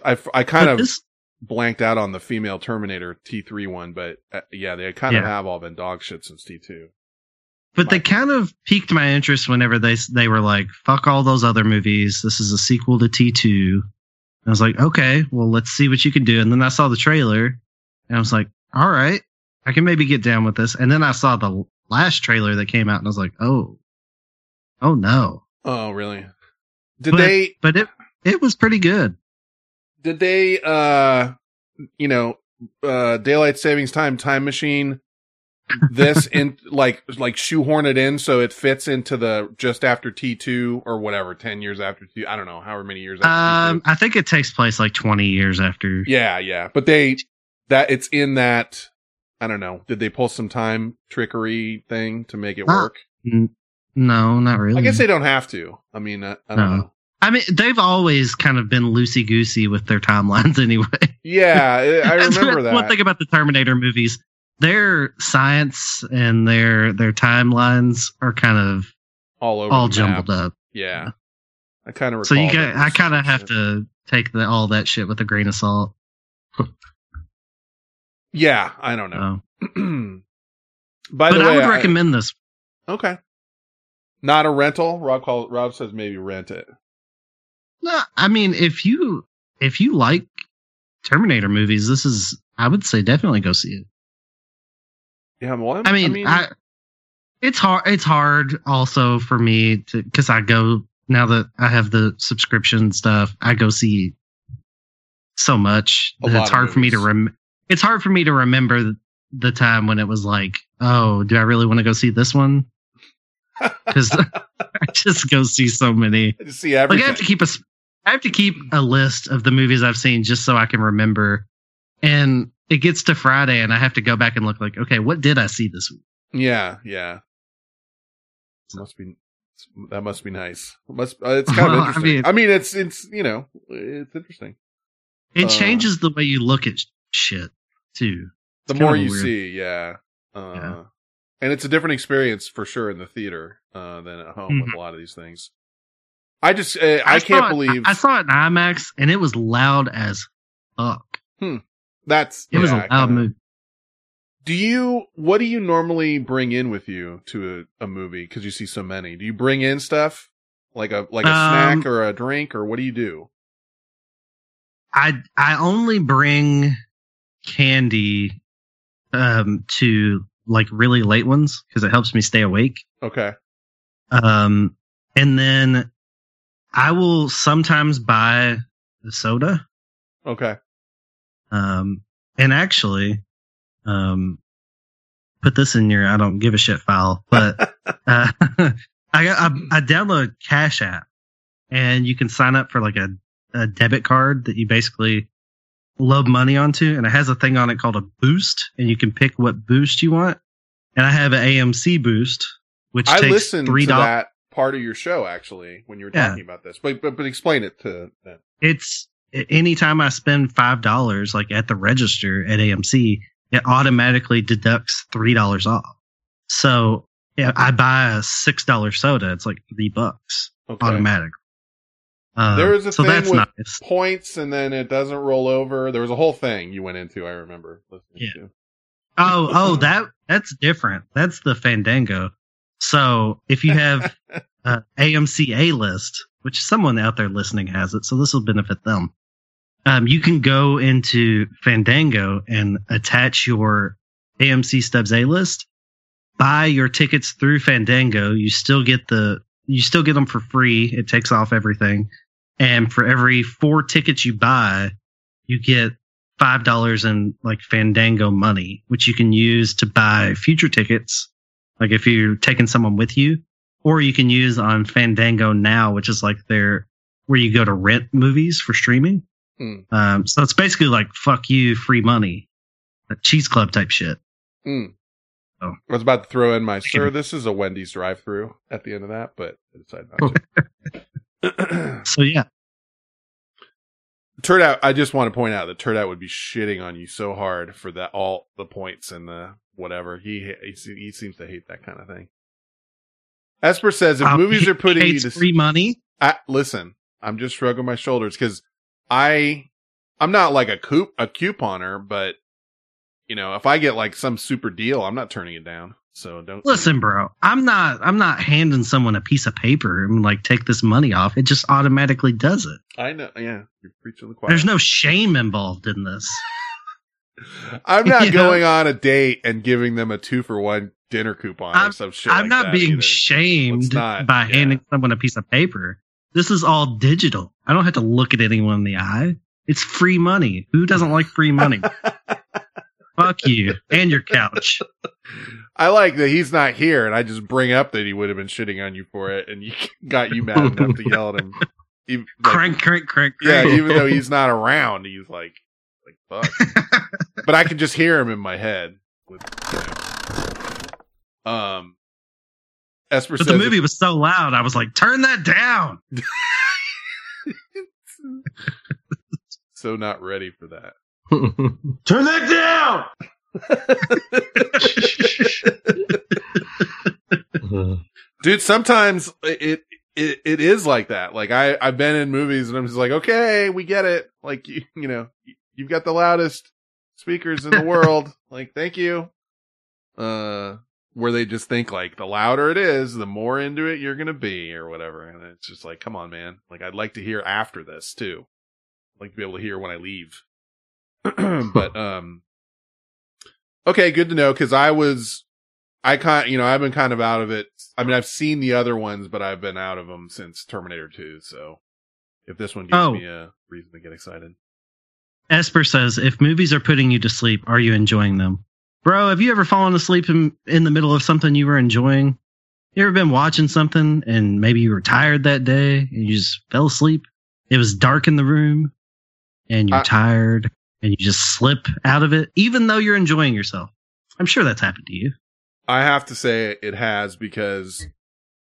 I kind of blanked out on the female Terminator T3 one, but they kind of have all been dog shit since T2. But they kind of piqued my interest whenever they were like, fuck all those other movies. This is a sequel to T2. And I was like, okay, well, let's see what you can do. And then I saw the trailer and I was like, all right, I can maybe get down with this. And then I saw the last trailer that came out and I was like, oh no. Oh, really? But it was pretty good. Did they, Daylight Savings Time Machine, this in like shoehorn it in so it fits into the just after T2 or whatever, 10 years after T2, I don't know, however many years after T2. I think it takes place like 20 years after. Yeah. But it's in that, I don't know, did they pull some time trickery thing to make it work? No, not really. I guess they don't have to. I mean, I don't know. I mean, they've always kind of been loosey-goosey with their timelines anyway. Yeah, I remember that. One thing about the Terminator movies, their science and their timelines are kind of all jumbled up. Yeah, I kind of. So I kind of have to take all that shit with a grain of salt. Yeah, I don't know. By the way, I would recommend this. Okay, not a rental. Rob says maybe rent it. No, I mean, if you like Terminator movies, this is, I would say, definitely go see it. Yeah, well, I mean, it's hard. It's hard also for me because I go, now that I have the subscription stuff, I go see so much that it's hard for me to It's hard for me to remember the time when it was like, oh, do I really want to go see this one? Because I just go see so many. I see everything. Like, I have to keep a list of the movies I've seen just so I can remember. And it gets to Friday and I have to go back and look like, okay, what did I see this week? Yeah. That must be nice. It's kind of interesting. I mean, it's interesting. It changes the way you look at shit too. It's the more you weird. See. Yeah. Yeah. And it's a different experience for sure in the theater than at home with a lot of these things. I just, I can't believe. I saw it in IMAX and it was loud as fuck. It was a loud movie. What do you normally bring in with you to a movie? Cause you see so many, do you bring in stuff like a snack or a drink, or what do you do? I only bring candy, to like really late ones, cause it helps me stay awake. Okay. And then I will sometimes buy a soda. Okay. And actually, put this in your I don't give a shit file, but I download Cash App, and you can sign up for like a debit card that you basically load money onto, and it has a thing on it called a boost, and you can pick what boost you want. And I have an AMC boost, which I takes $3. To that part of your show actually when you were talking about this, but explain it to them. It's anytime I spend $5, like at the register at AMC, it automatically deducts $3 off. So I buy a $6 soda. It's like $3 automatically. There was a thing with points, and then it doesn't roll over. There was a whole thing you went into. I remember listening to. Oh, that's different. That's the Fandango. So if you have AMC A-List, which someone out there listening has it, so this will benefit them. You can go into Fandango and attach your AMC Stubs A-List, buy your tickets through Fandango. You still get them for free. It takes off everything. And for every 4 tickets you buy, you get $5 in like Fandango money, which you can use to buy future tickets. Like if you're taking someone with you, or you can use on Fandango Now, which is like their, where you go to rent movies for streaming. Mm. So it's basically like, fuck you, free money, that Cheese Club type shit. Mm. So, I was about to throw in my, sir, this is a Wendy's drive-thru at the end of that, but I decided not to. So yeah. Turd Hat, I just want to point out that Turd Hat would be shitting on you so hard for that, all the points and the whatever. He seems to hate that kind of thing. Esper says if movies are putting you to free money. Listen, I'm just shrugging my shoulders because I'm not like a couponer, but you know, if I get like some super deal, I'm not turning it down. So don't listen, bro. I'm not handing someone a piece of paper and like take this money off. It just automatically does it. I know. Yeah, you're preaching to the choir. There's no shame involved in this. I'm not going on a date and giving them a 2-for-1 dinner coupon or some shit. I'm not being shamed by handing someone a piece of paper. This is all digital. I don't have to look at anyone in the eye. It's free money. Who doesn't like free money? Fuck you and your couch. I like that he's not here, and I just bring up that he would have been shitting on you for it, and you got you mad enough to yell at him. Even, like, crank. Yeah, even though he's not around, he's like fuck. But I can just hear him in my head. With, Esper says the movie was so loud, I was like, turn that down. So not ready for that. Turn that down. Dude, sometimes it is like that. Like I've been in movies and I'm just like, okay, we get it. Like you know, you've got the loudest speakers in the world. Like, thank you. Where they just think like the louder it is, the more into it you're gonna be or whatever. And it's just like, come on, man. Like I'd like to hear after this too. I'd like to be able to hear when I leave. But okay, good to know, because I've been kind of out of it. I mean, I've seen the other ones, but I've been out of them since Terminator 2. So if this one gives me a reason to get excited. Esper says, if movies are putting you to sleep, are you enjoying them? Bro, have you ever fallen asleep in the middle of something you were enjoying? You ever been watching something and maybe you were tired that day and you just fell asleep? It was dark in the room and you're tired. And you just slip out of it, even though you're enjoying yourself. I'm sure that's happened to you. I have to say it has, because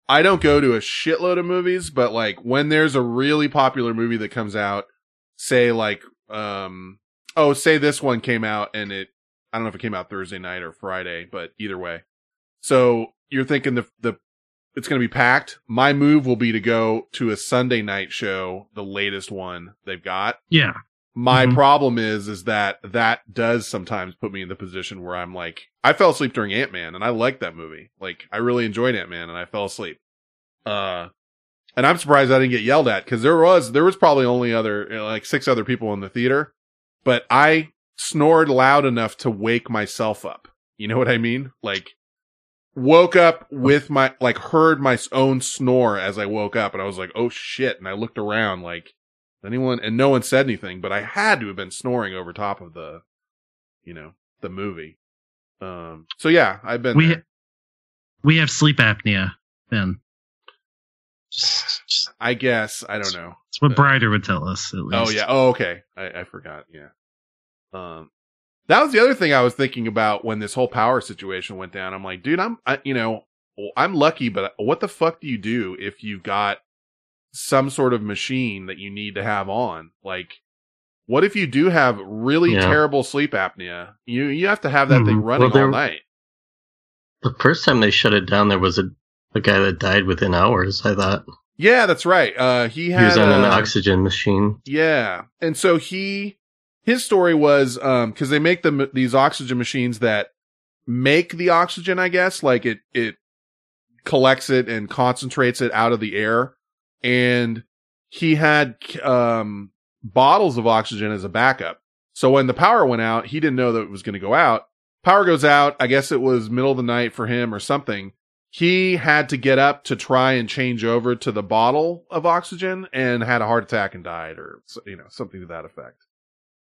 I don't go to a shitload of movies, but like when there's a really popular movie that comes out, say like, say this one came out and I don't know if it came out Thursday night or Friday, but either way. So you're thinking the it's going to be packed. My move will be to go to a Sunday night show, the latest one they've got. Yeah. My problem is that does sometimes put me in the position where I'm like, I fell asleep during Ant-Man and I liked that movie. Like I really enjoyed Ant-Man and I fell asleep. And I'm surprised I didn't get yelled at, because there was probably only like 6 other people in the theater, but I snored loud enough to wake myself up. You know what I mean? Like woke up with heard my own snore as I woke up, and I was like, oh shit. And I looked around like, anyone, and no one said anything, but I had to have been snoring over top of the movie. So yeah, I've been. We have sleep apnea, Finn. I guess I don't know. It's what Brider would tell us. At least. Oh yeah. Oh okay. I forgot. Yeah. That was the other thing I was thinking about when this whole power situation went down. I'm like, dude, I'm lucky, but what the fuck do you do if you've got some sort of machine that you need to have on? Like, what if you do have really terrible sleep apnea? You have to have that thing running all night. The first time they shut it down, there was a guy that died within hours, I thought. Yeah, that's right. He was on an oxygen machine. Yeah. And so his story was, cause they make these oxygen machines that make the oxygen, I guess, like it collects it and concentrates it out of the air. And he had bottles of oxygen as a backup. So when the power went out, he didn't know that it was going to go out. Power goes out. I guess it was middle of the night for him or something. He had to get up to try and change over to the bottle of oxygen and had a heart attack and died, or, you know, something to that effect.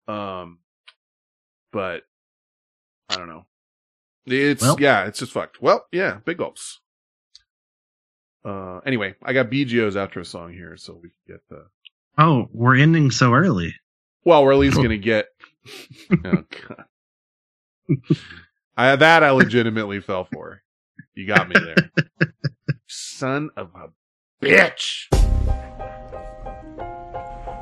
But I don't know. It's just fucked. Well, yeah, big gulps. Anyway, I got BGO's outro song here, so we can get the. Oh, we're ending so early. Well, we're at least gonna get. Oh god. I legitimately fell for. You got me there. Son of a bitch.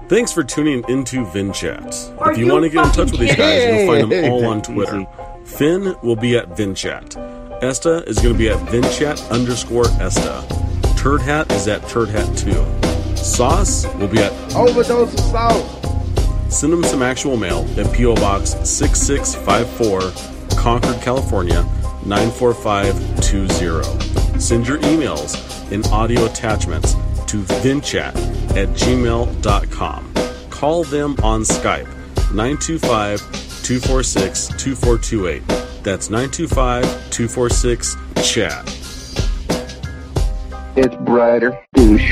Thanks for tuning into Ventchat. If you want to get in touch with these guys, you'll find them all on Twitter. Finn will be at Ventchat. Esta is going to be at Ventchat_Esta. Turd Hat is at Turd Hat 2. Sauce will be at Overdose of Sauce. Send them some actual mail at P.O. Box 6654, Concord, California, 94520. Send your emails in audio attachments to vinchat@gmail.com. Call them on Skype, 925-246-2428. That's 925-246-CHAT. It's brighter douche.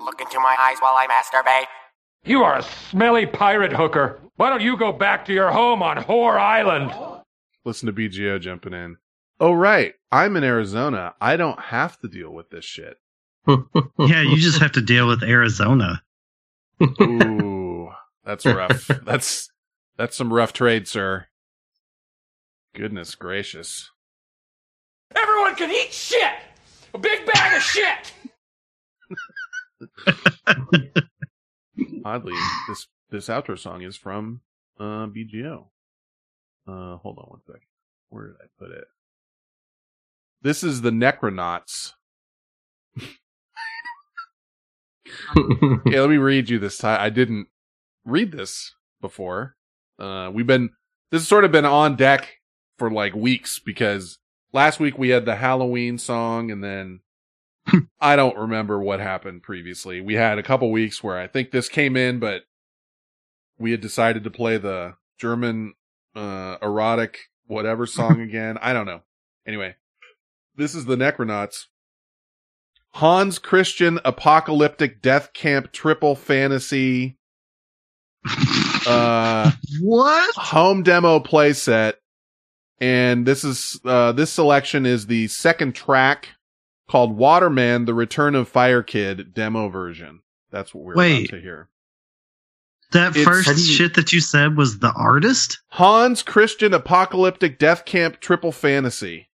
Look into my eyes while I masturbate. You are a smelly pirate hooker. Why don't you go back to your home on Whore Island? Listen to BGO jumping in. Oh, right. I'm in Arizona. I don't have to deal with this shit. Yeah, you just have to deal with Arizona. Ooh, that's rough. That's some rough trade, sir. Goodness gracious. Everyone can eat shit! A big bag of shit! Oddly, this outro song is from BGO. Hold on one second. Where did I put it? This is the Necronauts. Okay, let me read you this time. I didn't read this before. This has sort of been on deck for like weeks, because last week we had the Halloween song, and then I don't remember what happened previously. We had a couple weeks where I think this came in, but we had decided to play the German erotic whatever song again. I don't know. Anyway, this is the Necronauts. Hans Christian Apocalyptic Death Camp Triple Fantasy. What? Home demo playset. And this is this selection is the second track, called Waterman, The Return of Fire Kid demo version. That's what we're about to hear. Shit that you said was the artist? Hans Christian Apocalyptic Death Camp Triple Fantasy.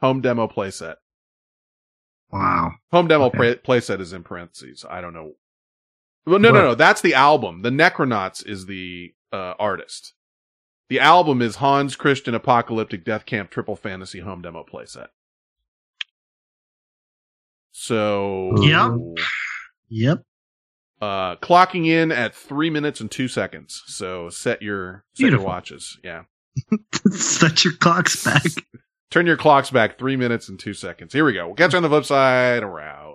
Home demo playset. Wow. Home demo playset is in parentheses. I don't know. Well, no. That's the album. The Necronauts is the artist. The album is Hans Christian Apocalyptic Death Camp Triple Fantasy Home demo playset. So, yep. Clocking in at 3 minutes and 2 seconds. So set your watches. Yeah. Set your clocks back. Turn your clocks back 3 minutes and 2 seconds. Here we go. We'll catch you on the flip side. We're out.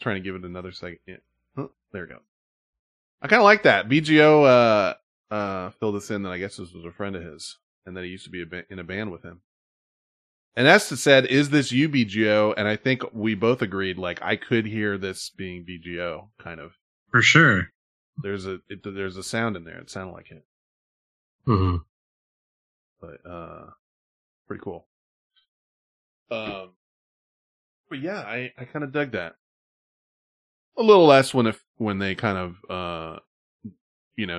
Trying to give it another second. Yeah. Oh, there we go. I kind of like that. BGO filled this in that I guess this was a friend of his, and that he used to be in a band with him. And Esta said, "Is this you, BGO?" And I think we both agreed, like, I could hear this being BGO, kind of. For sure. There's a sound in there. It sounded like it. Mm-hmm. But, pretty cool. But yeah, I kind of dug that. A little less when they kind of,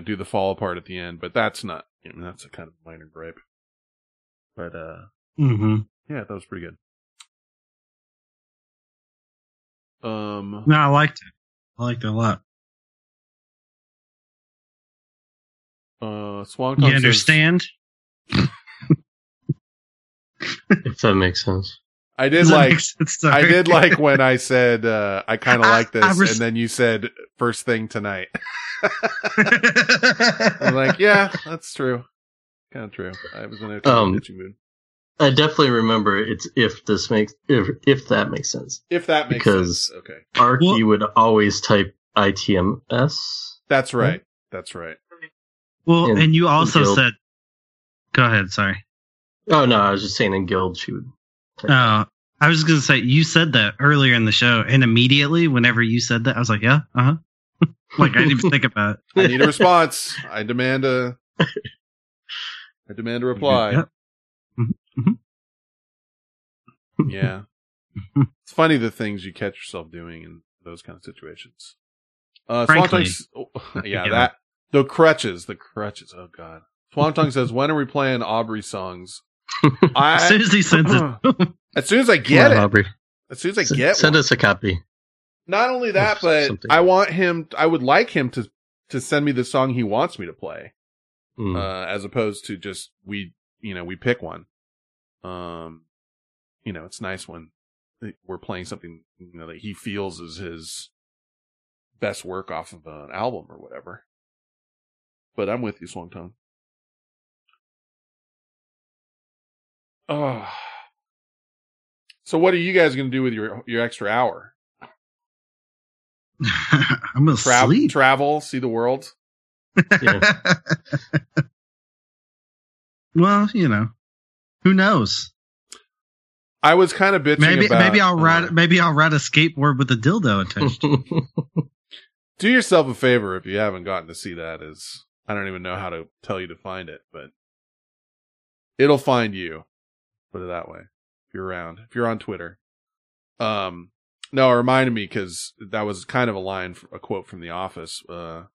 do the fall apart at the end, but that's not, that's a kind of minor gripe. But, mm-hmm. Yeah, that was pretty good. No, I liked it. I liked it a lot. Swan Kong, you understand? Says, if that makes sense. I did like when I said I kind of like this, and then you said first thing tonight. I'm like, yeah, that's true. Kind of true. I was in a pitching mood. I definitely remember it's if that makes sense. If that makes sense. Okay. Arc, well, you would always type ITMS. That's right. That's right. Well, and you also said, go ahead, sorry. Oh, no, I was just saying in Guild, she would. I was just going to say, you said that earlier in the show, and immediately, whenever you said that, I was like, yeah, uh-huh. Like, I didn't even think about it. I need a response. I demand a reply. Yep. Mm-hmm. Yeah. It's funny the things you catch yourself doing in those kind of situations. Frankly. Yeah, that. The crutches. Oh, God. Swantongue says, when are we playing Aubrey songs? As soon as he sends it. As soon as I get it. Aubrey. As soon as I get it. Send us a copy. Not only that, but something. I would like him to send me the song he wants me to play. Mm. As opposed to just, we pick one. It's nice when we're playing something, that he feels is his best work off of an album or whatever. But I'm with you, Swangtong. Oh. So what are you guys going to do with your extra hour? I'm going to sleep. Travel, see the world. Yeah. Well, who knows? I was kind of bitching about... Maybe I'll ride a skateboard with a dildo attached to it. Do yourself a favor if you haven't gotten to see that. I don't even know how to tell you to find it, but it'll find you. Put it that way. If you're around, if you're on Twitter. No, it reminded me because that was kind of a quote from The Office. What are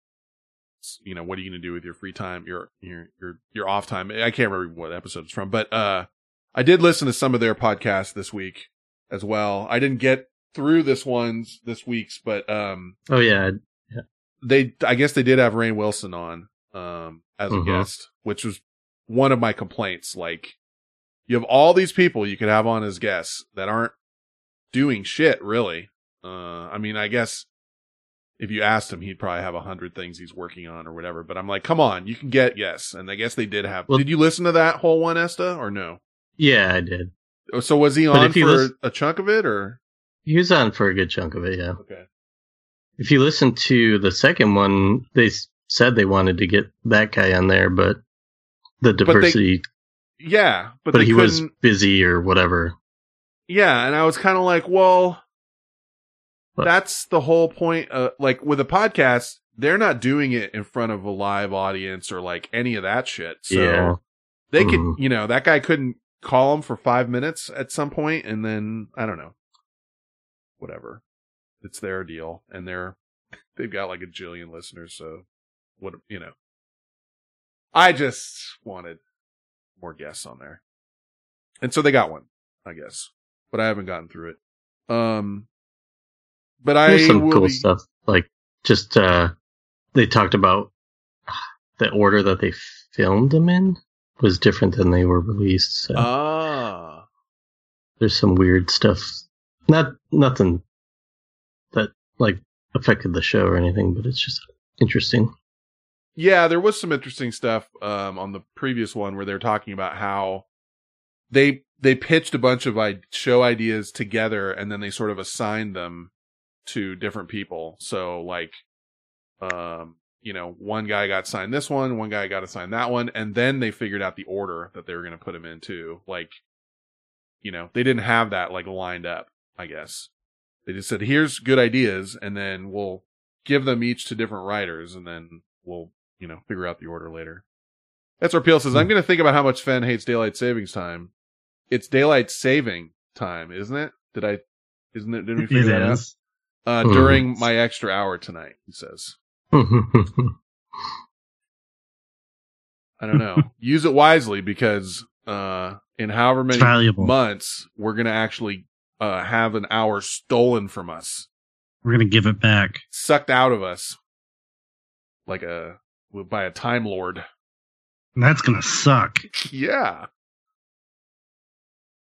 you going to do with your free time, your off time? I can't remember what episode it's from, but I did listen to some of their podcasts this week as well. I didn't get through this week's, but I guess they did have Rainn Wilson on as a guest, which was one of my complaints. Like, you have all these people you could have on as guests that aren't doing shit, really. I guess if you asked him, he'd probably have 100 things he's working on or whatever. But I'm like, come on, you can get yes. And I guess they did have. Well, did you listen to that whole one, Esta, or no? Yeah, I did. So was he on for a chunk of it, or? He was on for a good chunk of it, yeah. Okay. If you listen to the second one, they said they wanted to get that guy on there, but the diversity... But he was busy or whatever. Yeah, and I was kind of like, well, what? That's the whole point. Like, with a podcast, they're not doing it in front of a live audience or, like, any of that shit. So they could, that guy couldn't call him for 5 minutes at some point, and then, I don't know. Whatever. It's their deal, and they've got like a jillion listeners, so what, I just wanted more guests on there. And so they got one, I guess. But I haven't gotten through it. But there's some cool stuff. Like, just they talked about the order that they filmed them in was different than they were released. So. Ah. There's some weird stuff. Nothing that like affected the show or anything, but it's just interesting. Yeah, there was some interesting stuff on the previous one where they were talking about how they they pitched a bunch of show ideas together, and then they sort of assigned them to different people. So like, you know, one guy got assigned this one guy got assigned that one, and then they figured out the order that they were going to put him into. Like, you know, they didn't have that like lined up, I guess. They just said, here's good ideas, and then we'll give them each to different writers, and then we'll, you know, figure out the order later. That's where Peel says, I'm going to think about how much Fenn hates daylight savings time. It's daylight saving time, isn't it? Isn't it? Didn't we figure that out? During my extra hour tonight, he says. I don't know. Use it wisely, because in however many months, we're going to actually have an hour stolen from us. We're going to give it back. Sucked out of us. Like by a Time Lord. And that's going to suck. Yeah.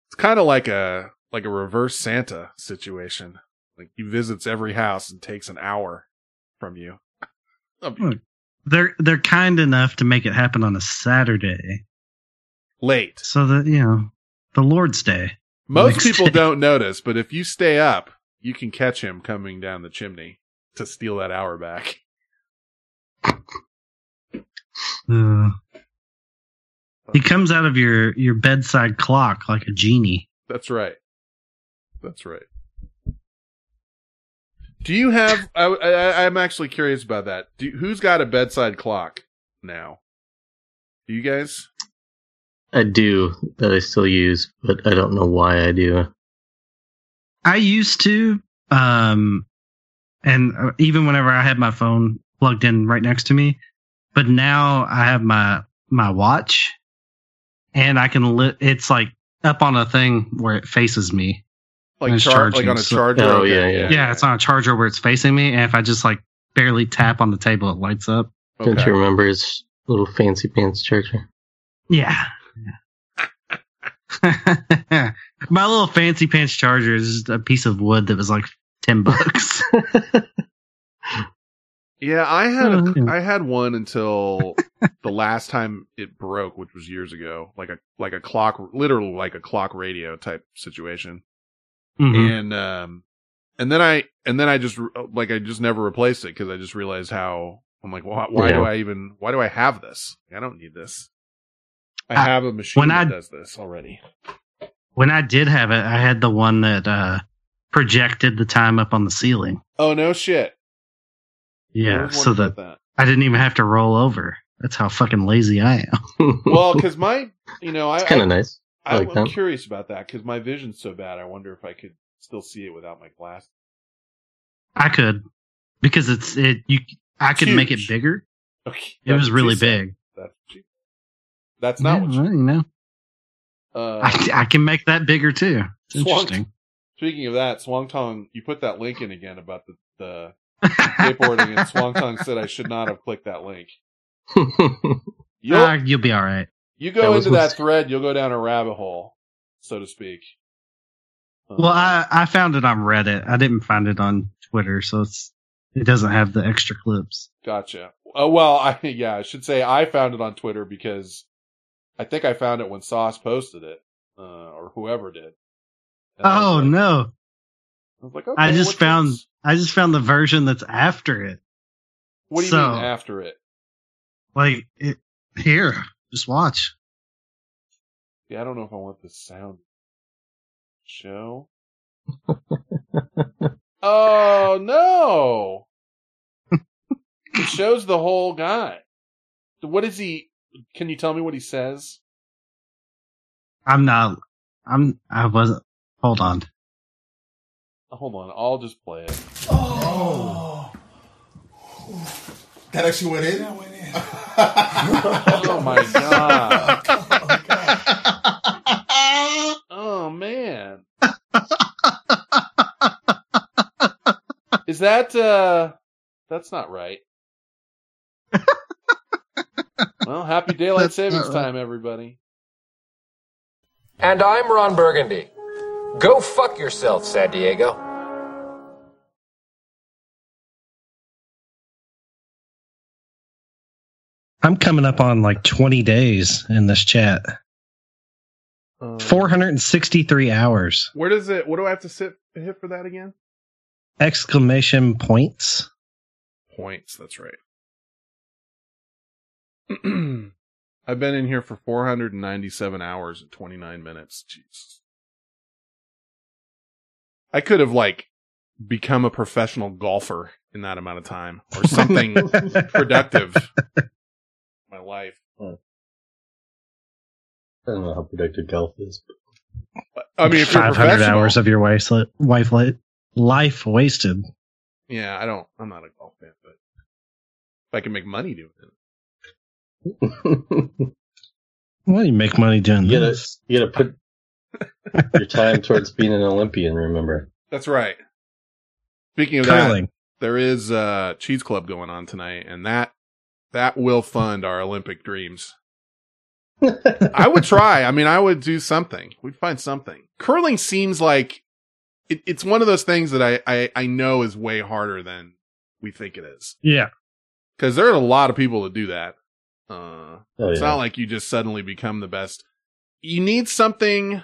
It's kind of like a reverse Santa situation. Like, he visits every house and takes an hour from you. They're kind enough to make it happen on a Saturday. Late. So that, you know, the Lord's Day. Most people don't notice, but if you stay up, you can catch him coming down the chimney to steal that hour back. He comes out of your bedside clock like a genie. That's right. That's right. Do you have... I'm actually curious about that. Who's got a bedside clock now? Do you guys? I do, that I still use, but I don't know why I do. I used to, and even whenever I had my phone plugged in right next to me, but now I have my watch, and I can... it's like up on a thing where it faces me. Like on a charger. Oh, yeah, it's on a charger where it's facing me, and if I just like barely tap on the table, it lights up. Okay. Don't you remember his little fancy pants charger? Yeah. My little fancy pants charger is just a piece of wood that was like $10. Yeah, I had one until the last time it broke, which was years ago. Like a clock, literally like a clock radio type situation. Mm-hmm. And then I just like, I just never replaced it. 'Cause I just realized how I'm like, well, why do I have this? I don't need this. I have a machine that does this already. When I did have it, I had the one that, projected the time up on the ceiling. Oh, no shit. Yeah. So that I didn't even have to roll over. That's how fucking lazy I am. Well, 'cause it's kind of nice. I'm curious about that, because my vision's so bad, I wonder if I could still see it without my glasses. I could, because I could make it bigger. Okay. It was really big. That's not what you know. I can make that bigger, too. It's interesting. Speaking of that, Swangtong, you put that link in again about the skateboarding, and Swangtong said I should not have clicked that link. You'll be all right. You go into that thread, you'll go down a rabbit hole, so to speak. Well, I found it on Reddit. I didn't find it on Twitter, so it doesn't have the extra clips. Gotcha. I should say I found it on Twitter, because I think I found it when Sauce posted it, or whoever did. And no! I was like, okay, I just found the version that's after it. What do you mean after it? Like it here. Just watch. Yeah, I don't know if I want the sound show. Oh, no. It shows the whole guy. So what is he? Can you tell me what he says? Hold on. I'll just play it. Oh. That actually went in? That went in. Oh, my God. Oh, God. Oh, man. Is that, that's not right. Well, happy daylight savings time, everybody. And I'm Ron Burgundy. Go fuck yourself, San Diego. I'm coming up on like 20 days in this chat. 463 hours. Where does it? What do I have to hit for that again? Exclamation points. Points. That's right. I've been in here for 497 hours and 29 minutes. Jeez. I could have become a professional golfer in that amount of time or something productive. My life. Huh. I don't know how productive golf is. But... I mean, if you're 500 hours of your life wasted. Yeah, I'm not a golf fan, but if I can make money doing it. Why do you make money doing this? You gotta put your time towards being an Olympian, remember? That's right. Speaking of curling, there is a Cheese Club going on tonight, and that will fund our Olympic dreams. I would try. I mean, I would do something. We'd find something. Curling seems like it's one of those things that I know is way harder than we think it is. Yeah. Because there are a lot of people that do that. It's not like you just suddenly become the best. You need something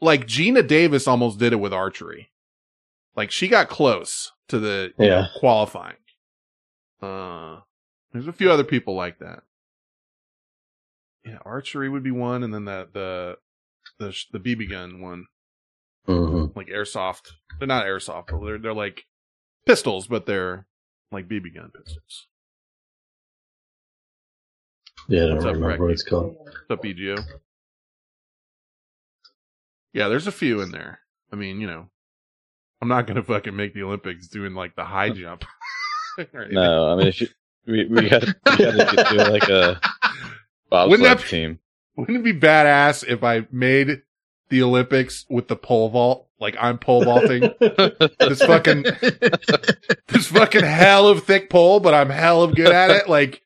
like Gina Davis almost did it with archery. Like she got close to the qualifying. There's a few other people like that. Yeah, archery would be one, and then the BB gun one, like airsoft. They're not airsoft, but they're like pistols, but they're like BB gun pistols. Yeah, I don't remember what it's called. What's up, BGO? Yeah, there's a few in there. I mean, I'm not going to fucking make the Olympics doing, the high jump. No, I mean, we had to do, a bobsled team. Wouldn't it be badass if I made the Olympics with the pole vault? Like, I'm pole vaulting. this fucking hell of thick pole, but I'm hell of good at it. Like...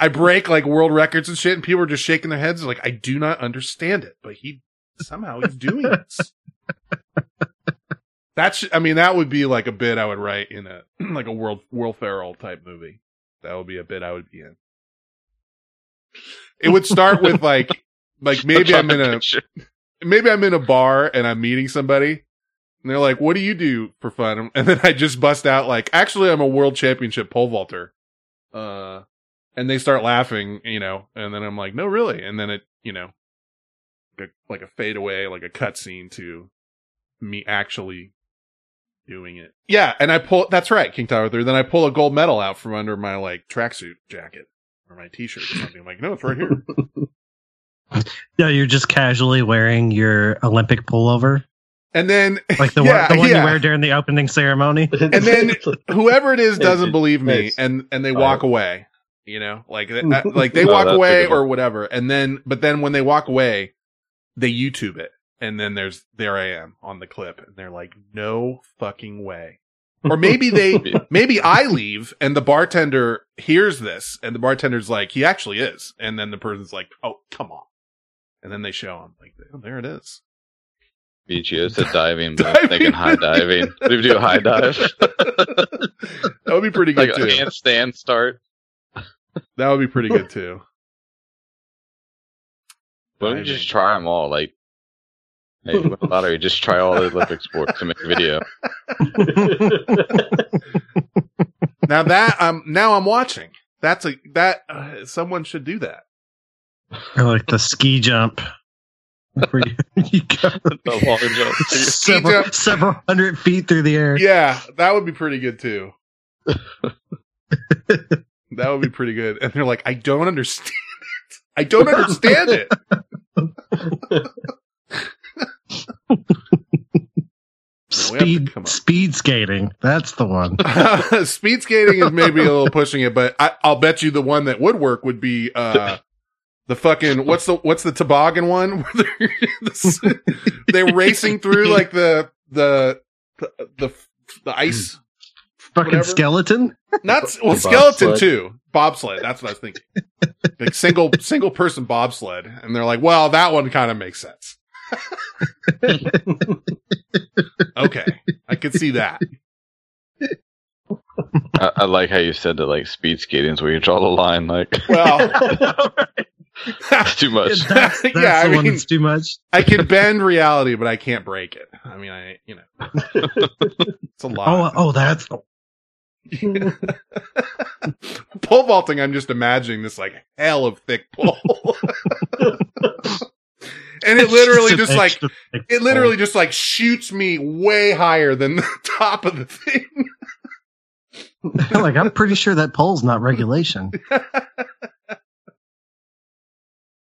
I break world records and shit, and people are just shaking their heads I do not understand it, but he's doing this. That would be a bit I would write in a a Will Ferrell type movie. That would be a bit I would be in. It would start with maybe I'm in a bar and I'm meeting somebody. And they're like, "What do you do for fun?" And then I just bust out actually I'm a world championship pole vaulter. And they start laughing, and then I'm like, no, really. And then it, a fade away, a cutscene to me actually doing it. Yeah. And that's right, King Tower 3. Then I pull a gold medal out from under my tracksuit jacket or my t-shirt or something. I'm like, no, it's right here. Yeah. You're just casually wearing your Olympic pullover. And then the one you wear during the opening ceremony. And then whoever it is doesn't believe me and they walk away. They walk away or whatever. And then, when they walk away, they YouTube it. And then there I am on the clip. And they're like, no fucking way. Or maybe maybe I leave and the bartender hears this and the bartender's like, he actually is. And then the person's like, oh, come on. And then they show him oh, there it is. BGO said diving, but I'm thinking high diving. We do a high dive. That would be pretty good too. A handstand start. That would be pretty good too. Why don't you just try them all? Hey, win the lottery, just try all the Olympic sports to make a video. Now that I'm watching. That's someone should do that. Or the ski jump. Where you go the water jump. Several hundred feet through the air. Yeah, that would be pretty good too. That would be pretty good. And they're like, I don't understand it. I don't understand it. Speed skating. That's the one. Speed skating is maybe a little pushing it, but I'll bet you the one that would work would be the fucking what's the toboggan one? They're racing through the ice. Fucking whatever. Skeleton? Skeleton sled. Too. Bobsled. That's what I was thinking. Single person bobsled. And they're like, well, that one kind of makes sense. Okay. I could see that. I like how you said that, speed skating is where you draw the line. Well, That's too much. That's yeah, I mean, that's too much. I can bend reality, but I can't break it. I mean, it's a lot. Oh, that's. Pole vaulting. I'm just imagining this like hell of thick pole, and it literally just shoots me way higher than the top of the thing. I'm pretty sure that pole's not regulation.